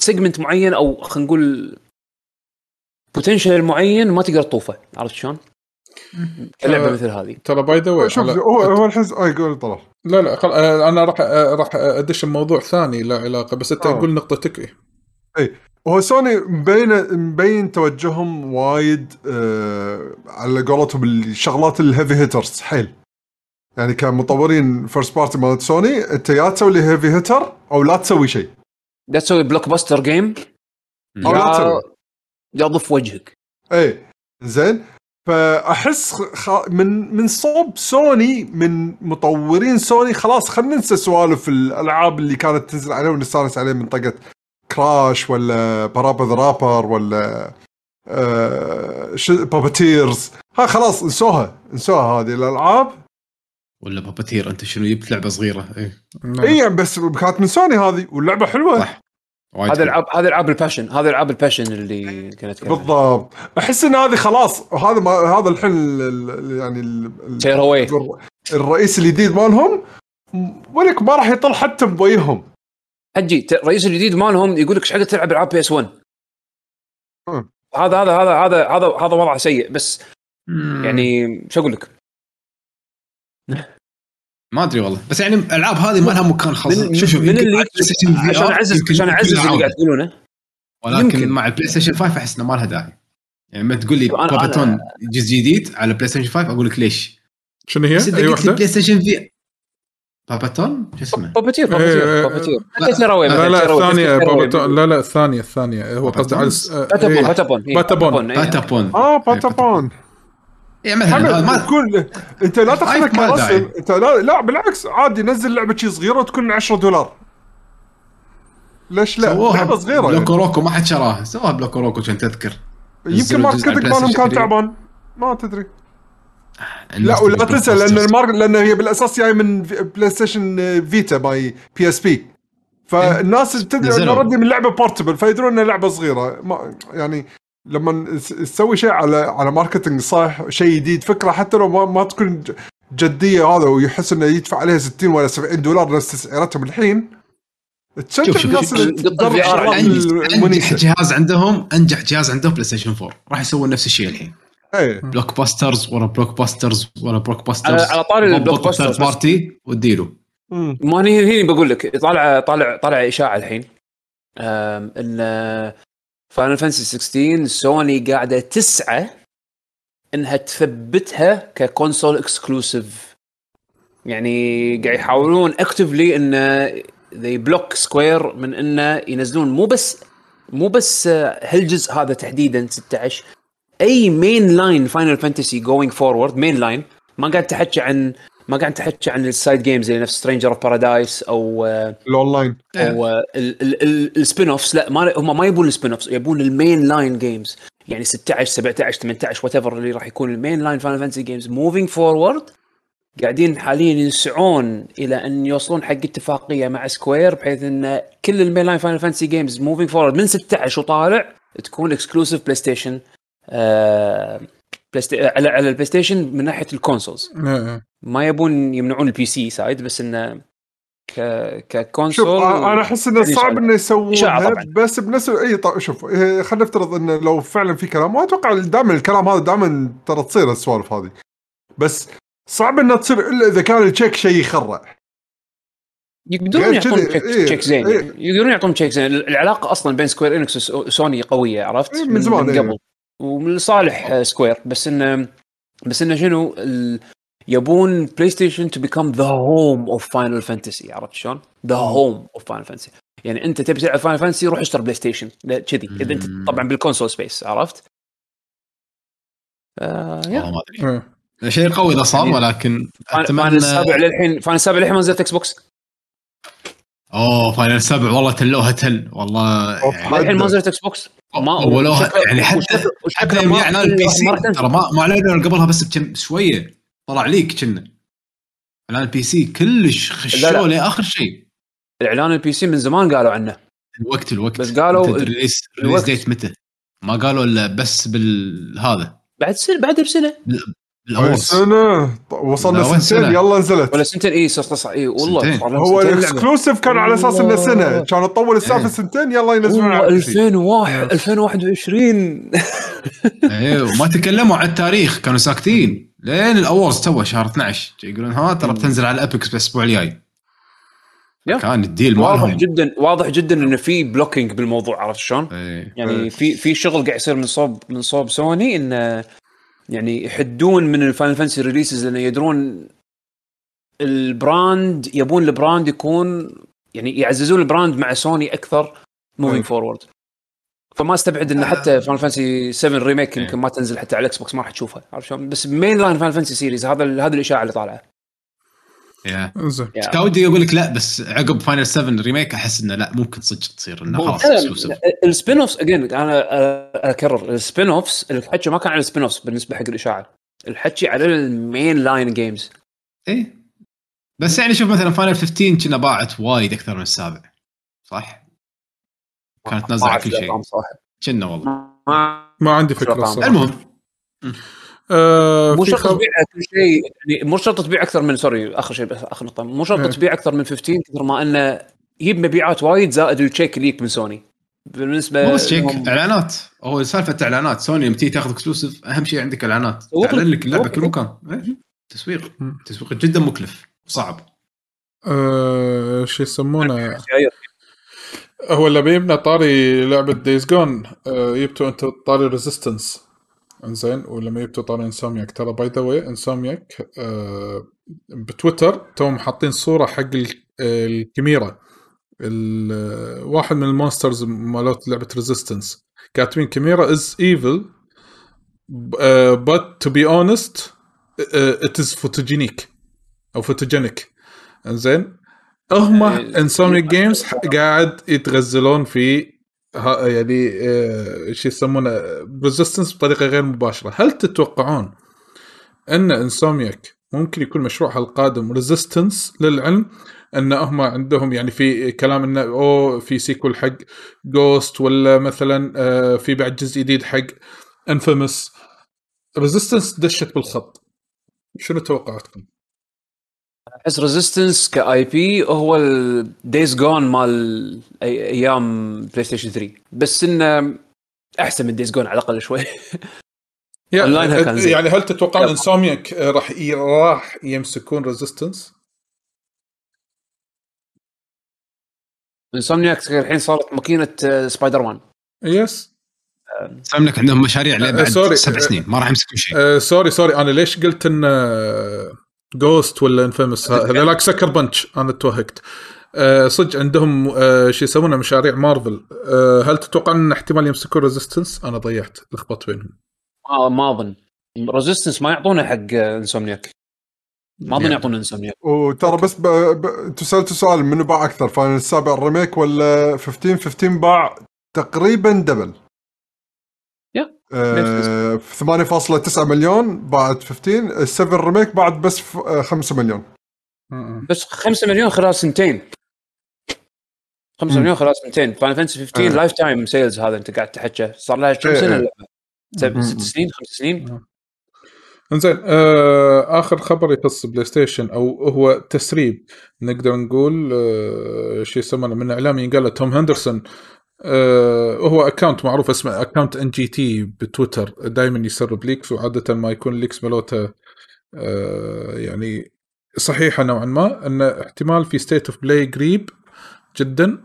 سيجمنت معين او خلينا نقول بوتنشال معين ما تقدر تطوفه. عرفت شلون؟ اللعبه مثل هذه ترى باي ذا واي هو هو الحين اي يقول طلع لا لا خل... انا راح راح ادش الموضوع ثاني لا علاقه، بس انت قول نقطتك. اي اي هو سوني مبين مبين توجههم وايد آه على قولتهم الشغلات الهيفي هيترز حيل يعني كمطورين فيرست بارتي مالت سوني، انت يا تسوي لي هيفي هيتر او لا تسوي شيء، لا تسوي بلوك باستر جيم او لا تسوي يا ضف وجهك. اي زين، فاحس من من صوب سوني من مطورين سوني خلاص خلينا ننسى سوالف الالعاب اللي كانت تنزل عليه ونستانس عليه من طقه كراش ولا برابا ذا رابر ولا آه بابتيرز. ها خلاص انسوها انسوها هذه الالعاب ولا بابتير. انت شنو جبت لعبه صغيره؟ اي اي بس كانت من سوني هذه واللعبه حلوه. هذا العاب هذا العاب الباشن هذا العاب الباشن اللي كانت بالضبط. احس ان هذه خلاص هذا ما... هذا الحين يعني ال... الرئيس الجديد مالهم ولك ما راح يطل حتى بويهم حجي. الرئيس الجديد مالهم يقول لك ايش حق تلعب العاب بي اس واحد. هذا هذا هذا هذا هذا هذا وضع سيء. بس مم. يعني شو اقول لك ما ادري والله، بس يعني الالعاب هذه ما لها مكان خاص. شوف شوف من اللي عشان اعزز عشان اعزز اللي قاعد تقولونه، ولكن مع البلاي ستيشن خمسة احس انه ما لها داعي. يعني ما تقول لي باباتون جزء جديد على بلاي ستيشن خمسة اقول لك ليش؟ شنو هي؟ اي وحده بلاي ستيشن في باباتون شو اسمه؟ باباتير باباتير باباتير لا لا الثانيه باباتون لا لا الثانيه الثانيه هو قصدي على باتابون باتابون باتابون اه باتابون يعني مثلا ما تكون انت لا تخلك راسل انت لا, لا بالعكس عادي نزل لعبه شيء صغيره وتكون عشرة دولار. ليش لا؟ لعبه صغيره بلوكو يعني. روكو ما حد شراها سواها بلوكو روكو عشان تذكر يمكن ماركتك مالهم كان تعبان ما تدري. لا ولا تنسى لان الماركت لان هي بالاساس جاي من بلاي ستيشن فيتا باي بي اس بي، فالناس تدري انه ردي من لعبه بورتبل فيدرون انها لعبه صغيره. يعني لما تسوي شيء على على ماركتنج صح شيء جديد فكره حتى لو ما, ما تكون جديه هذا ويحس انه يدفع عليها ستين ولا سبعين دولار نفس سعراتهم الحين تشوف الناس انجح جهاز عندهم انجح جهاز عندهم بلاي ستيشن فور راح يسوون نفس الشيء الحين. اي بلوك باسترز ورا بلوك باسترز ورا بلوك باسترز على طاري البلوك باسترز بارتي وديله ما هني بقول لك طالع طالع طالع اشاعه الحين ان فاينل فانتسي ستة عشر سوني قاعدة تسعى انها تثبتها ككونسول اكسكلوسيف. يعني قاعد يحاولون اكتفلي انه they block square من انه ينزلون مو بس مو بس هالجزء هذا تحديدا ستة عشر، اي مين لاين فاينل فانتسي جوينج فورورد مين لاين. ما قاعد تحكي عن ما قاعد تحكي عن السايد جيمز اللي نفس سترينجر اوف بارادايس او الاونلاين او السبين اوفس. لا ما هم ما يبون السبين اوفس، يبون المين لاين جيمز. يعني ستة عشر سبعة عشر ثمانية عشر وات ايفر اللي راح يكون المين لاين فاينل فانتسي جيمز موفينج فورورد، قاعدين حاليا يسعون الى ان يوصلون حق اتفاقيه مع سكوير بحيث ان كل المين لاين فاينل فانتسي جيمز موفينج فورورد من ستة عشر وطالع تكون اكسكلوسيف بلاي ستيشن آه على على البلاي ستيشن من ناحيه الكونسولز. ما يبون يمنعون البي سي سايد، بس انه ك ككونسول انا احس انه صعب انه يسووها. بس بنفس اي طيب شوف خلينا نفترض انه لو فعلا في كلام، ما اتوقع دائما الكلام هذا دائما ترى تصير السوالف هذه، بس صعب انها تصير الا اذا كان التشيك شيء يخرع. يقدرون يعطون تشيك زين، يقدرون يعطون تشيك زين. العلاقه اصلا بين سكوير انكس وسوني قويه، عرفت إيه من زمان من قبل إيه. ومن صالح سكوير، بس انه بس انه شنو ال... يبون بلاي ستيشن تو بيكم ذا هوم اوف فاينل فانتسي، عرفت شلون؟ ذا هوم اوف فاينل فانتسي. يعني انت تبي تلعب فاينل فانتسي روح اشتري بلاي ستيشن كذي، اذا انت طبعا بالكونسول سبيس، عرفت؟ آه ما ادري شيء قوي اذا صار، ولكن اتمنى. السابع للحين فاينل سبعة للحين ما نزلت اكس بوكس. اوه فاينل سبعة والله تلوها تل والله الحين ما نزلت اكس بوكس ما اولوها يعني حتى حتى يوم اعلان البي سي ترى ما ما اعلنوا قبلها بس بكم شويه طلع ليك كنا اعلان البي سي كلش خشوا لاخر شيء. اعلان البي سي من زمان قالوا عنه الوقت الوقت بس قالوا الريليس ديت متى، ما قالوا الا بس بالهذا بعد سنه بعد بسنه السنة وصلنا سنتين يلا نزلت ولا سنتين اي صار اي والله هو الاكسكلوسيف كان على اساس انه سنه كان تطول السالفه إيه. سنتين يلا ينزلون على ألفين وواحد ألفين وواحد وعشرين ايوه ما تكلموا على التاريخ كانوا ساكتين لين الاورز تو شهر اثنا عشر يقولون ها ترى بتنزل على الابيكس بالاسبوع الجاي. كان الديل واضح جدا واضح جدا انه في بلوكينج بالموضوع، عرفت شلون؟ إيه. يعني في في شغل قاعد يصير من صوب من صوب سوني انه يعني يحدون من الفاينل فانسي ريليسز لأن يدرون البراند يبون البراند يكون يعني يعززون البراند مع سوني أكثر موفينج فورورد. فما استبعد إن حتى فاينل فانسي سفن ريميك يمكن ما تنزل حتى على الأكس بوكس ما راح تشوفها، عارف شلون؟ بس مين لاين فاينل فانسي سيريز هذا هذا الإشاعة اللي طالعة. يا تاودي يقول لك لا بس عقب فاينل سفن ريميك أحس إنه لا ممكن صدق تصير إنه خلاص. السبين أوفس again أنا أكرر السبين أوفس الحكي ما كان على السبين أوفس بالنسبة حق الإشاعة، الحكي على المين لاين جيمز. إيه بس يعني شوف مثلا فاينل خمسة عشر كنا باعت وايد أكثر من السابع صح؟ كانت نازلة كل شيء كنا والله ما عندي فكرة صراحة. المهم أه مو شرط تبيع كل شيء، يعني مو شرط تبيع اكثر من سوري اخر شيء بس اخر نقطه مو شرط تبيع اكثر من خمسة عشر كثر ما انه يجيب مبيعات وايد زائد التشيك ليك من سوني بالنسبه بس تشيك هم... اعلانات هو سالفه اعلانات سوني متى تاخذ اكسكلوسيف اهم شيء عندك اعلانات تعلن لك اللعبه كل مكان تسويق تسويق جدا مكلف وصعب أه شيء يسمونه هو اللي بيبنى طاري لعبه دايز جون أه يبتوا انت طاري ريزيستنس انزين ولما يبتوا طالع انسومياك ترى باي ذا واي انسومياك آه بتويتر توم حاطين صوره حق الكاميرا واحد من المونسترز مالت لعبه ريزيستنس كاتبين كاميرا از ايفل بات تو بي اونست ات از فوتوجينيك او فوتوجينيك انزين هم انسومياك جيمز قاعد يتغزلون في ها يعني آه شيء يسمونه ريزيستنس بطريقة غير مباشرة. هل تتوقعون أن إنسومياك ممكن يكون مشروعها القادم ريزيستنس للعلم أن هم عندهم يعني في كلام أنه أو في سيكول حق جوست ولا مثلا آه في بعد جزء جديد حق انفيمس ريزيستنس دشت بالخط شنو توقعاتكم؟ أحس ريزيستنس كاي بي هو الدايز جون مال ايام بلاي ستيشن ثلاثة بس انه احسن من دايز جون على الاقل شوي يعني, يعني هل تتوقع انسومياك راح راح يمسكون ريزيستنس؟ انسومياك الحين صارت ماكينه سبايدر مان يس ساملك عندهم مشاريع ليه بعد سوري. سبع سنين ما راح يمسكوا شيء. سوري سوري أنا ليش قلت إن جوست ولا انفيمس هذا لك سكر بنش أنا توهقت. صدق عندهم شيء يسمونه مشاريع مارفل. هل تتوقع أن احتمال يمسكوا ريزيستنس؟ أنا ضيعت لخبط بينهم. آه ما أظن ريزيستنس ما يعطونه حق انسومنياك. ما أظن يعطونه انسومنياك. وترى بس ب... ب... تسألت سؤال منو باع أكثر فاينل السابع الريميك ولا خمسة عشر؟ خمسة عشر باع تقريبا دبل. آه في ثمانية فاصلة تسعة مليون بعد خمسة عشر. السبع ريميك بعد بس خمسة مليون. بس خمسة مليون خلال سنتين. خمسة مم. مليون خلال سنتين. فاينل فانتسي خمسة عشر لايف تايم سيلز هذا أنت قاعد تحكي صار لها كم سنة؟ سبع ست سنين خمس سنين. إنزين آه آخر خبر يخص بلاي ستيشن أو هو تسريب نقدر نقول آه شيء يسمونه من إعلامي قال توم هندرسون. وهو أكاونت معروف اسمه أكاونت إن جي تي بتويتر دائما يسرب ليكس وعادة ما يكون ليكس ملوته يعني صحيحة نوعا ما أن احتمال في ستيت اوف بلاي قريب جدا.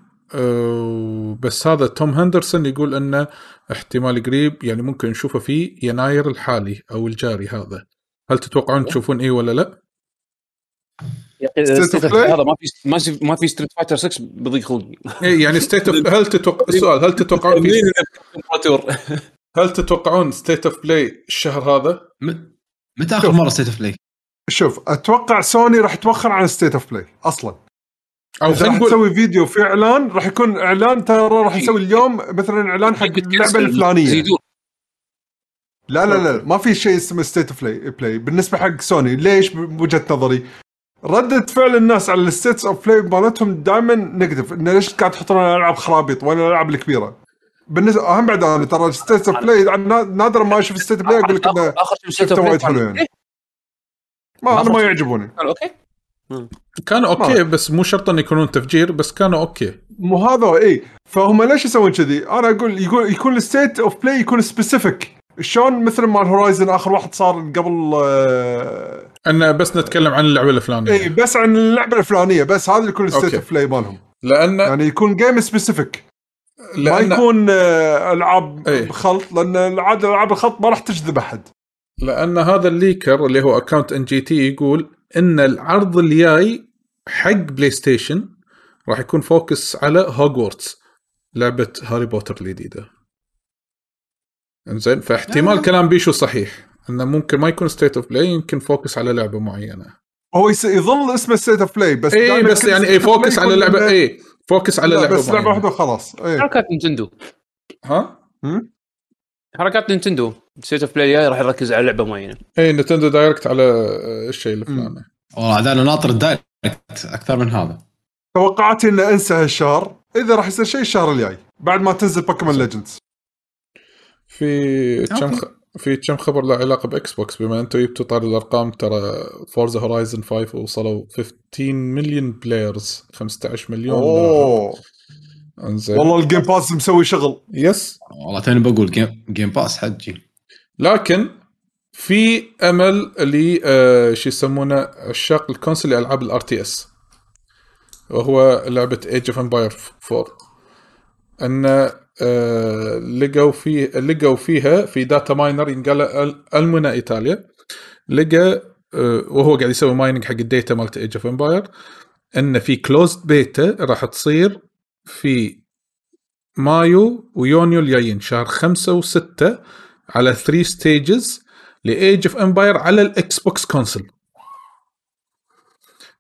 بس هذا توم هندرسون يقول أنه احتمال قريب يعني ممكن نشوفه في يناير الحالي أو الجاري هذا. هل تتوقعون تشوفون إيه ولا لا؟ هذا ما في ما في ما في ستريت فايتر ستة بضيق خلقي يعني ستيت اوف هل تتوقع السؤال هل تتوقعون هل تتوقعون ستيت اوف بلاي الشهر هذا؟ متى اخر مره ستيت اوف بلاي؟ شوف اتوقع سوني راح توخر عن ستيت اوف بلاي اصلا او خلينا نقول نسوي فيديو في اعلان راح يكون اعلان ترى راح نسوي اليوم مثلا اعلان حق اللعبه الفلانيه. لا لا لا ما في شيء اسمه ستيت اوف بلاي بالنسبه حق سوني. ليش؟ بوجهه نظري ردت فعل الناس على الستيتس اوف بلاي مالتهم دائما نكذب ان ليش قاعد تحطون العاب خرابيط ولا العاب الكبيره. بالنسبه اهم بعد انا ترى الستيتس اوف بلاي نادر ما اشوف ستيت بلاي اقول لك انه تويت حلو يعني ما انا ما يعجبوني. اوكي كانوا اوكي بس مو شرط ان يكونون تفجير بس كانوا اوكي مو هذا اي. فهم ليش يسوون كذي؟ انا اقول يكون يكون الستيت اوف بلاي يكون سبيسيفيك شلون مثل ما الهورايزن اخر واحد صار قبل آه أنا بس نتكلم عن اللعبه الفلانيه اي بس عن اللعبه الفلانيه بس هذا يكون ستيت اوف بلاي مالهم لان يعني يكون جيم سبيسيفيك ما يكون آه العاب أي. بخلط لان العاده العاب الخلط ما راح تجذب احد. لان هذا الليكر اللي هو اكاونت ان جي تي يقول ان العرض الجاي حق بلاي ستيشن راح يكون فوكس على هوغورتس لعبه هاري بوتر الجديده. إنزين فاحتمال كلام بيشو صحيح إنه ممكن ما يكون ستيت اوف بلاي يمكن فوكس على لعبة معينة. هو يظل اسمه ستيت اوف بلاي بس إيه بس يعني إيه فوكس على لعبة إيه فوكس على لعبة بس لعبة واحدة خلاص. إيه حركات نينتندو ها هم حركات نينتندو ستيت اوف بلاي راح يركز على لعبة معينة. إيه نينتندو دايركت على الشيء اللي فلانه. والله هذا أنا ناطر دايركت أكثر من هذا. توقعت إنه أنسى هالشهر إذا راح يصير شيء الشهر الجاي بعد ما تنزل بوكيمون ليجندز. في كم خ... في كم خبر له علاقه باكس بوكس بما انتم جبتوا طار الارقام. ترى فورزا هورايزن خمسة وصلوا خمسة عشر مليون بلايرز خمسة عشر مليون. اوه انزين والله الجيم باس مسوي شغل. يس والله ثاني بقول جيم جيم باس حجي. لكن في امل اللي آه شو يسمونه عشاق الكونسل لالعاب الار تي اس وهو لعبه ايج اوف امباير أربعة ان أه لقوا فيه لقوا فيها في داتا ماينر ينقال المنا ايطاليا لقى أه وهو قاعد يسوي مايننج حق الداتا مالت ايج اوف امباير ان في كلوزد بيتا راح تصير في مايو ويونيو الجايين شهر خمسة وستة على ثري ستيجز لايج اوف امباير على الاكس بوكس كونسل.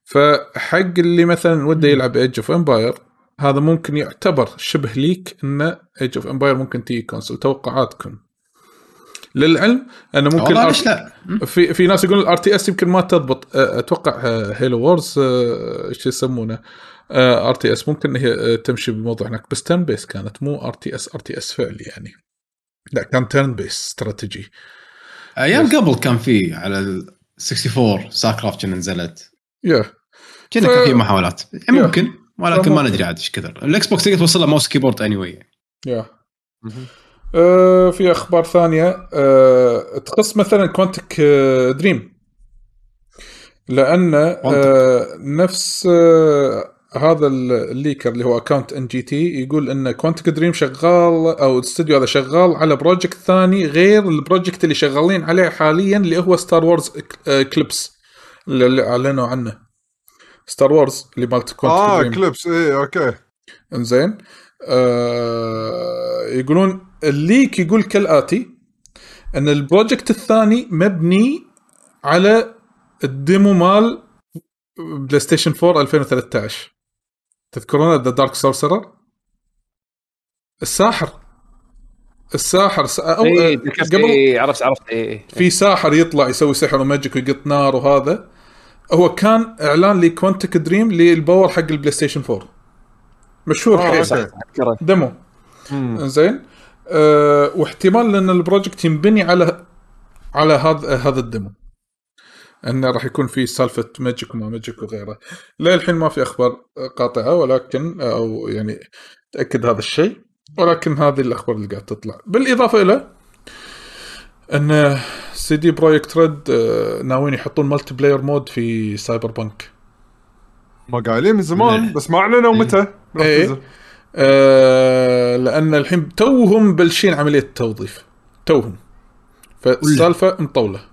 فحق اللي مثلا وده يلعب ايج اوف امباير هذا ممكن يعتبر شبه ليك إن Age of Empire ممكن تيجي كونسل. توقعاتكم؟ للعلم أنا ممكن أر... في في ناس يقولون ال آر تي إس يمكن ما تضبط. أتوقع هيلو وورز إيش يسمونه آر تي إس ممكن هي تمشي بموضوع هناك بس turn based كانت مو آر تي إس آر تي إس فعلي يعني لا كان turn based استراتيجي. أيام قبل كان في على ال ستة وأربعين ساكرافت نزلت yeah. كنا ف... كان في محاولات ممكن yeah. ولكن ما ندري عاد ايش كثر الاكس بوكس تقدر توصلها ماوس كيبورد اني anyway. yeah. آه في اخبار ثانيه آه تخص مثلا كوانتك آه دريم لان آه نفس آه هذا الليكر اللي هو اكونت ان جي تي يقول ان كوانتك دريم شغال او الاستوديو هذا شغال على بروجكت ثاني غير البروجكت اللي شغالين عليه حاليا اللي هو ستار وورز كليبس اللي اعلنوا عنه. ستار وورز اللي مالت كوانتك آه دريم اه كليبس اي اوكي انزين. آه يقولون الليك يقول كالاتي ان البروجكت الثاني مبني على الديمو مال بلاي ستيشن فور ألفين وثلاثة عشر. تذكرون ذا دارك سورسرر الساحر الساحر سا... أو... ايه قبل ايه عرفت عرفت ايه ايه. في ساحر يطلع يسوي سحر وماجيك ويقط نار وهذا هو كان اعلان لكوانتك دريم للباور حق البلاي ستيشن فور مشهور حيل دمو زين. أه... واحتمال لأن البروجكت ينبني على على هذا هذا الدمو أنه راح يكون في سالفة ماجيك وما ماجيك وغيره. لا الحين ما في أخبار قاطعة ولكن أو يعني تأكد هذا الشيء، ولكن هذه الأخبار اللي قاعد تطلع. بالإضافة إلى أن سي دي بروجكت ريد ناويين يحطون مالتي بلاير مود في سايبر بانك. ما قايلين من زمان بس ما أعلنوا متى. إيه آه لأن الحين توهم بلشين عملية التوظيف توهم فالسالفة مطولة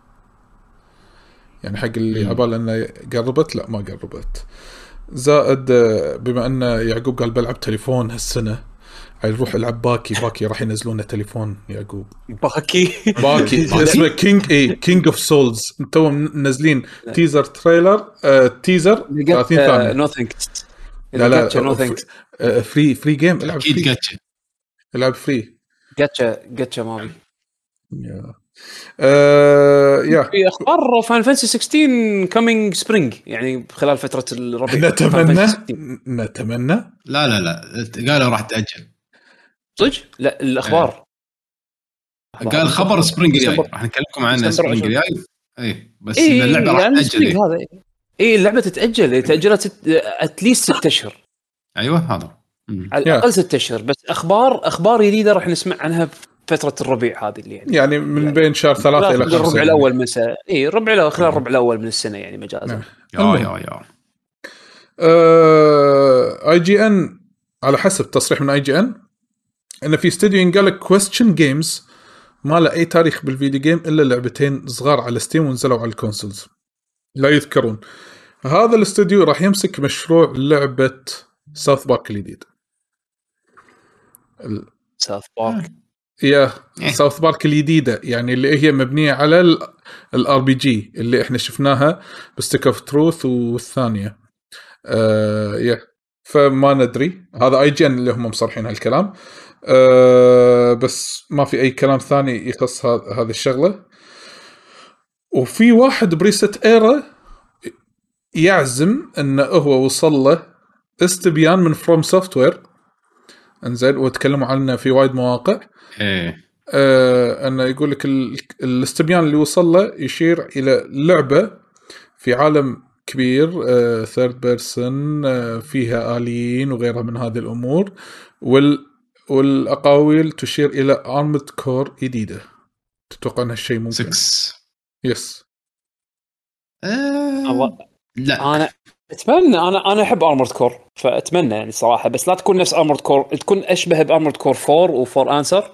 يعني حق اللي عبال أنه قربت لا ما قربت. زائد بما أن يعقوب قال بلعب تليفون هالسنة هيروح يلعب باكي باكي راح ينزلونه تليفون يعقوب باكي باكي اسمه كينج اي كينج اوف سولز. انتم نازلين تيزر تريلر آه تيزر ثلاثين ثانية نو ثانكس لا لا فري فري جيم العب فري العب فري جاتشا جاتشا مامي ااا يا في اخبار فاين فانسي ستة عشر كامينج سبرينج يعني خلال فتره الربيع نتمنى نتمنى لا لا لا قالوا راح تاجل صدق لا الاخبار آه. قال خبر سبرينج الجاي راح نكلمكم عنه سبرينج الجاي اي بس إيه اللعبه راح تاجل هذا اي اللعبه تتاجل تاجلت اتليست ستة اشهر ايوه هذا على الاقل ستة اشهر بس اخبار اخبار جديده راح نسمع عنها فترة الربيع هذه اللي يعني, يعني من بين شهر ثلاثة إلى خمسة الربع الأول مساء إيه الربع الأول خلال الربع الأول من السنة يعني مجازا. يا يا يا ااا اي جي ان على حسب تصريح من اي جي ان إن في استوديو ينقال كويستشن جيمز ما له أي تاريخ بالفيديو جيم إلا لعبتين صغار على ستيم ونزلوا على الكونسولز لا يذكرون. هذا الاستوديو راح يمسك مشروع لعبة ساوث بارك الجديد. ساوث بارك يا ساوث بارك الجديدة يعني اللي هي مبنية على الار بي جي اللي احنا شفناها بستيك اوف تروث والثانية آه يا فما ندري هذا اي جي ان اللي هم مصرحين هالكلام آه بس ما في اي كلام ثاني يخص هذه الشغلة. وفي واحد بريست ايرا يعزم انه هو وصل له استبيان من فروم سوفتوير انزين وتكلموا عنه في وايد مواقع إيه. آه أنه يقول لك الاستبيان اللي وصل له يشير إلى لعبة في عالم كبير آه ثيرد بيرسون آه فيها آليين وغيرها من هذه الأمور وال والأقاويل تشير إلى أرمد كور جديدة. تتوقع أن هالشيء ممكن؟ سكس يس أه... لا أنا أتمنى أنا أنا أحب أرمورد كور فأتمنى يعني صراحة بس لا تكون نفس أرمورد كور تكون أشبه بأرمورد كور فور وفور أنسر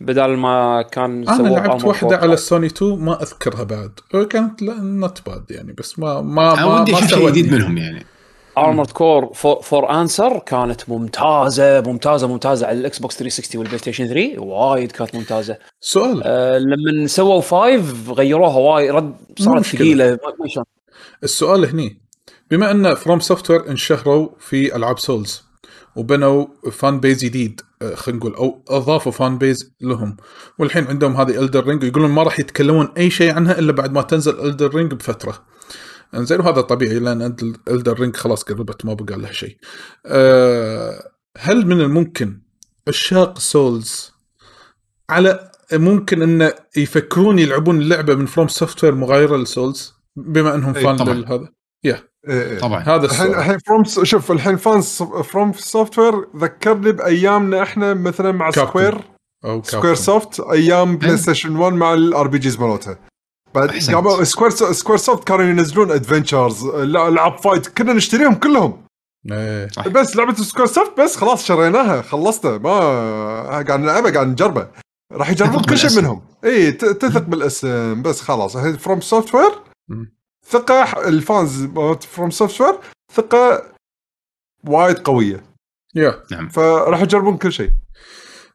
بدل ما كان. أنا لعبت واحدة على سوني تو ما أذكرها بعد كانت نوت باد يعني بس ما ما ما ودي شيء جديد منهم يعني. أرمورد كور فور فور أنسر كانت ممتازة ممتازة ممتازة على الإكس بوكس ثلاث مئة وستين والبلاي ستيشن ثلاثة وايد كانت ممتازة. سؤال أه لما سووا فايف غيروها وايد رد صارت ثقيلة. السؤال هني بما أن فروم سوفتوير انشهروا في ألعاب سولز وبنوا فان بيز جديد خلينا نقول أو أضافوا فان بيز لهم والحين عندهم هذه إلدر رينج ويقولون ما راح يتكلمون أي شيء عنها إلا بعد ما تنزل إلدر رينج بفترة إنزين وهذا طبيعي لأن إلدر رينج خلاص قربت ما بقى لها شيء. أه هل من الممكن عشاق سولز على ممكن أن يفكرون يلعبون اللعبة من فروم سوفتوير مغايرة لسولز بما أنهم فان لهذا يا إيه طبعا هذا الحين الحين فروم شوف الحين فانس فروم سوفتوير ذكرني بايامنا احنا مثلا مع كابتن. سكوير أو سكوير سوفت ايام بلاي ستيشن واحد مع الار بي جيز مالتها بعد سكوير سكوير سوفت كانوا ينزلون ادفنتشرز العاب فايت كنا نشتريهم كلهم ايه بس لعبه سكوير سوفت بس خلاص شريناها خلصتها ما قاعد نلعبها قاعد نجربها راح يجربون كل شيء منهم. اي تثق بالاسم بس خلاص. فروم سوفت وير ثقه الفانز فروم سوفت وير ثقه وايد قويه يا نعم فراح يجربون كل شيء.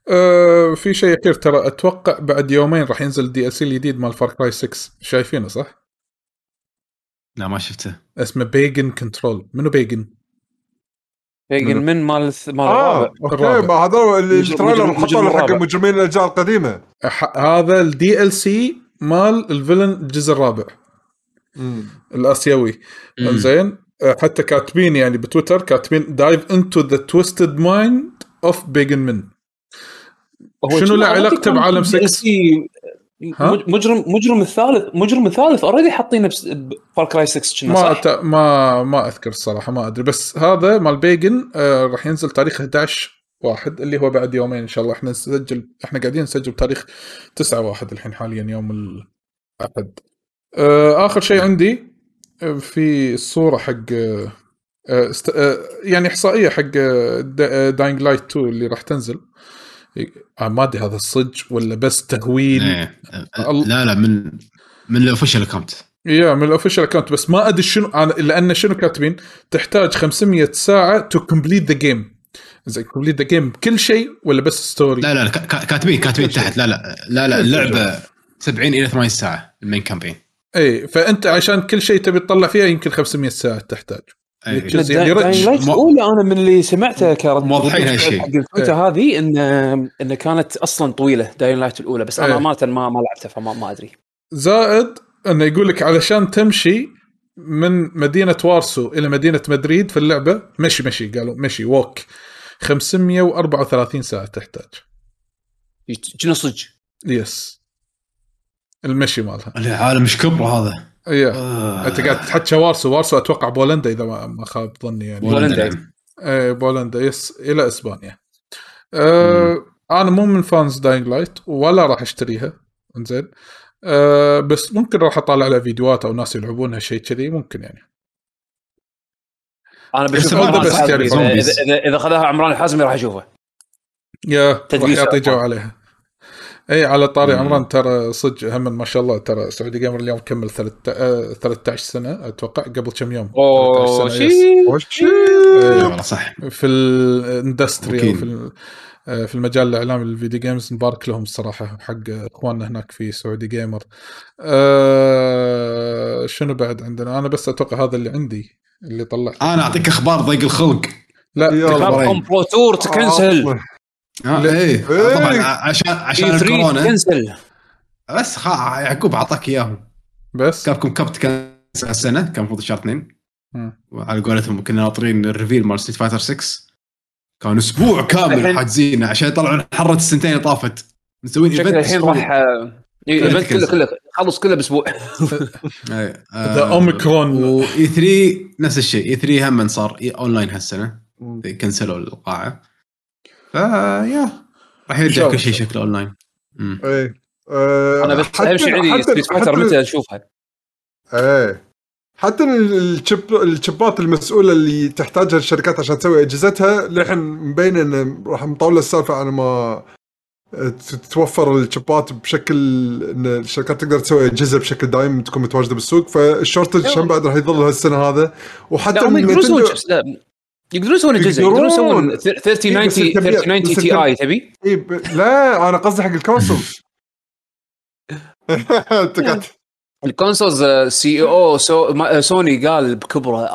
أه في شيء كثير ترى اتوقع بعد يومين راح ينزل دي اس الجديد مال فار كراي ستة شايفينه صح؟ لا ما شفته. اسمه بيجن كنترول. منو بيجن؟ بيجن من مال مال آه، اوكي ما هذا التريلر حطوا حق المجرمين الاجزاء القديمه. هذا الدي ال سي مال الفيلن الجزء الرابع امم الاسيوي. زين حتى كاتبين يعني بتويتر كاتبين دايف انتو ذا تويستد مايند اوف بيجن من. شنو له علاقته بعالم ستة؟ مجرم مجرم الثالث مجرم الثالث اوريدي حاطينه بفار كراي ستة ما صح؟ ما ما اذكر الصراحه ما ادري بس هذا مال بيجن آه راح ينزل تاريخ احد عشر واحد اللي هو بعد يومين ان شاء الله. احنا نسجل احنا قاعدين نسجل بتاريخ تسعة واحد الحين حاليا يوم الاحد. آه اخر شيء عندي في صوره حق آه است... آه يعني احصائيه حق داينغ لايت اثنين اللي راح تنزل. ما ادري هذا الصج ولا بس تهويل. لا لا من من الاوفيشال اكونت يا من الاوفيشال اكونت بس ما ادري شنو لان شنو كاتبين تحتاج خمسمية ساعه تو كومبليت ذا جيم. زي كومبليت ذا جيم كل شيء ولا بس ستوري؟ لا لا كاتبين كاتبين تحت لا لا لا لا اللعبه سبعين الى ثمانين ساعه المين كامبين. اي فانت عشان كل شيء تبي تطلع فيها يمكن خمسمية ساعه تحتاج. أنا من اللي سمعته كانت موضحينها شيء الفترة هذه إن إن كانت أصلاً طويلة داين لايت الأولى بس أنا مالت ما ما لعبتها فما ما أدري. زائد إنه يقولك علشان تمشي من مدينة وارسو إلى مدينة مدريد في اللعبة مشي مشي قالوا مشي ووك خمسمية وأربعة وثلاثين ساعة تحتاج. جنصج يس المشي مالها. العالم مش كبر هذا. ايه آه. انت قاعد تحكي وارسو وارسو اتوقع بولندا اذا ما خاب ظني يعني بولندا اي بولندا يس الى اسبانيا. أه انا مو من فانز داينغ لايت ولا راح اشتريها انزين أه بس ممكن راح اطالع لها فيديوهات او ناس يلعبونها شيء كذي ممكن يعني. انا بس اذا اذا خذاها عمران الحازمي راح اشوفها يا راح يعطي جو عليها. اي على طاري عمران ترى صدق هم ما شاء الله ترى سعودي جيمر اليوم كمل ثلاثة عشر سنه اتوقع قبل كم يوم اوه شيء شيء والله صح في الاندستري في في المجال الاعلامي للفيديو جيمز. نبارك لهم الصراحه حق اخواننا هناك في سعودي جيمر. أه شنو بعد عندنا؟ انا بس اتوقع هذا اللي عندي اللي طلعت. انا اعطيك اخبار ضيق الخلق. لا اخبار كومبلو تور تكنسل آه ايه طبعا عشان عشان الكورونا بس خا يعقوب عطاك اياهم بس كابكم كبت كان السنه كان المفروض شهر اثنين وعلى قولتهم كنا ناطرين الريفيل مال ستريت فايتر ستة كان اسبوع كامل حاجزين عشان يطلعون حره السنتين اللي طافت مسوين ايفنت الحين راح ايفنت كله كله خلص كله باسبوع. ذا اوميكرون واي ثلاثة نفس الشيء. اي ثلاثة هم صار اونلاين هالسنه كنسلوا القاعه آه يا راح يرجع كل شيء شكله اونلاين. اي آه انا بس اهم شيء عندي ستريت فايتر متى اشوفها. اي حتى الشبات المسؤوله اللي تحتاجها الشركات عشان تسوي اجهزتها لحن مبين ان راح مطوله السالفه على ما تتوفر الشبات بشكل ان الشركات تقدر تسوي اجهزه بشكل دائم تكون متواجده بالسوق. فالشورتج هم بعد راح يظل هالسنه هذا وحتى يقدرون يسوون الجزء يقدرون يسوون ثلاثين تسعين تي اي تبي؟ لا انا قصدي حق الكونسول. الكونسولز سي او سوني قال بكبره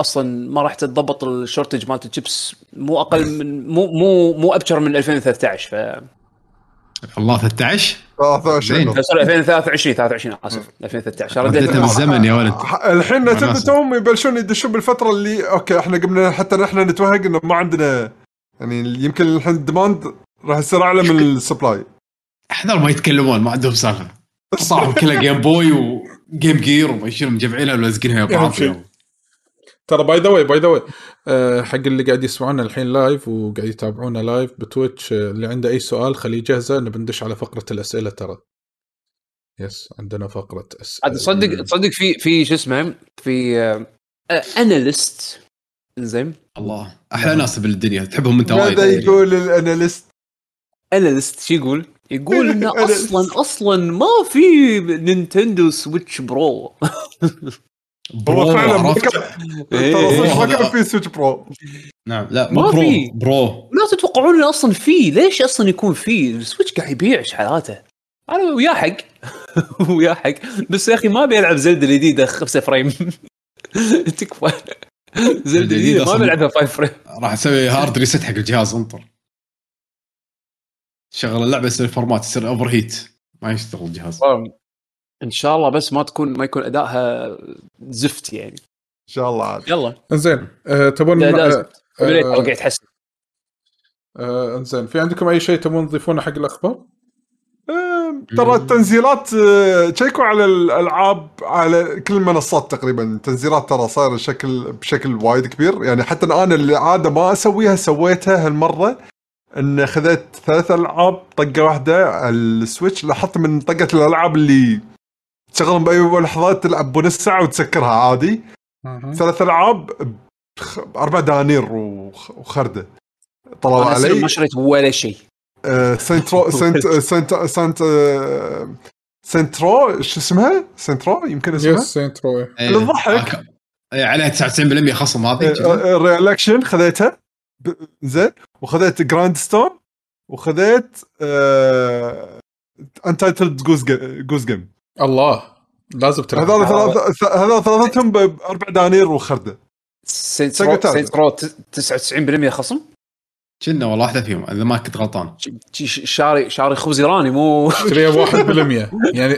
اصلا ما راح تتضبط الشورتج مالت الشيبس مو اقل من مو مو مو ابشر من ألفين وثلاثة عشر ف الله ثلاثة عشر ثلاثة وعشرين ثلاثة وعشرين اسف ألفين وثلاثة عشر رديت بالزمن يا ولد. الحين تبتهم يبلشون يدشون بالفتره اللي اوكي احنا قمنا حتى نحن نتوهق انه ما عندنا يعني يمكن الحين الديماند راح يصير اعلى من السبلاي. احنا ما يتكلمون ما عندهم سالفه صاحب كله جيم بوي وجيم جير ويشيلون مجمعينها ولازقينها ببعض. ترى باي ذا واي باي ذا واي حق اللي قاعد يسمعونا الحين لايف وقاعد يتابعونا لايف بتويتش اللي عنده اي سؤال خليه جاهزه نبندش على فقره الاسئله. ترى يس عندنا فقره اسئله. تصدق تصدق في في شو اسمه في اناليست إنزين الله أحلى ناس بالدنيا تحبهم أنت وايد. هذا يقول الأناليست. أناليست شو يقول؟ يقول إنه أصلاً أصلاً ما في نينتندو سويتش برو. برو فعلاً ما كان في سويتش برو. نعم لا ما في برو. لا تتوقعون إنه أصلاً فيه، ليش أصلاً يكون فيه؟ السويتش قاعد يبيع شحالاته. أنا ويا حق ويا حق بس يا أخي ما بيلعب زلدة الجديدة خمسة فريم تكفى. زلدة الجديدة ما بيلعبها فايف فريم. راح أسوي هارد ريست حق الجهاز انطر شغل اللعبة يصير فورمات يصير أوفر هيت ما يشتغل الجهاز. إن شاء الله بس ما تكون ما يكون أدائها زفت يعني إن شاء الله عاد. يلا إنزين أه تبون أه أه قاعد حسن أه إنزين في عندكم أي شيء تبون تضيفونه حق الأخبار؟ ترى التنزيلات تشيكوا على الألعاب على كل المنصات تقريبا. تنزيلات ترى صار شكل بشكل وايد كبير يعني حتى الآن اللي عادة ما أسويها سويتها هالمرة إن خذت ثلاث ألعاب طقة واحدة على السويتش لحط من طقة الألعاب اللي تشغلهم بأي لحظة تلعب بنص ساعة وتسكرها عادي. ثلاث ألعاب أربع دنانير وخردة طلع علي ما شريت ولا شيء. سنترو سنت سنت سنت سنترو شو اسمها سنترو يمكن اسمها سنترو للضحك عليها تسعة وتسعين بالمية خصم. هذه رياكشن خذيتها زين وخذيت جراند ستون وخذيت انتايتلد جوز جيم. الله لازم ترى هذول ثلاث هذول ثلاثتهم بأربع دنانير وخرده. سنترو تسعة وتسعين بالمية خصم كنا والله واحدة فيهم إذا ما كنت غلطان. شعري شعري خبز إيراني مو شريه واحد بالمية يعني.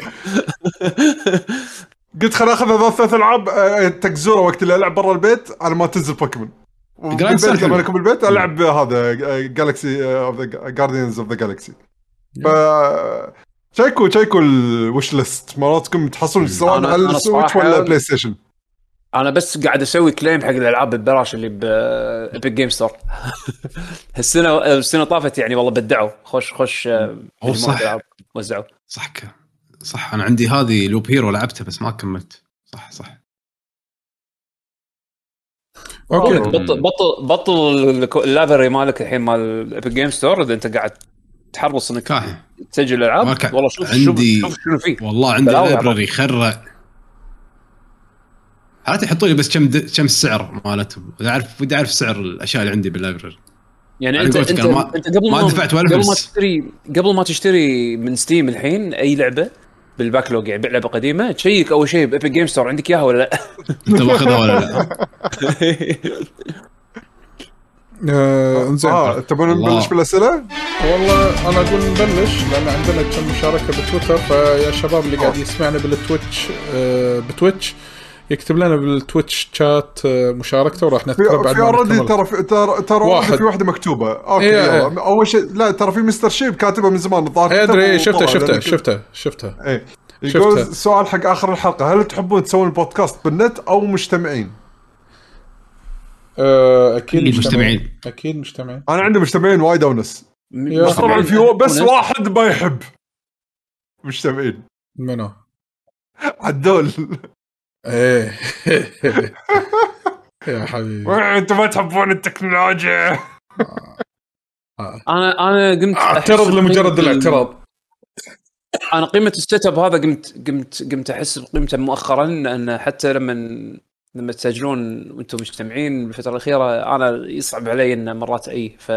قلت خل أخذ هذا ثلاث ألعاب تكزورة وقت اللي ألعب برا البيت على ما تنزل بوكيمون. لما أكون بالبيت ألعب هذا جالكسي أوف ذا جارديانز أوف ذا جالكسي. فشيكوا شيكوا الوش ليست مراتكم تحصلون سواء على السويتش ولا بلاي ستيشن. أنا بس قاعد أسوي كليم حق الألعاب البراش اللي بإبك جيم ستور هالسنة السنة طافت يعني والله بدعوا خوش خوش صح وزعوا صح صح. أنا عندي هذه لوب هيرو لعبتها بس ما كملت. صح صح أوكي. بطل بطل بطل اللافري مالك الحين مال إبك جيم ستور إذا أنت قاعد تحرص إنك تسجل الألعاب. والله شوف عندي شوف شنو فيه والله عندي لابراري خرّة حالات يحطوا لي بس كم د... كم السعر مالتهم. بدي اعرف بدي اعرف سعر الاشياء اللي عندي باللايبرري يعني. انت انت, ما... انت قبل ما, ما دفعت ولا قبل ما تشتري قبل ما تشتري من ستيم الحين اي لعبه بالباكلوج يعني لعبه قديمه تشيك اول شيء بإبك جيم ستور عندك اياها ولا لا. انت ماخذها ولا لا؟ اه تبون نبلش بالاسئله؟ والله انا اقول نبلش لان عندنا كم مشاركه بتويتر. فيا شباب اللي قاعد يسمعنا بالتويتش بتويتش يكتب لنا بالتويتش شات مشاركته وراح نذكرها بعد ما نكمل. ترى ترى ترى في واحدة مكتوبة اوكي يلا ايه ايه. اول شيء لا ترى في مستر شيب كاتبه من زمان الظاهر ادري شفته شفته شفته شفته ايه. يقول سؤال حق اخر الحلقة هل تحبون تسوون البودكاست بالنت او مجتمعين؟ اه اكيد مجتمعين اكيد مجتمعين. انا عندي مجتمعين وايد وناس بس طبعا في بس واحد ما يحب مجتمعين. منو؟ عدول ايه يا حبيبي انتوا ما تحبون التكنولوجيا. انا انا قمت اعترض لمجرد الاعتراض. انا قيمه السيت اب هذا قمت قمت قمت احس بقيمته مؤخرا لان حتى لما لما تسجلون وانتم مجتمعين بالفتره الاخيره انا يصعب علي ان مرات اي ف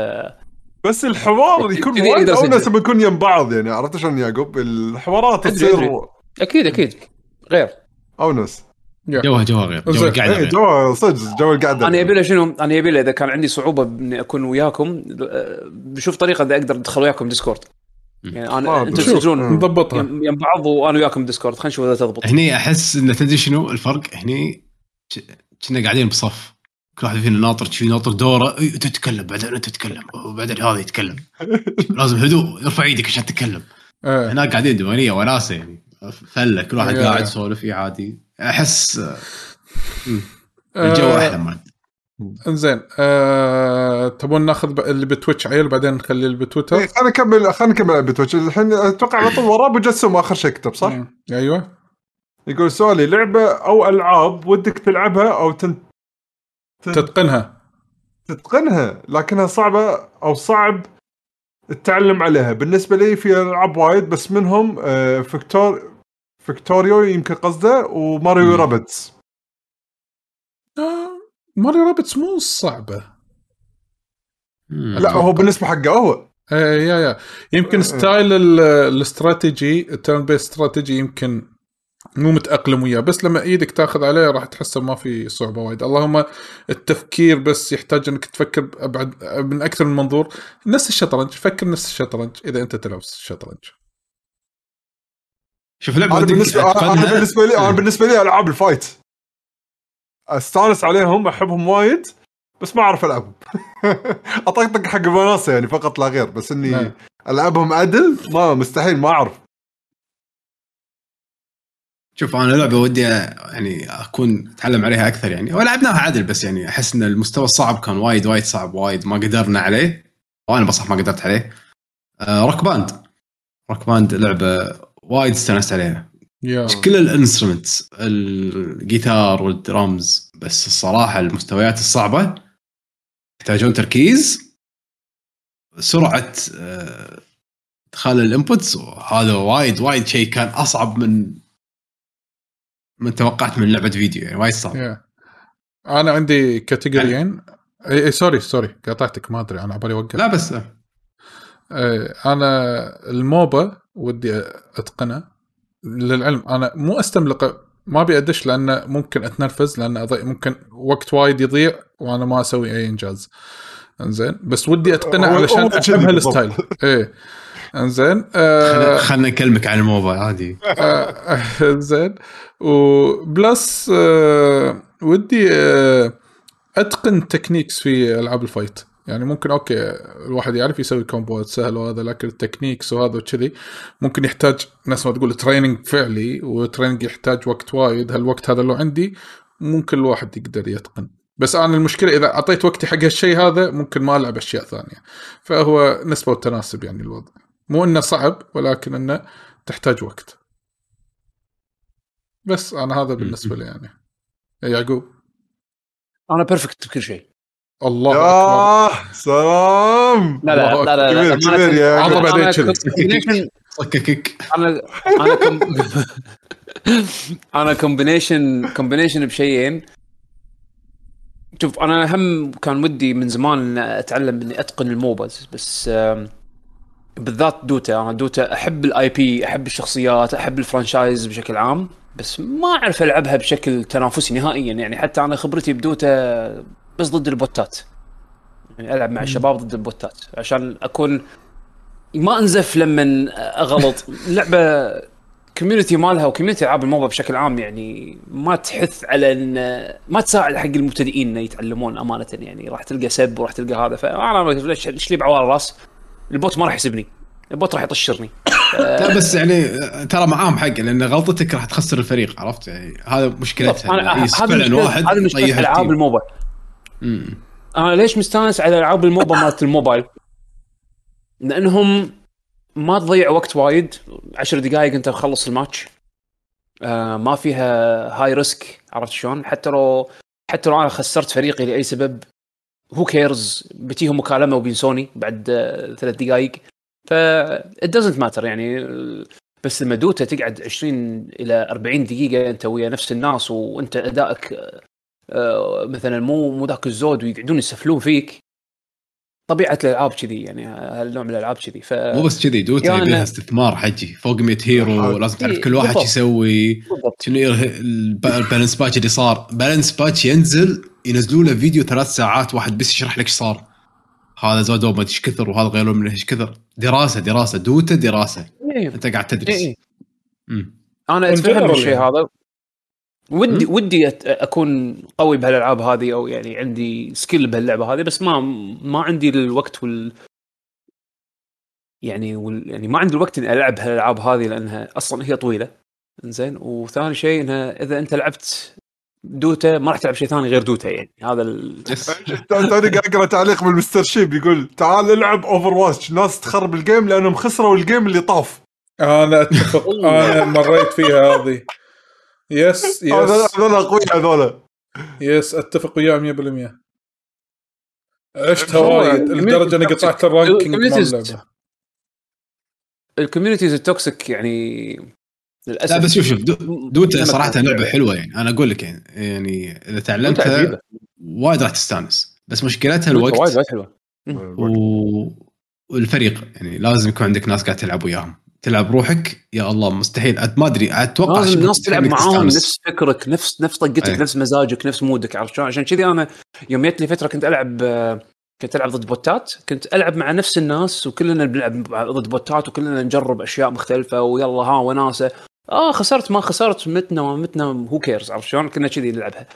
بس الحوار يكون وايد الناس بنكون يم بعض يعني عرفت شلون يعقوب الحوارات تصير اكيد اكيد غير او ناس جوه جوه غير جوه قاعده جوه صدق جوه قاعده. انا يبيله شنو انا يبيله اذا كان عندي صعوبه اني اكون وياكم بشوف طريقه اذا اقدر ادخل وياكم ديسكورد يعني انا انتم تسجلون نضبطها يم بعض وانا وياكم ديسكورد خلينا نشوف اذا تضبط. هني احس ان تدري شنو الفرق هني كنا قاعدين بصف كل واحد فينا ناطر شي ناطر دوره تتكلم بعدين انت تتكلم وبعدين هذا يتكلم لازم هدوء ارفع ايدك عشان تتكلم. هنا قاعدين دمانيه وناسه يعني فله كل واحد قاعد يسولف فيه عادي. احس الجو احلى مال. انزين أه... تبون ناخذ اللي بتويتش عيل بعدين نخلي اللي بتويتر. انا كمل خلينا نكمل بتويتش الحين اتوقع على طول وراه بجسم اخر شيء كتب صح. ايوه يقول سؤالي لعبه او العاب ودك تلعبها او تن... تتقنها تتقنها لكنها صعبة أو صعب التعلم عليها. بالنسبة لي في ألعاب وايد بس منهم فيكتور فيكتوريو يمكن قصده وماريو رابتس. آه ماريو رابتس مو صعبة. لا هو بالنسبة حقه هو اي يا يا يمكن ستايل الاستراتيجي التيرن بيس استراتيجي يمكن مو متأقلم وياه، بس لما ايدك تاخذ عليه راح تحسه ما في صعوبة وايد. اللهم التفكير بس يحتاج انك تفكر بأبعد من اكثر من منظور. نفس الشطرنج، فكر نفس الشطرنج اذا انت تلعب الشطرنج. شوف لعبة بالنسبة انا بالنسبة لي انا بالنسبة لي العاب الفايت استانس عليهم احبهم وايد بس ما اعرف العبهم. اطقطق حق الوناسه يعني فقط لا غير، بس اني لا. العبهم عدل ما مستحيل ما اعرف. شوف انا لعبه ودي يعني اكون اتعلم عليها اكثر يعني، ولعبناها عدل بس يعني احس ان المستوى الصعب كان وايد وايد صعب وايد ما قدرنا عليه، وانا بصح ما قدرت عليه. آه روك باند روك باند لعبه وايد استانست عليها. كل الانسترومنتس الجيتار والدرامز، بس الصراحه المستويات الصعبه يحتاجون تركيز، سرعة ادخال الانبوتس، هذا وايد وايد شيء كان أصعب من من توقعت من لعبة فيديو يعني وايد صعب. yeah. أنا عندي كاتيجوريين. أي أي سوري سوري قطعتك ما أدري أنا عبالي وقف. لا بس أنا الموبا ودي أتقنه، للعلم أنا مو أستملقه ما بيقدش لأنه ممكن أتنرفز لأنه أضيع ممكن وقت وايد يضيع وأنا ما أسوي أي إنجاز. إنزين بس ودي أتقنع علشان أحب هالستايل. إيه إنزين آه خلنا نكلمك عن الموبايل عادي. آه إنزين وبلس آه ودي آه أتقن تكنيكس في ألعاب الفايت يعني. ممكن أوكي الواحد يعرف يسوي كومبوات سهل وهذا، لكن التكنيكس وهذا وكذي ممكن يحتاج ناس ما تقول تريننج فعلي، وتريننج يحتاج وقت وايد. هالوقت هذا لو عندي ممكن الواحد يقدر يتقن، بس أنا المشكلة إذا أعطيت وقتي حق هالشيء هذا ممكن ما ألعب أشياء ثانية. فهو نسبة وتناسب يعني الوضع، مو إنه صعب ولكن إنه تحتاج وقت. بس أنا هذا بالنسبة لي يعني. يا يعقوب أنا بيرفكت بكل شيء. الله أكبر سلام. لا لا لا لا لا كبير يا عقوب بعدين كذي صككك. أنا أنا كم أنا كومبينيشن كومبينيشن بشيئين. شوف أنا هم كان ودي من زمان أتعلم إني أتقن الموبز، بس بالذات دوتا. أنا دوتا أحب الآي بي، أحب الشخصيات، أحب الفرانشايز بشكل عام، بس ما أعرف ألعبها بشكل تنافسي نهائيا يعني. حتى أنا خبرتي بدوتا بس ضد البوتات يعني، ألعب مع الشباب ضد البوتات عشان أكون ما أنزف لما أغلط. لعبة كوميونتي مالها وكوميونتي العاب الموبا بشكل عام يعني ما تحث على ان ما تساعد حق المبتدئين ان يتعلمون امانه يعني. راح تلقى سب وراح تلقى هذا، فانا ليش ليش لي بعوار راس البوت ما راح يسبني، البوت راح يطشرني. لا بس يعني ترى معاهم حق، لان غلطتك راح تخسر الفريق، عرفت يعني. هذا مشكلتها يعني، فعلا واحد يطيح العاب الموبا. امم انا ليش مستانس على العاب الموبا مالت الموبايل؟ لانهم ما تضيع وقت وايد، عشر دقائق انت تخلص الماتش. آه ما فيها هاي ريسك، عرفت شلون؟ حتى لو حتى لو انا خسرت فريقي لاي سبب هو كيرز، بتيهم مكالمه وبينسوني بعد آه ثلاث دقائق، ف دزنت ماتر يعني. بس لما دوتا تقعد عشرين الى أربعين دقيقه انت ويا نفس الناس، وانت ادائك آه مثلا مو مو ذاك الزود، ويقعدون يسفلون فيك. طبيعة الألعاب كذي يعني، هالنوع من الألعاب كذي. ف مو بس كذي، دوتا يعني بيها استثمار حجي فوق ميت هيرو، لازم تعرف كل واحد يسوي شنو. البالانس باتش اللي صار، بالانس باتش ينزل ينزلوا له فيديو ثلاث ساعات واحد بس يشرح لك ايش صار، هذا زادوا ما ايش كثر وهذا غيروا من ايش كثر. دراسة دراسة دوتا دراسة. إيه. انت قاعد تدرس. إيه. انا اتفهم الشيء هذا. ودي ودي اكون قوي بهالالعاب هذه، او يعني عندي سكيل بهاللعبه هذه، بس ما ما عندي الوقت وال يعني وال يعني ما عندي الوقت اني العب هالالعاب هذه لانها اصلا هي طويله. زين، وثاني شيء انها اذا انت لعبت دوتا ما راح تلعب شيء ثاني غير دوتا يعني. هذا ثاني قاعد اقرا تعليق من مستر شيب يقول تعال العب اوفر واتش، ناس تخرب الجيم لانهم خسروا الجيم اللي طاف. انا اتفق، انا مريت فيها هذه. يس يس هذول قوي هذول. يس اتفق وياه مية بالمية. عشتها وايد لدرجه اني قطعت الرانكينج مال اللعبه. الكوميونيتيز التوكسيك يعني للاسف. لا بس شوف شوف دوتا صراحه لعبه حلوه يعني انا اقول لك يعني يعني اذا تعلمتها وايد راح تستانس، بس مشكلتها الوقت وايد وايد حلوه و... والفريق يعني لازم يكون عندك ناس قاعد تلعب وياهم، تلعب روحك يا الله مستحيل ما ادري اتوقع لازم ناس تلعب معاهم نفس فكرك نفس نفس طقتك أيه. نفس مزاجك نفس مودك، عرفت؟ عشان كذي انا يوم جت لي فتره كنت العب كنت العب ضد بوتات، كنت العب مع نفس الناس وكلنا بنلعب ضد بوتات وكلنا نجرب اشياء مختلفه ويلا ها وناسه اه خسرت ما خسرت متنا ومتنا هو كيرز، عرفت شلون؟ كنا كذي نلعبها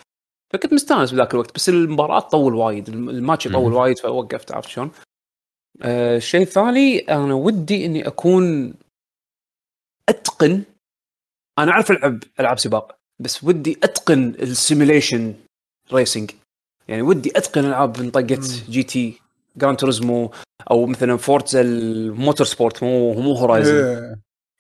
فكنت مستانس بذاك الوقت، بس المباراه تطول وايد الماتش يطول وايد فوقفت، عرفت شلون؟ أه الشيء الثاني أنا ودي إني أكون أتقن، أنا أعرف ألعب ألعب سباق بس ودي أتقن السيميليشن ريسينج، يعني ودي أتقن ألعاب منطقة جي تي جران توريزمو أو مثلا فورتزا الموتور سبورت مو مو هورايزن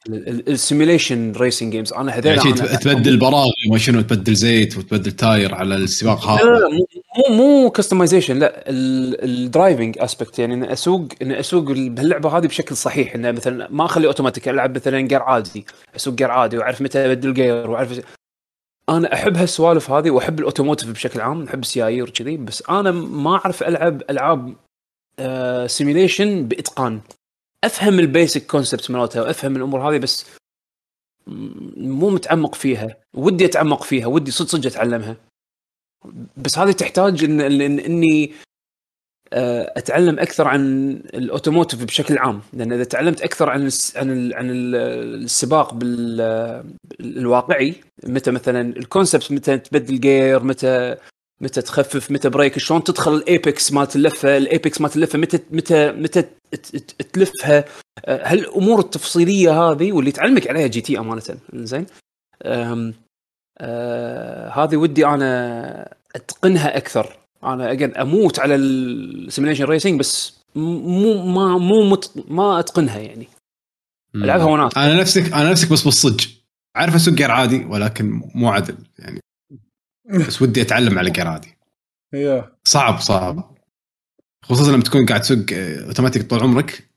السيميليشن ريسينج جيمز. أنا هذا يعني تبدل براغي ما شنو تبدل زيت وتبدل تاير على السباق هذا مو مو كستمايزيشن، لا الدرايفنج اسبكت يعني ان اسوق ان اسوق بهاللعبه هذه بشكل صحيح، ان مثلا ما اخلي اوتوماتيك العب مثلا جير عادي اسوق جير عادي واعرف متى ابدل جير واعرف. انا احب هالسوالف هذه واحب الاوتوموتيف بشكل عام، احب السيايير وكذي، بس انا ما اعرف العب العاب سيميليشن باتقان. افهم البيسك كونسبت مالتها وافهم الامور هذه بس مو متعمق فيها، ودي اتعمق فيها ودي صدق صدق اتعلمها، بس هذه تحتاج إن إن إني أتعلم أكثر عن الأوتوموتيف بشكل عام، لأن إذا تعلمت أكثر عن عن عن السباق بالواقعي متى مثلاً الكونسبت متى تبدل جير متى متى تخفف متى بريك شلون تدخل الأبيكس ما تلفها الأبيكس ما تلفها متى متى متى تلفها، هالأمور التفصيلية هذه واللي تعلمك عليها جي تي أمانةً زين. آه، هذه ودي أنا أتقنها أكثر. أنا أجن أموت على السيميليشن ريسينج بس مو ما مو مت... ما أتقنها يعني مم. ألعبها وناس أنا نفسك أنا نفسك بس بالصج عارف أسوق غير عادي ولكن مو عدل يعني، بس ودي أتعلم على غير عادي. صعب صعب خصوصا لما تكون قاعد تسوق أوتوماتيك طول عمرك،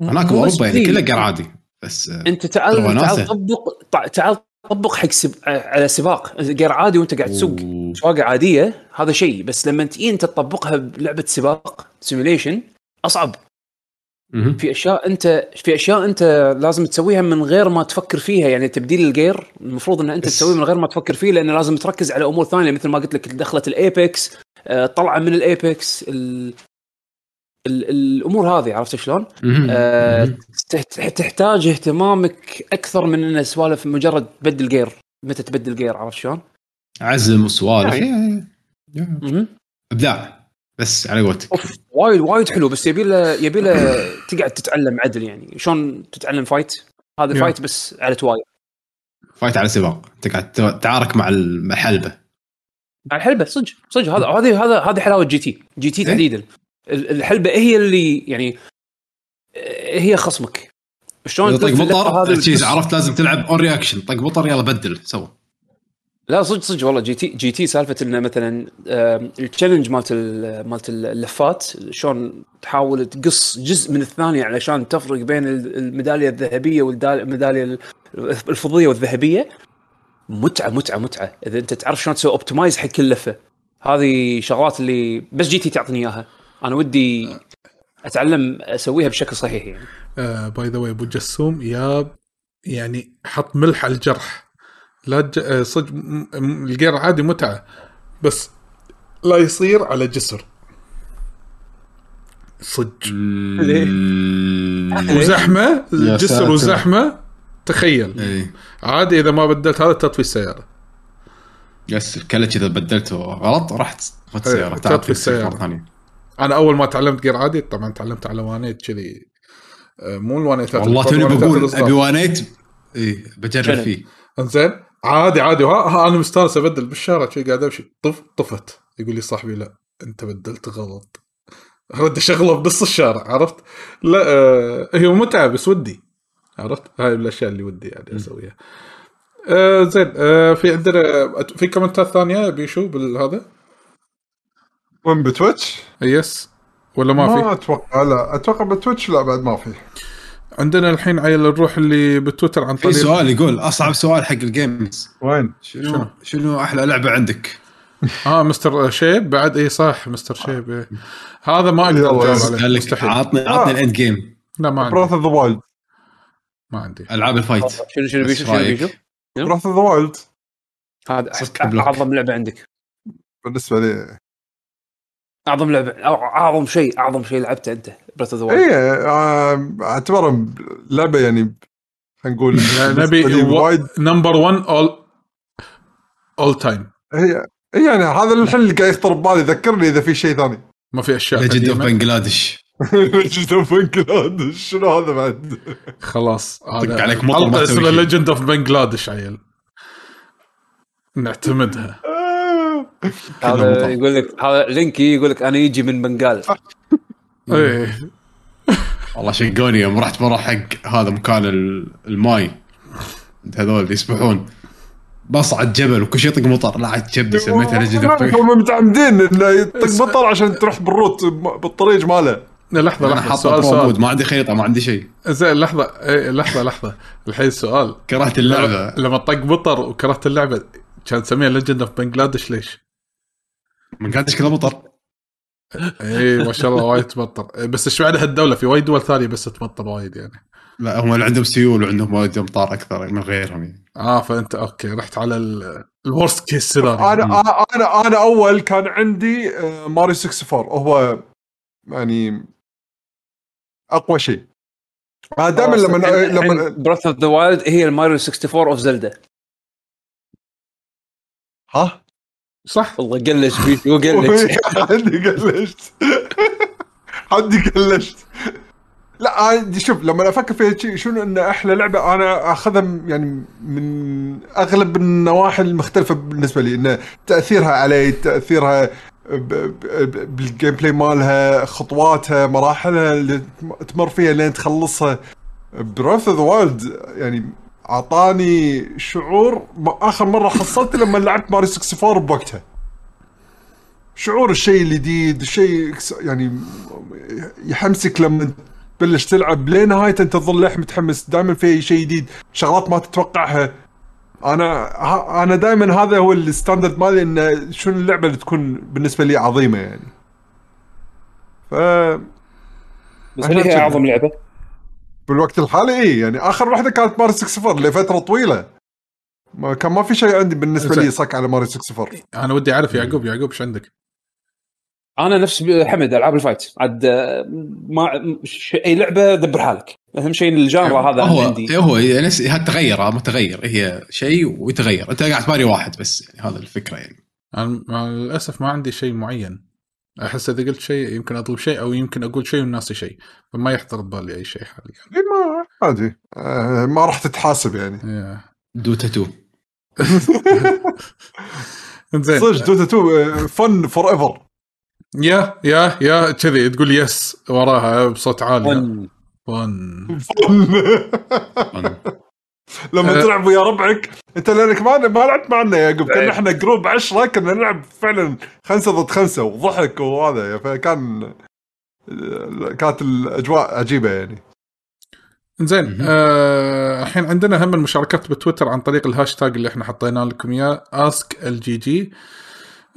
هناك بأوروبا يعني كله غير عادي بس أنت تعال تعال طبق تعال طبق حق سب... على سباق غير عادي وانت قاعد تسوق سواقه عاديه هذا شيء، بس لما تجي انت تطبقها بلعبه سباق سيميليشن اصعب م-م. في اشياء انت في اشياء انت لازم تسويها من غير ما تفكر فيها، يعني تبديل الجير المفروض ان انت بس... تسويه من غير ما تفكر فيه، لانه لازم تركز على امور ثانيه مثل ما قلت لك دخلت الايبكس طلعه من الايبكس ال... ال... الامور هذه، عرفت شلون؟ أه... تحتاج اهتمامك اكثر من ان سوالف مجرد تبدل جير متى تبدل جير، عرفت شلون؟ عزم وسوالف يعني ابداع بس على قولتك وايد وايد حلو، بس يبي له يبي له تقعد تتعلم عدل يعني شلون تتعلم فايت هذا فايت بس على تواير فايت على سباق تقعد تعارك مع الحلبه على الحلبه صدق صدق هذا هذه هذا هذه حلاوه جي تي جي تي تحديدا. الحلبه هي اللي يعني هي خصمك شلون طق مطر هذا الشيء، عرفت لازم تلعب اون رياكشن طق مطر يلا بدل سوا. لا صدق صدق والله جي تي جي تي سالفه انه مثلا التشالنج مالت مالت اللفات شلون تحاول تقص جزء من الثانيه علشان تفرق بين الميداليه الذهبيه والميداليه الفضيه والذهبيه متعه متعه متعه اذا انت تعرف شلون تسوي اوبتمايز حق كل لفه. هذه شغلات اللي بس جي تي تعطيني اياها، انا ودي اتعلم اسويها بشكل صحيح يعني. آه باي ذا واي ابو جسوم يا يعني حط ملح على الجرح، لا ج... صدق الجير عادي متعه بس لا يصير على جسر صدق وزحمه الجسر وزحمه تخيل ايه. عادي اذا ما بدلت هذا تطفي السياره يس الكلتش اذا بدلته غلط رحت تطفي السياره تطفي السياره ثانيه. انا اول ما تعلمت غير عادي طبعا تعلمت على وانيت كذي مو الوانيت والله توني بقول ابي وانيت اي بجرب فيه انزين عادي عادي ها انا مستانس ابدل بالشارع كذي قاعد امشي طف طفت يقول لي صاحبي لا انت بدلت غلط رد شغله بنص الشارع، عرفت؟ لا هي متعه بس ودي، عرفت؟ هاي الاشياء اللي ودي يعني اسويها. آه زين. آه في عندنا في كومنتات ثانيه بيشو بالهذا وين بتويتش؟ يس ولا ما, ما في؟ ما اتوقع لا اتوقع بتويتش لا بعد ما في. عندنا الحين عيل نروح اللي بتويتر عن طريق في سؤال يقول اصعب سؤال حق الجيمز وين؟ شنو شنو, شنو احلى لعبه عندك؟ اه مستر شيب بعد اي صح مستر شيب إيه. هذا ما اقدر اجاوب عليه مستحيل. عطني عطني الاند جيم. لا ما عندي براث اوف ذا وايلد. ما عندي العاب الفايت. شنو شنو بيشو شنو بيشو؟ براث اوف ذا وايلد هذا اعظم لعبه عندك بالنسبه لي. اعظم لعبه او اعظم شيء اعظم شيء لعبته انت براث اوف ذا وايلد؟ اي اعتبرها لعبه يعني خلينا نقول نبي نمبر واحد اول اول تايم. هي يعني هذا الحل قاعد يخطر ببالي ذكرني اذا في شيء ثاني. ما في اشياء لجد بنغلاديش لجد بنغلاديش شنو هذا بعد؟ خلاص هذا عليك مطلع اسمه ليجند اوف بنغلاديش عيل نعتمدها. هذا يقول لك هذا لينكي يقول لك انا يجي من بنغال. ايه والله شقوني يوم رحت مره حق هذا مكان الماي هذول يسبحون بصعد جبل وكل شيء يطق مطر. لا عاد تشبد سميتها لجد. هم متعمدين انه يطق مطر عشان تروح بالروت بالطريق ماله. لحظه لحظه سؤال سؤال ما عندي خريطه ما عندي شيء. زين لحظه ايه لحظه لحظه الحين سؤال. كرهت اللعبه لما طق مطر وكرهت اللعبه كان تسميها ليجند اوف بنغلاديش ليش؟ بنغلاديش كذا مطر. اي ما شاء الله وايد تمطر. بس ايش معنى هالدوله في وايد دول ثانيه بس تمطر وايد يعني. لا هم اللي عندهم سيول وعندهم وايد امطار اكثر من غيرهم يعني. اه فانت اوكي رحت على الورست كيس سيناريو. انا انا انا اول كان عندي ماريو أربعة وستين هو يعني اقوى شيء. دائما لما لما براث اوف ذا وايلد هي الماريو أربعة وستين اوف زلدا. ها صح والله قلش بيش وقلش عندي قلشت عندي قلشت لا عادي. شوف لما افكر في شنو ان احلى لعبه انا اخذها يعني من اغلب النواحي المختلفه بالنسبه لي ان تاثيرها علي تاثيرها بالجيم بلاي مالها خطواتها مراحلها اللي تمر فيها لين تخلصها. براث اوف ذا وايلد يعني اعطاني شعور اخر مره حصلت لما لعبت ماريو أربعة وستين بوقتها. شعور الشيء الجديد شيء يعني يحمسك لما بلش تلعب لنهاية انت تظل لح متحمس دائما في شيء جديد شغلات ما تتوقعها. انا انا دائما هذا هو الستاندرد مالي ان شنو اللعبه اللي تكون بالنسبه لي عظيمه يعني. ف بالنسبه لي هي اعظم لعبه بالوقت الحالي اي يعني. اخر واحده كانت ماريو أربعة وستين لفتره طويله ما كان ما في شيء عندي بالنسبه لي صك على ماريو أربعة وستين. انا ودي اعرف يعقوب يعقوب ايش عندك؟ انا نفس حمد العاب الفايت عاد ما اي لعبه دبر حالك اهم شيء الجانرا هذا هو عندي هو يعني هتغير ما تغير هي شيء ويتغير انت قاعد باري واحد بس يعني هذا الفكره يعني. انا للاسف ما عندي شيء معين احس اذا قلت شيء يمكن اطلب شيء او يمكن اقول شيء والناس شيء فما يحضر ببالي اي شيء حاليا يعني. ما عادي ما راح تتحاسب يعني. دوتا تو انزين صدق دوتا تو فن فور ايفر يا يا يا كذي تقول يس وراها بصوت عالي فن فن فن لما تلعب ويا ربعك انت لانك ما ما لعبت معنا يا يعقوب كنا احنا جروب عشرة كنا نلعب فعلا خمسة ضد خمسة وضحك وهذا فكان كانت الاجواء عجيبه يعني. انزين الحين آه عندنا هم المشاركات بالتويتر عن طريق الهاشتاج اللي احنا حطينا لكم اياه اسك ال جي جي.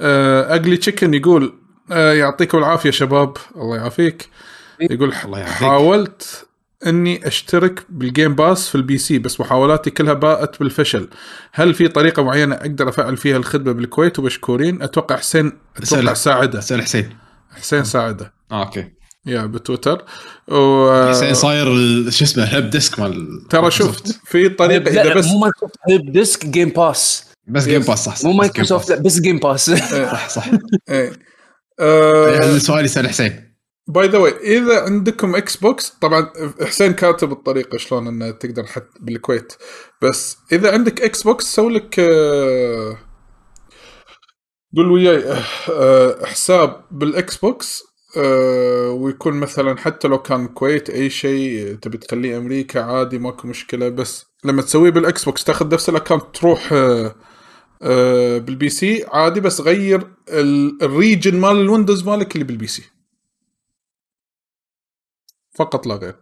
اقلي تشيكن يقول يعطيكم العافية شباب. الله يعافيك. يقول حاولت أني أشترك بالجيم باس في البي سي بس محاولاتي كلها باءت بالفشل. هل في طريقة معينة أقدر أفعل فيها الخدمة بالكويت؟ وبشكورين. أتوقع حسين أتوقع ساعدة سأل حسين حسين ساعدة آه أوكي يا بتويتر و... حسين صاير شو اسمه هب ديسك مال ترى شفت في طريقة إذا بس مو مايكروسوفت هب ديسك جيم باس بس جيم باس صح صح مو مايكروسوفت بس جيم باس صح صح هذا السؤال يسأل حسين. باي ذا واي إذا عندكم إكس بوكس طبعا حسين كاتب الطريقة شلون إنه تقدر حتى بالكويت بس إذا عندك إكس بوكس سوي لك قول وياي حساب بالإكس بوكس أه ويكون مثلا حتى لو كان كويت أي شيء تبي تخليه أمريكا عادي ماكو مشكلة. بس لما تسويه بالأكس بوكس تاخذ نفس الأكاونت تروح أه أه بالبي سي عادي، بس غير الريجن مال الويندوز مالك اللي بالبي سي فقط لا غير.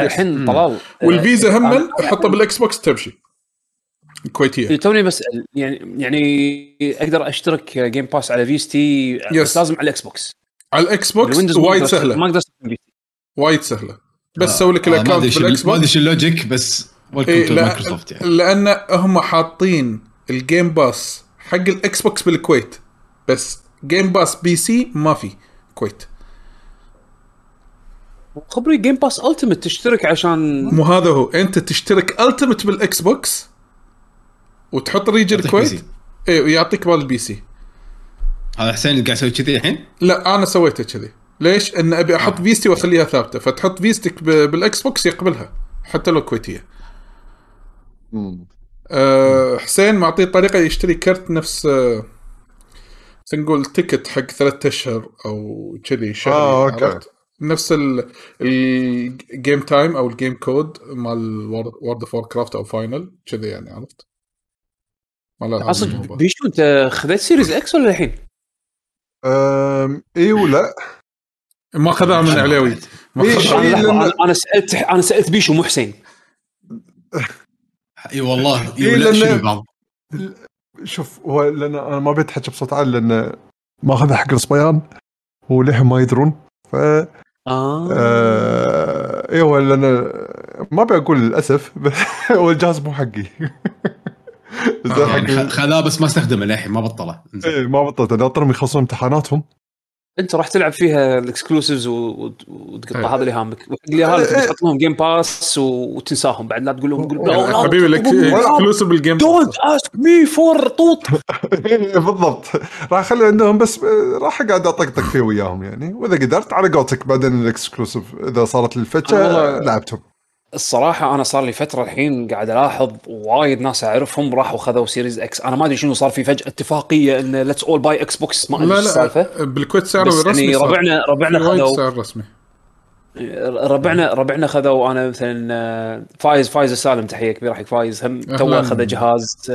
الحين طلال والفيزا هم حطها بالأكس بوكس تمشي الكويتية. توني بسأل يعني يعني أقدر أشترك جيم باس على فيستي بس لازم على الأكس بوكس. على الأكس بوكس وايد سهلة، ما أقدر وايد سهلة بس سوي لك الأكاونت بالأكس بوكس. ما أدري اللوجيك بس إيه مايكروسوفت يعني، لأن هم حاطين الجيم باس حق الأكس بوكس بالكويت بس جيم باس بي سي ما في كويت. خبري جيم باس ألتيمت تشترك عشان مو هذا هو، أنت تشترك ألتيمت بالأكس بوكس وتحط ريجن الكويت إيه ويعطيك مال البي سي. هذا حسين اللي قاعد يسوي كذي الحين؟ لا أنا سويته كذي. ليش؟ إن أبي أحط فيستي وأخليها ثابتة، فتحط فيستك بالأكس بوكس يقبلها حتى لو كويتية. مم. أه حسين معطيه طريقة يشتري كرت نفس نقول تيكت حق ثلاثة أشهر أو كذي شهر. آه أوكي. نفس الجيم تايم أو الجيم كود مع الوورد فور كرافت أو فاينل كذي يعني عرفت. أصلاً بيشو أنت خذت سيريز إكس ولا الحين؟ أمم إيه ولا ما خذها من علاوي. أنا أنا سألت أنا سألت بيشو مو حسين. إيه والله إيه ولا شنو بعض. شوف هو لأن أنا ما بتحكي بصوت عال لأن ما أخذ حق الصبيان ولهم ما يدرون ف. آه. إيه ولا أنا ما بقول للأسف والجهاز مو حقي. يعني خلاه بس ما استخدمه للحين ما بطله. إيه ما بطلت أنا أضطر يخلصون امتحاناتهم. أنت راح تلعب فيها الإكسكلوسيفز وتقطع هذا اللي هامك اللي هذا تحط لهم جيم باس وتنساهم بعد لا تقول لهم حبيبي الإكسكلوسيف بالجيم دونت آسك مي فور طوط. بالضبط راح أخلي عندهم بس راح أقعد أطقطق فيه وياهم يعني، وإذا قدرت على قولتك بعدين الإكسكلوسيف إذا صارت الفترة لعبتهم. الصراحة أنا صار لي فترة الحين قاعد ألاحظ وايد ناس أعرفهم راحوا خذوا سيريز إكس. أنا ما أدري شنو صار في فجأة اتفاقية إن ليتس أول باي إكس بوكس ما أدري السالفة. بالكويت سعره رسمي يعني ربعنا ربعنا خذوا سعر رسمي ربعنا ربعنا خذوا. أنا مثلا فايز فايز السالم تحية كبيرة حق فايز هم توه خذ جهاز.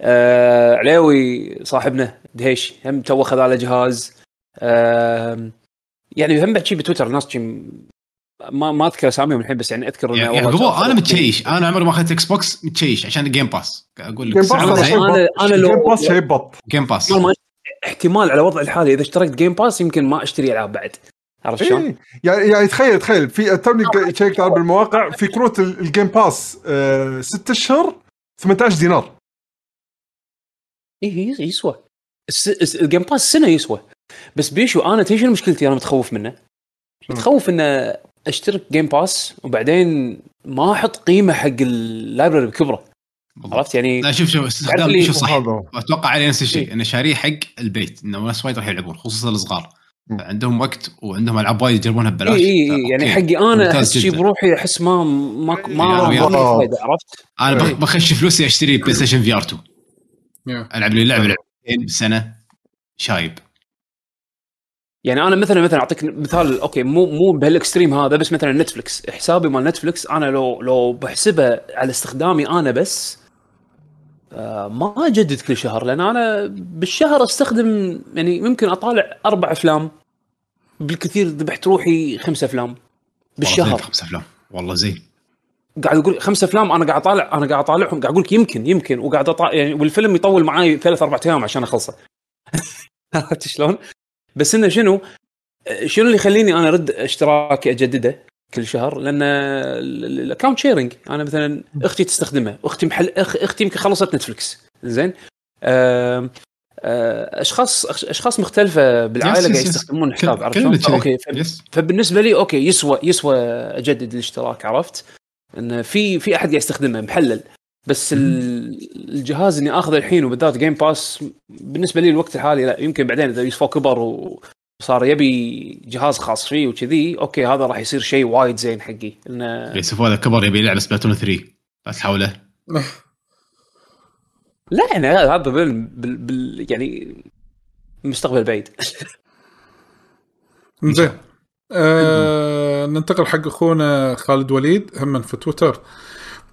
آه عليوي صاحبنا دهيش هم توه خذ على جهاز. آه يعني هم بحكي بتويتر ناس ما ما أذكر أساميهم الحين بس يعني أذكر يعني يعني أنا متشيش. أنا عمري ما أخذت إكس بوكس متشيش عشان الجيم باس. أقول لك أنا أنا لو جيم باس شيء بط جيم باس احتمال على وضع الحالي إذا اشتريت جيم باس يمكن ما أشتري ألعاب بعد عرفت شلون؟ إيه. يعني يعني تخيل تخيل في توني شيكت على المواقع في كروت الجيم باس آه ستة أشهر ثمانية عشر دينار. إيه يسوى الجيم باس سنة يسوى. بس بيشو أنا تيجي مشكلتي أنا متخوف منه متخوف إنه اشترك جيم باس وبعدين ما احط قيمه حق اللايبرري بكبره عرفت يعني. لا شوف شوف استخدام شوف صح اتوقع عليه نفس الشيء إيه؟ انه شاريه حق البيت انه ناس وايد راح يلعبون خصوصا الصغار عندهم وقت وعندهم العاب وايد يجربونها ببلاش. إيه إيه يعني حقي انا احس شيء بروحي احس ما ما ما فايده عرفت. انا إيه؟ بخش فلوسي اشتري بلاي ستيشن في ار تو العب لي لعبه لعبتين بالسنه شايب يعني. انا مثلا مثلا اعطيك مثال اوكي مو مو بهالاكستريم هذا بس مثلا نتفلكس حسابي مال نتفلكس انا لو لو بحسبه على استخدامي انا بس آه ما اجدد كل شهر لان انا بالشهر استخدم يعني ممكن اطالع اربع افلام بالكثير ذبحت روحي خمسة افلام بالشهر. خمسة افلام والله زين قاعد اقول خمسة افلام انا قاعد اطالع انا قاعد اطالعهم قاعد اقول لك يمكن يمكن وقاعد اطالع يعني والفيلم يطول معي ثلاث اربع ايام عشان اخلصه. عرفت شلون؟ بس إنه شنو شنو اللي يخليني أنا رد اشتراكي أجدده كل شهر لأن الأكاونت شيرينج أنا مثلاً أختي تستخدمه أختي محل أخ أختي يمكن خلصت نتفلكس زين أشخاص أشخاص مختلفة بالعائلة قاعد يستخدمون حساب عرفت أوكي فبالنسبة لي أوكي يسوى يسوى أجدد الاشتراك عرفت إن في في أحد يستخدمه محلل. بس الجهاز إني آخذ الحين وبالذات جيم باس بالنسبة لي الوقت الحالي لا يمكن بعدين إذا يسفو كبر وصار يبي جهاز خاص فيه وكذي أوكي هذا راح يصير شيء وايد زين حقي إنه يسفو هذا كبر يبي يلعب سبلاتون ثري بس حوله لا أنا هذا بال... بال... بال يعني مستقبل بعيد. زين آه ننتقل حق أخونا خالد وليد هم في تويتر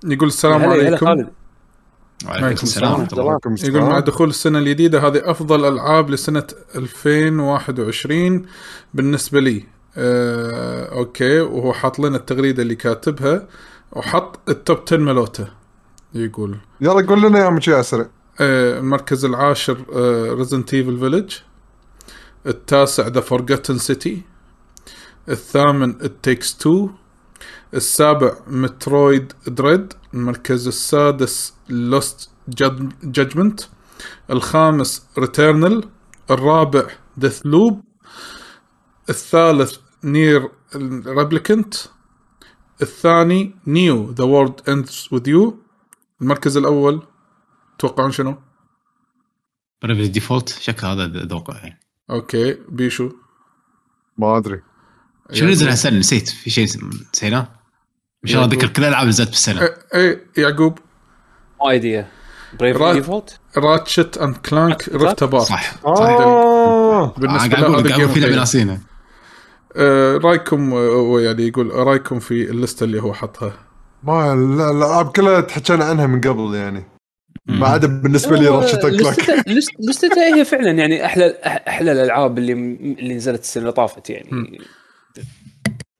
يقول السلام عليكم. هلا وعليكم السلام. يقول مع دخول السنة الجديدة هذه أفضل ألعاب لسنة ألفين وواحد وعشرين بالنسبة لي. آه، أوكي وهو حاط لنا التغريدة اللي كاتبها وحط التوب عشرة ملوته. يقول يلا قول لنا يا مجي أسرع. آه، المركز العاشر آه، Resident Evil Village. التاسع The Forgotten City. الثامن It Takes Two. السابع مترويد دريد. المركز السادس Lost Judgment. الخامس Returnal. الرابع Deathloop. الثالث Nier Replicant. الثاني Neo The World Ends With You. المركز الأول توقعون شنو؟ أنا بالديفولت شك هذا توقع يعني. أوكي بيشو ما أدري شنو نزل هالسنة نسيت في شيء نسيناه إن شاء الله ذكر كل الألعاب نزلت بالسنة. إيه يعقوب ايديا بريف ديفولت راتشت اند كلانك رفت ابار صح بالنسبه للجيم في مناسينه. رايكم يعني يقول رايكم في الليسته اللي هو حطها؟ ما الالعاب كلها تحكينا عنها من قبل يعني ما عدا بالنسبه لي راتشت اند كلانك لسته هي فعلا يعني احلى احلى الالعاب اللي اللي نزلت السنه اللي طافت يعني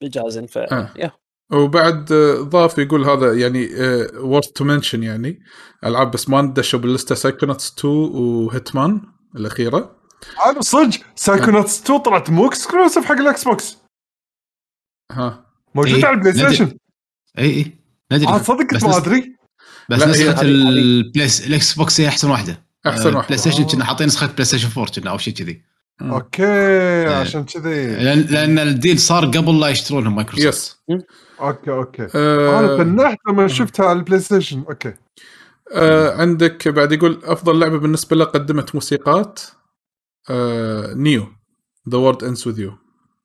بجازن ف وبعد ضاف يقول هذا يعني worth to mention يعني ألعاب بس ما ندشوا باللستة سايكوناتس تو وهيتمان الأخيرة. عاد صدق سايكوناتس تو طلعت مو إكسكلوسيف حق الأكس بوكس ها موجود على البلاي ستيشن. إيه إيه ندري عاد صدق ما أدري بس نسخة البلايس الأكس بوكس هي أحسن واحدة أحسن واحدة. بلاي ستيشن كنا حاطين نسخة بلاي ستيشن فور كنا أو شيء كذي. أوكي عشان كذي لأن لأن الديل صار قبل لا يشترونهم مايكروسوفت. اوكي اوكي أه انا تنحت لما شفتها على البلاي ستيشن. اوكي أه عندك بعد يقول افضل لعبه بالنسبه له قدمت موسيقات أه نيو ذا وورد اندز وذ يو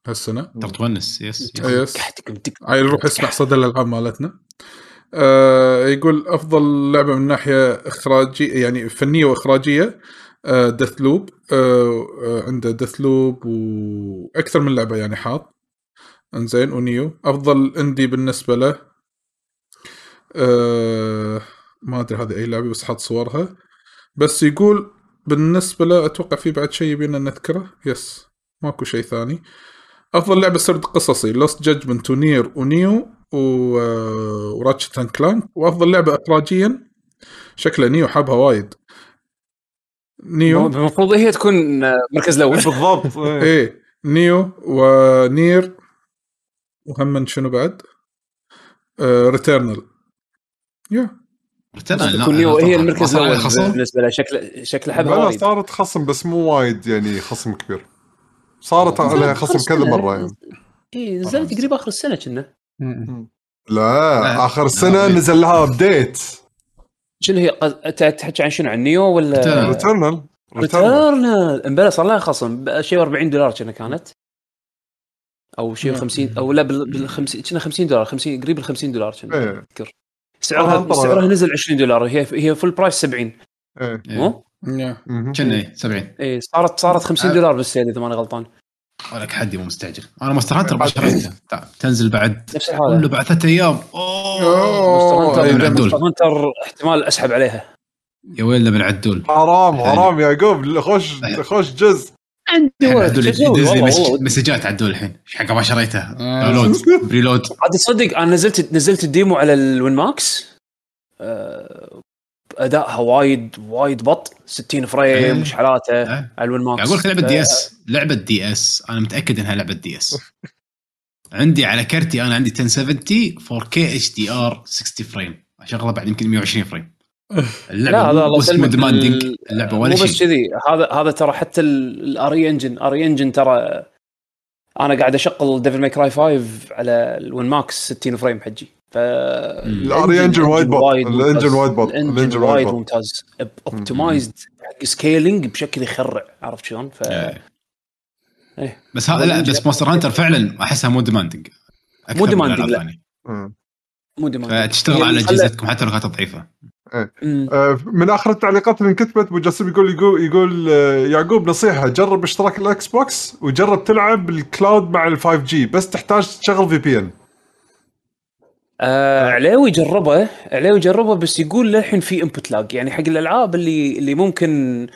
هالسنه تونس يس يس عايز نروح اسمع صدى الالعاب مالتنا. أه يقول افضل لعبه من ناحيه اخراجيه يعني فنيه واخراجيه أه ديث لوب. أه عنده ديث لوب واكثر من لعبه يعني حاط انزين ونيو. افضل اندي بالنسبه له أه ما ادري هذه اي لعبه بس حط صورها بس يقول بالنسبه له اتوقع في بعد شيء يبينا نذكره يس ماكو شيء ثاني. افضل لعبه سرد قصصي لوست جادجمنت ونير ونيو وراتشت اند كلانك. وافضل لعبه اخراجيا شكله نيو حابها وايد. نيو المفروض هي تكون مركز الاول بالضبط. ايه نيو ونير وهم شنو بعد ريتيرنال يا ريتيرنال هي المركز الاول بالنسبه له شكل شكل حبه وايد صارت خصم بس مو وايد يعني خصم كبير صارت عليها خصم كذا مره يعني اي نزلت تقريبا اخر السنه كنا لا اخر السنه نزل لها ابديت. شنو هي تحكي عن شنو عن نيو ولا ريتيرنال؟ ريتيرنال امبارح صار لها خصم شيء أربعين دولار كنا كانت او شيء خمسين او لا بالخمسين كنا خمسين دولار خمسين قريب ال خمسين دولار كنا اذكر سعرها سعرها نزل عشرين دولار هي هي فل برايس سبعين ايه مو كنا سبعين اي صارت صارت خمسين دولار بالسيل اذا ماني غلطان. ولك حد مو مستعجل انا مسترحت أربعة عشر تنزل بعد كله بعد ثلاث ايام اوه مسترحت احتمال اسحب عليها يا ويلنا من عدول حرام حرام يا يعقوب خوش خوش جزء عندي مسجات عدول الحين ايش حق ما شريتها داونلود بريلود عاد تصدق انا نزلت نزلت الديمو على الوين ماكس ادائها وايد وايد بط ستين فريم مش حالاته على الوين ماكس. اقول لك لعبه دي اس لعبه دي اس انا متاكد انها لعبه دي اس عندي على كرتي انا عندي عشرة سبعين فور كي اتش دي ار ستين فريم اشغله بعد يمكن مية وعشرين فريم. لا لا والله ديماندينج اللعبه ولا شيء بس كذي هذا هذا ترى حتى الاري انجن اري انجن ترى انا قاعد اشغل ديفل ماي كراي خمسة على الون ماكس ستين فريم حجي ف الاري انجن وايد وايد الانجن وايد بط الانجن وايد ممتاز اوبتمايزد حق سكيلينج بشكل يخرع عرفت شلون ف ايه بس هذا لا بس مونستر هانتر فعلا احسها مو ديماندينج مو ديماندينج لا مو ديماندينج فتشتغل على اجهزتكم حتى لو كانت ضعيفه من اخر التعليقات اللي انكتبت بجاسم يقول يقول يقول يعقوب نصيحه، جرب اشتراك الاكس بوكس وجرب تلعب الكلاود مع الفايف جي، بس تحتاج تشغل في بي ان. آه عليوي جربه عليوي جربه بس يقول للحين في انبوت لاج، يعني حق الالعاب اللي اللي ممكن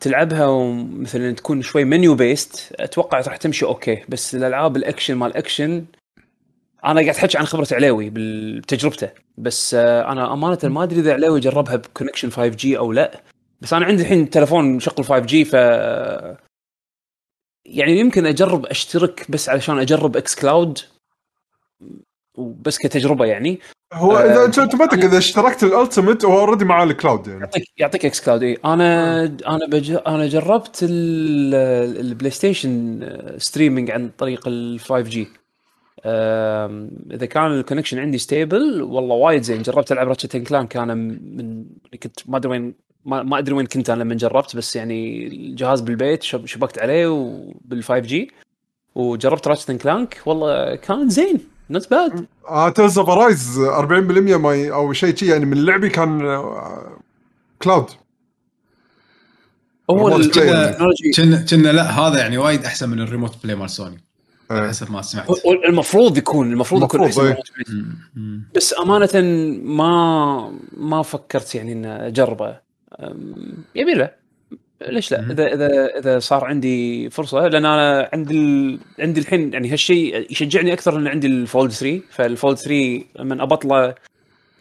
تلعبها ومثلا تكون شوي منيو بيست اتوقع راح تمشي اوكي، بس الالعاب الاكشن مال اكشن انا قاعد احكي عن خبره عليوي بتجربته، بس انا امانه ما ادري اذا عليوي جربها بكونكشن فايف جي او لا، بس انا عندي الحين تلفون مشغل فايف جي ف يعني يمكن اجرب اشترك بس علشان اجرب اكس كلاود وبس كتجربه. يعني هو اذا انت تبغى اذا اشتركت الالتيميت هو اوريدي مع الكلاود يعني يعطيك يعطيك اكس كلاود. اي انا انا بج... انا جربت البلاي ستيشن ستريمينج عن طريق الفايف جي، اذا كان الكونكشن عندي ستيبل والله وايد زين. جربت العب راتشت اند كلانك، كان من كنت ما ادري وين ما ادري وين كنت انا لما جربت، بس يعني الجهاز بالبيت شبكت عليه وبال5G وجربت راتشت اند كلانك، والله كان زين نوت باد. تيلز اوف رايز أربعين بالمية ماي او شيء شيء يعني من لعبي كان كلاود. اول كنا كنا لا هذا يعني وايد احسن من الريموت بلاي مال سوني حسب ما سمعت. المفروض يكون المفروض يكون أحسن، بس أمانة ما ما فكرت يعني إن أجربه. يبي لا، ليش لا؟ إذا إذا إذا صار عندي فرصة، لأن أنا عندي ال... عندي الحين يعني هالشيء يشجعني أكثر، لأن عندي الفولد ثري، فالفولد ثري من أبطله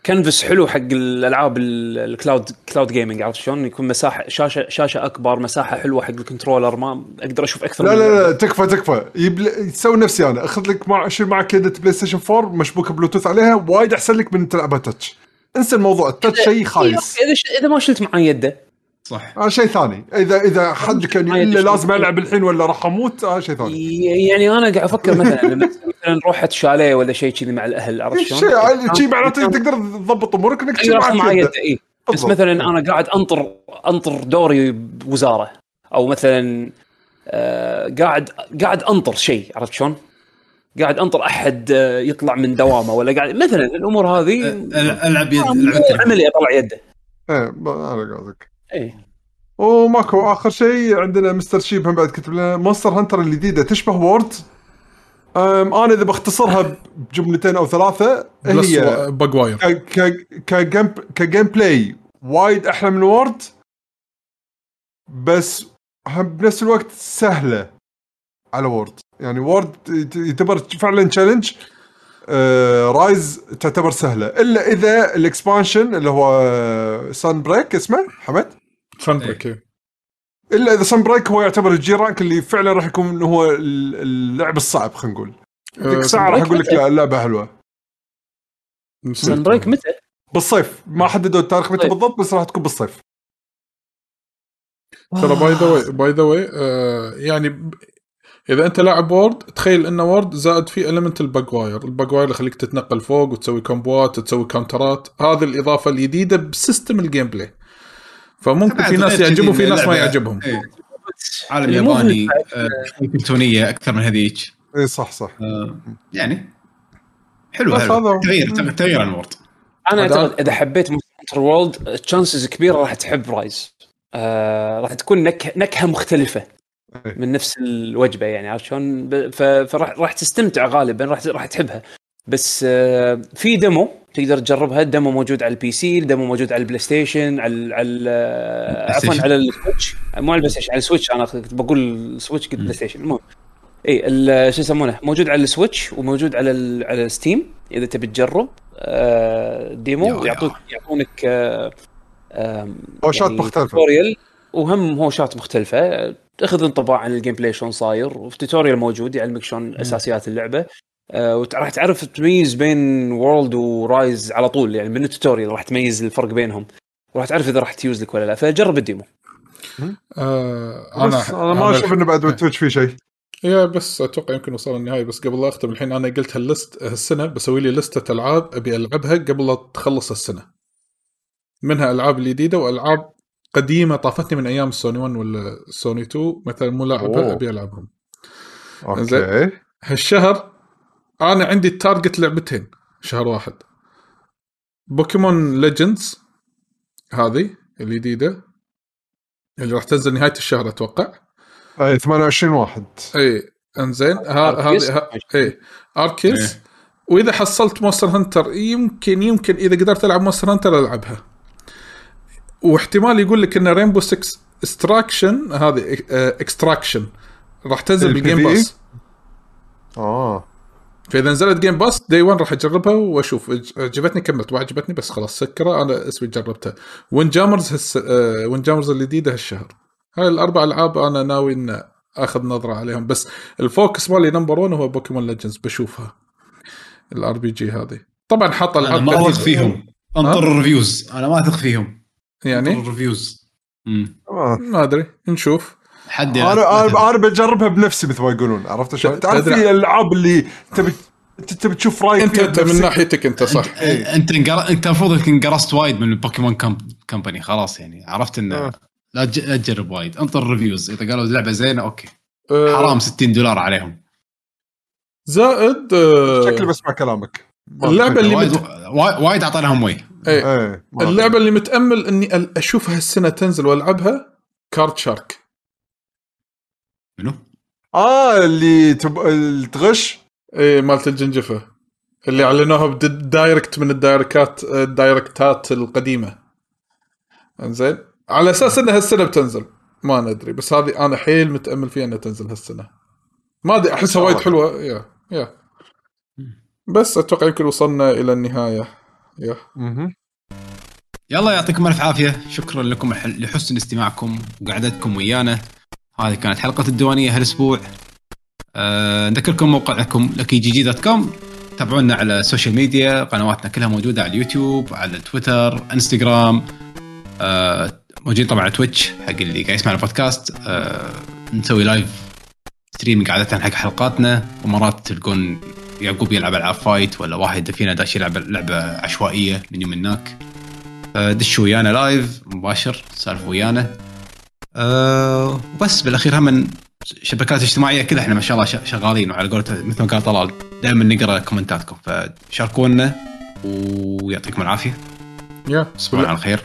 كنفس حلو حق الألعاب الكلاود كلاود جيمينج، عرفت شلون؟ يكون مساحة شاشة شاشة أكبر، مساحة حلوة حق الكنترولر، ما أقدر أشوف أكثر. لا لا لا تكفى تكفى يبل... تسوي نفسي أنا أخذ لك مع شيء معك كده بلاي ستيشن فور مشبوكة بلوتوث عليها، وايد أحسن لك من تلعبها تاتش. انسى الموضوع التاتش شيء خايس. إذا ش... إذا ما شلت معي يده صح آه شيء ثاني. إذا إذا حد كان إلا لازم ألعب الحين ولا راح أموت آه شيء ثاني. يعني أنا قاعد أفكر مثلا مثلا روحت شاليه ولا شيء كذي مع الأهل، عرفت شلون؟ شيء شيء معناته تقدر تضبط أمورك إنك تشوف معي يده. إيه بس مثلا أنا قاعد أنطر أنطر دوري بوزارة، أو مثلا آه قاعد قاعد أنطر شيء، عرفت شلون؟ قاعد أنطر أحد يطلع من دوامه، ولا قاعد مثلا الأمور هذه ألعب يد عملي أطلع يده. إيه أنا قصدك. ايه وماكو اخر شيء عندنا مستر شيب هم بعد كتب لنا مونستر هانتر الجديده تشبه وورد. انا اذا بختصرها بجملتين او ثلاثه، هي بقواير كجيم كجيم بلاي وايد احلى من وورد، بس بنفس الوقت سهله على وورد. يعني وورد يعتبر فعلا تشالنج، رايز تعتبر سهله الا اذا الاكسبانشن اللي هو سان بريك اسمه حمد سان بريك إيه. الا اذا سان بريك هو يعتبر الجي رانك اللي فعلا راح يكون انه هو اللعب الصعب، خلينا نقول ديك ساعه راح اقول لك لا لعبه حلوه. سان بريك متى؟ بالصيف، ما حددوا التاريخ متى بالضبط، بس راح تكون بالصيف. ترى باي ذا واي باي ذا واي يعني إذا أنت لاعب وورد تخيل إن وورد زائد فيه إلمنت الباجواير، الباجواير اللي خليك تتنقل فوق وتسوي كومبوات وتسوي كاونترات، هذه الإضافة الجديدة بسيستم الجيم بلاي. فممكن في ناس يعجبه في ناس ما يعجبهم. إيه. عالم ياباني كرتونية أكثر من هذيك. إيه صح صح. آه يعني حلو هذا. تغيير تغيير عن وورد. أنا أعتقد إذا حبيت مونستر وورلد تشانسز كبيرة راح تحب رايز. آه راح تكون نك نكهة مختلفة. من نفس الوجبه يعني، عرفت شلون؟ فراح راح تستمتع غالبا، راح راح تحبها. بس في ديمو تقدر تجربها، الديمو موجود على البي سي، الديمو موجود على البلاي ستيشن، على على عفوا على السويتش، مو على البلاي ستيشن، على السويتش. انا كنت بقول سويتش قد بلاي ستيشن. المهم اي شو يسمونه موجود على السويتش وموجود على على ستيم. اذا تبي تجرب ديمو يعطوك يعطونك هوشات مختلفه وهم هوشات مختلفه، تاخذ انطباع عن الجيم بلاي شلون صاير، وفي توتوريال موجود يعلمك شلون اساسيات اللعبه. أه وراح تعرف تميز بين وورلد ورايز على طول، يعني من التوتوريال راح تميز الفرق بينهم، وراح تعرف اذا راح تيوز لك ولا لا. فجرب الديمو. آه انا انا ما اشوف انه بعد التويتش في شيء يا، بس اتوقع يمكن وصل النهايه. بس قبل لا اختم الحين، انا قلت هاللست هالسنه بسوي لي لسته العاب ابي العبها قبل لا تخلص السنه، منها العاب جديده والعاب قديمه طافتني من ايام السوني واحد ولا السوني اثنين مثلا، مو لاعبها ابي العبهم. اوكي هالشهر انا عندي التارجت لعبتين شهر واحد، بوكيمون ليجندز هذه الجديدة اللي راح تنزل نهاية الشهر أتوقع. اي ثمانية وعشرين واحد. اي انزين هذه اي أركيس. وإذا حصلت مونستر هنتر يمكن يمكن إذا قدرت ألعب مونستر هنتر ألعبها. واحتمال يقول لك إن رينبو سيكس إستراكشن هذه إكستراكشن راح تنزل بالجيم باس. آه. فإذا نزلت جيم باس داي وان راح أجربها وأشوف عجبتني كملت وعجبتني بس خلاص سكرة أنا اسوي جربتها. وين جامرز هس وين جامرز الجديدة هالشهر. هاي الأربع ألعاب أنا ناوي إن أخذ نظرة عليهم بس الفوكس مالي نمبر ون هو بوكيمون ليجندز بشوفها. الار بي جي هذه طبعا حط العاب ما اثق فيهم انطر الريفيوز انا ما اثق فيهم يعني الريفيوز ما ادري نشوف حد يعني انا انا بجربها بنفسي مثل ما يقولون عرفت شلون تعرف في العاب اللي تبي تبي تشوف رايك انت من ناحيتك انت صح انت انت المفروض انقرصت وايد من البوكيمون كمباني خلاص يعني عرفت انه لا تجرب وايد انطر الريفيوز اذا قالوا اللعبه زينه اوكي حرام ستين دولار عليهم زائد شكل بسمع كلامك اللعبة اللي وايد, مت... وايد عطاناهم وي ايه. اللعبة اللي متأمل اني اشوفها السنة تنزل والعبها كارد شارك منو؟ اه اللي تب... التغش ايه مالت الجنجفة اللي اعلنوها بدايركت من الدايركات الدايركتات القديمة انزين على اساس انها السنة بتنزل ما ندري بس هذه انا حيل متأمل فيها انها تنزل هالسنة ما ادري احسها وايد حلوة يا يا بس اتوقع يمكن وصلنا الى النهاية يا اها يلا يعطيكم الف عافية شكرا لكم لحسن استماعكم وقعدتكم ويانا هذه كانت حلقة الديوانية هالاسبوع أه نذكركم موقعكم لكي جي جي دوت كوم تابعونا على السوشيال ميديا قنواتنا كلها موجودة على اليوتيوب على تويتر انستغرام أه موجودين طبعا على تويتش حق اللي قاعد يسمع البودكاست أه نسوي لايف ستريمينج عادة حق حلقاتنا ومرات تلقون يعقوب يلعب ألعاب فايت ولا واحد فينا داش يلعب لعبة عشوائية من يوم هناك دشوا ويانا لايف مباشر سالفوا ويانا أه وبس بالأخير هم شبكات اجتماعية كذا احنا ما شاء الله شغالين وعلى قولة مثل ما قال طلال دائما نقرأ كومنتاتكم فشاركونا ويعطيكم العافية يا صباح على الخير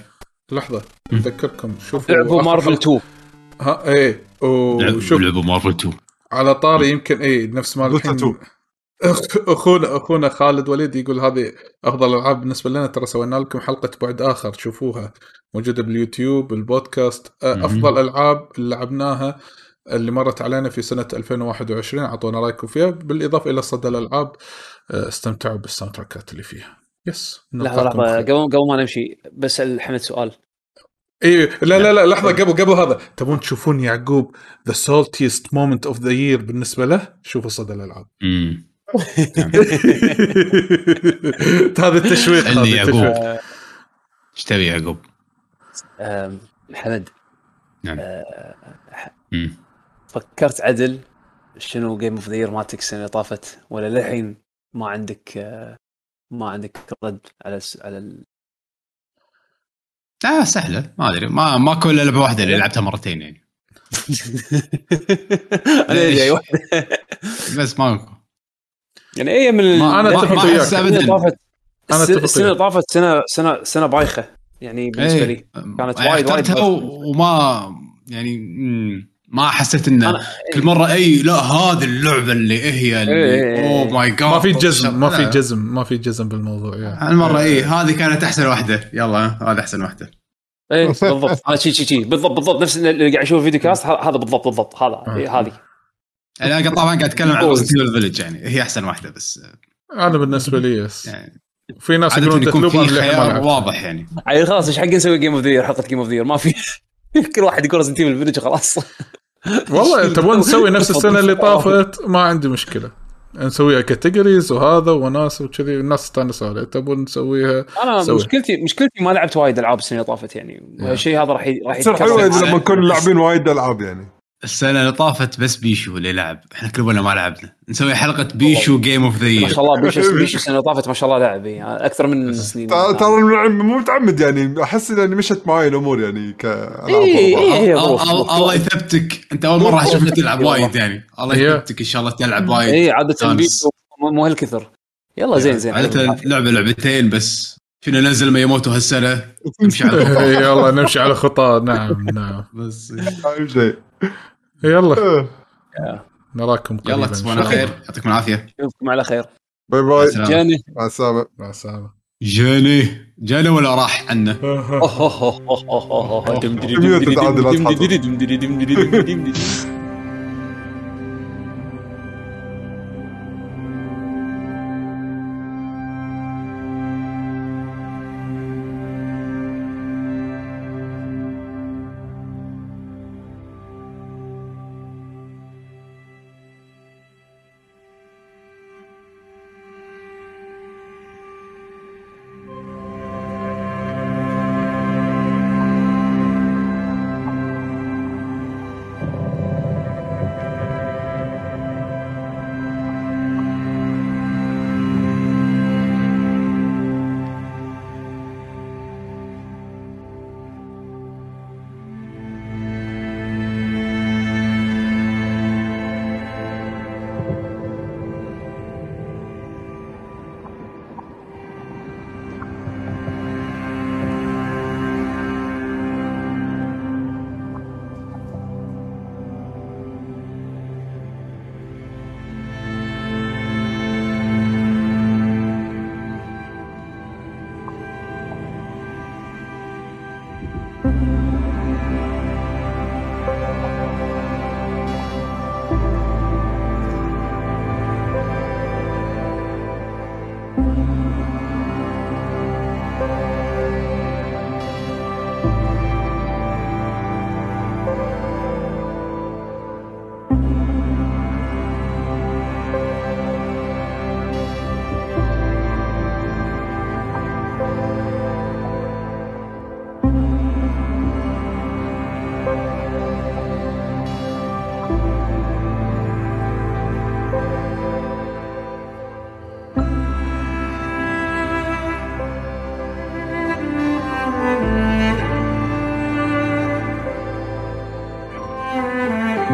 لحظة أذكركم شوفوا لعبوا مارفل اثنين ها ايه وشوف لعبوا مارفل اثنين على طاري يمكن اي نفس ما الحين اخونا اخونا خالد وليد يقول هذه افضل العاب بالنسبه لنا ترى سوينا لكم حلقه بعد اخر شوفوها موجوده باليوتيوب البودكاست افضل العاب اللي لعبناها اللي مرت علينا في سنه ألفين وواحد وعشرين اعطونا رايكم فيها بالاضافه الى صدى الالعاب استمتعوا بالساوندتراكات اللي فيها يس لحظه لحظه قبل ما نمشي بس الحمد سؤال ايه لا لا لا لحظة قبل قبل هذا تبون تشوفون يعقوب the saltiest moment of the year بالنسبة له شوفوا صدى الألعاب هذا التشويق هذا التشويق ايش تبي يعقوب حمد نعم فكرت عدل شنو game of the year مالتك السنة طافت ولا للحين ما عندك ما عندك رد على على لا سهلة ما أدري ما ما كل لعبة واحدة اللي لعبتها مرتين يعني أنا بس ما يعني أي من أنا اتفق وياك السنة طافت سنة سنة سنة بايخة يعني بالنسبة لي كانت وايد وايد وما يعني ما حسيت إنه كل مرة أي لا هذه اللعبة اللي هي أوه ماي جاد ما في جزم ما في جزم ما في جزم بالموضوع يعني المرة إيه هذه كانت أحسن واحدة يلا هذه أحسن واحدة إيه بالضبط هذا شيء شيء شيء بالضبط بالضبط نفس اللي قاعد أشوف فيديو كاست هذا بالضبط بالضبط هذا إيه هذه أنا قاعد طبعا قاعد أتكلم عن ريزيدنت فيلج يعني هي أحسن واحدة بس أنا بالنسبة لي يعني في ناس يقولون تقلبها خيار واضح يعني عيل خلاص إيش حق نسوي جيم أوف ذا يير حلقة جيم أوف ذا يير ما في كل واحد يقول ريزيدنت فيلج بالفيديو خلاص والله تبون نسوي نفس السنة اللي طافت ما عندي مشكلة نسويها كاتيجوريز وهذا وناس وكذي الناس تانس على تبون نسويها أنا سويها. مشكلتي مشكلتي ما لعبت وايد ألعاب السنة اللي طافت يعني الشيء هذا راح راح يتكرر لما نكون لاعبين وايد ألعاب يعني السنة اللي طافت بس بيشو اللي لعب إحنا كل ولا ما لعبنا نسوي حلقة بيشو جيم أوف ذا يير ما شاء الله بيشو بيشو السنة اللي طافت ما شاء الله لعبي يعني أكثر من سنين ترى مو متعمد يعني أحس إني مشت معي الأمور يعني كألعاب إيه الله يثبتك أنت أول مرة شفنا تلعب وايد يعني الله يثبتك إن شاء الله تلعب وايد إيه عادة بيشو مو هالكثر يلا زين زين عادة لعبة لعبتين بس كنا ننزل ما يموتوا هالسنة نمشي على خطى. يلا نمشي على خطى. نعم نعم بس يلا نراكم قريبا. يلا تصبحون على خير. يعطيكم العافية. نشوفكم على خير. باي باي. جاني مع السلامة. مع السلامة. جاني جاني ولا راح عنا. دم دم دم دم دم.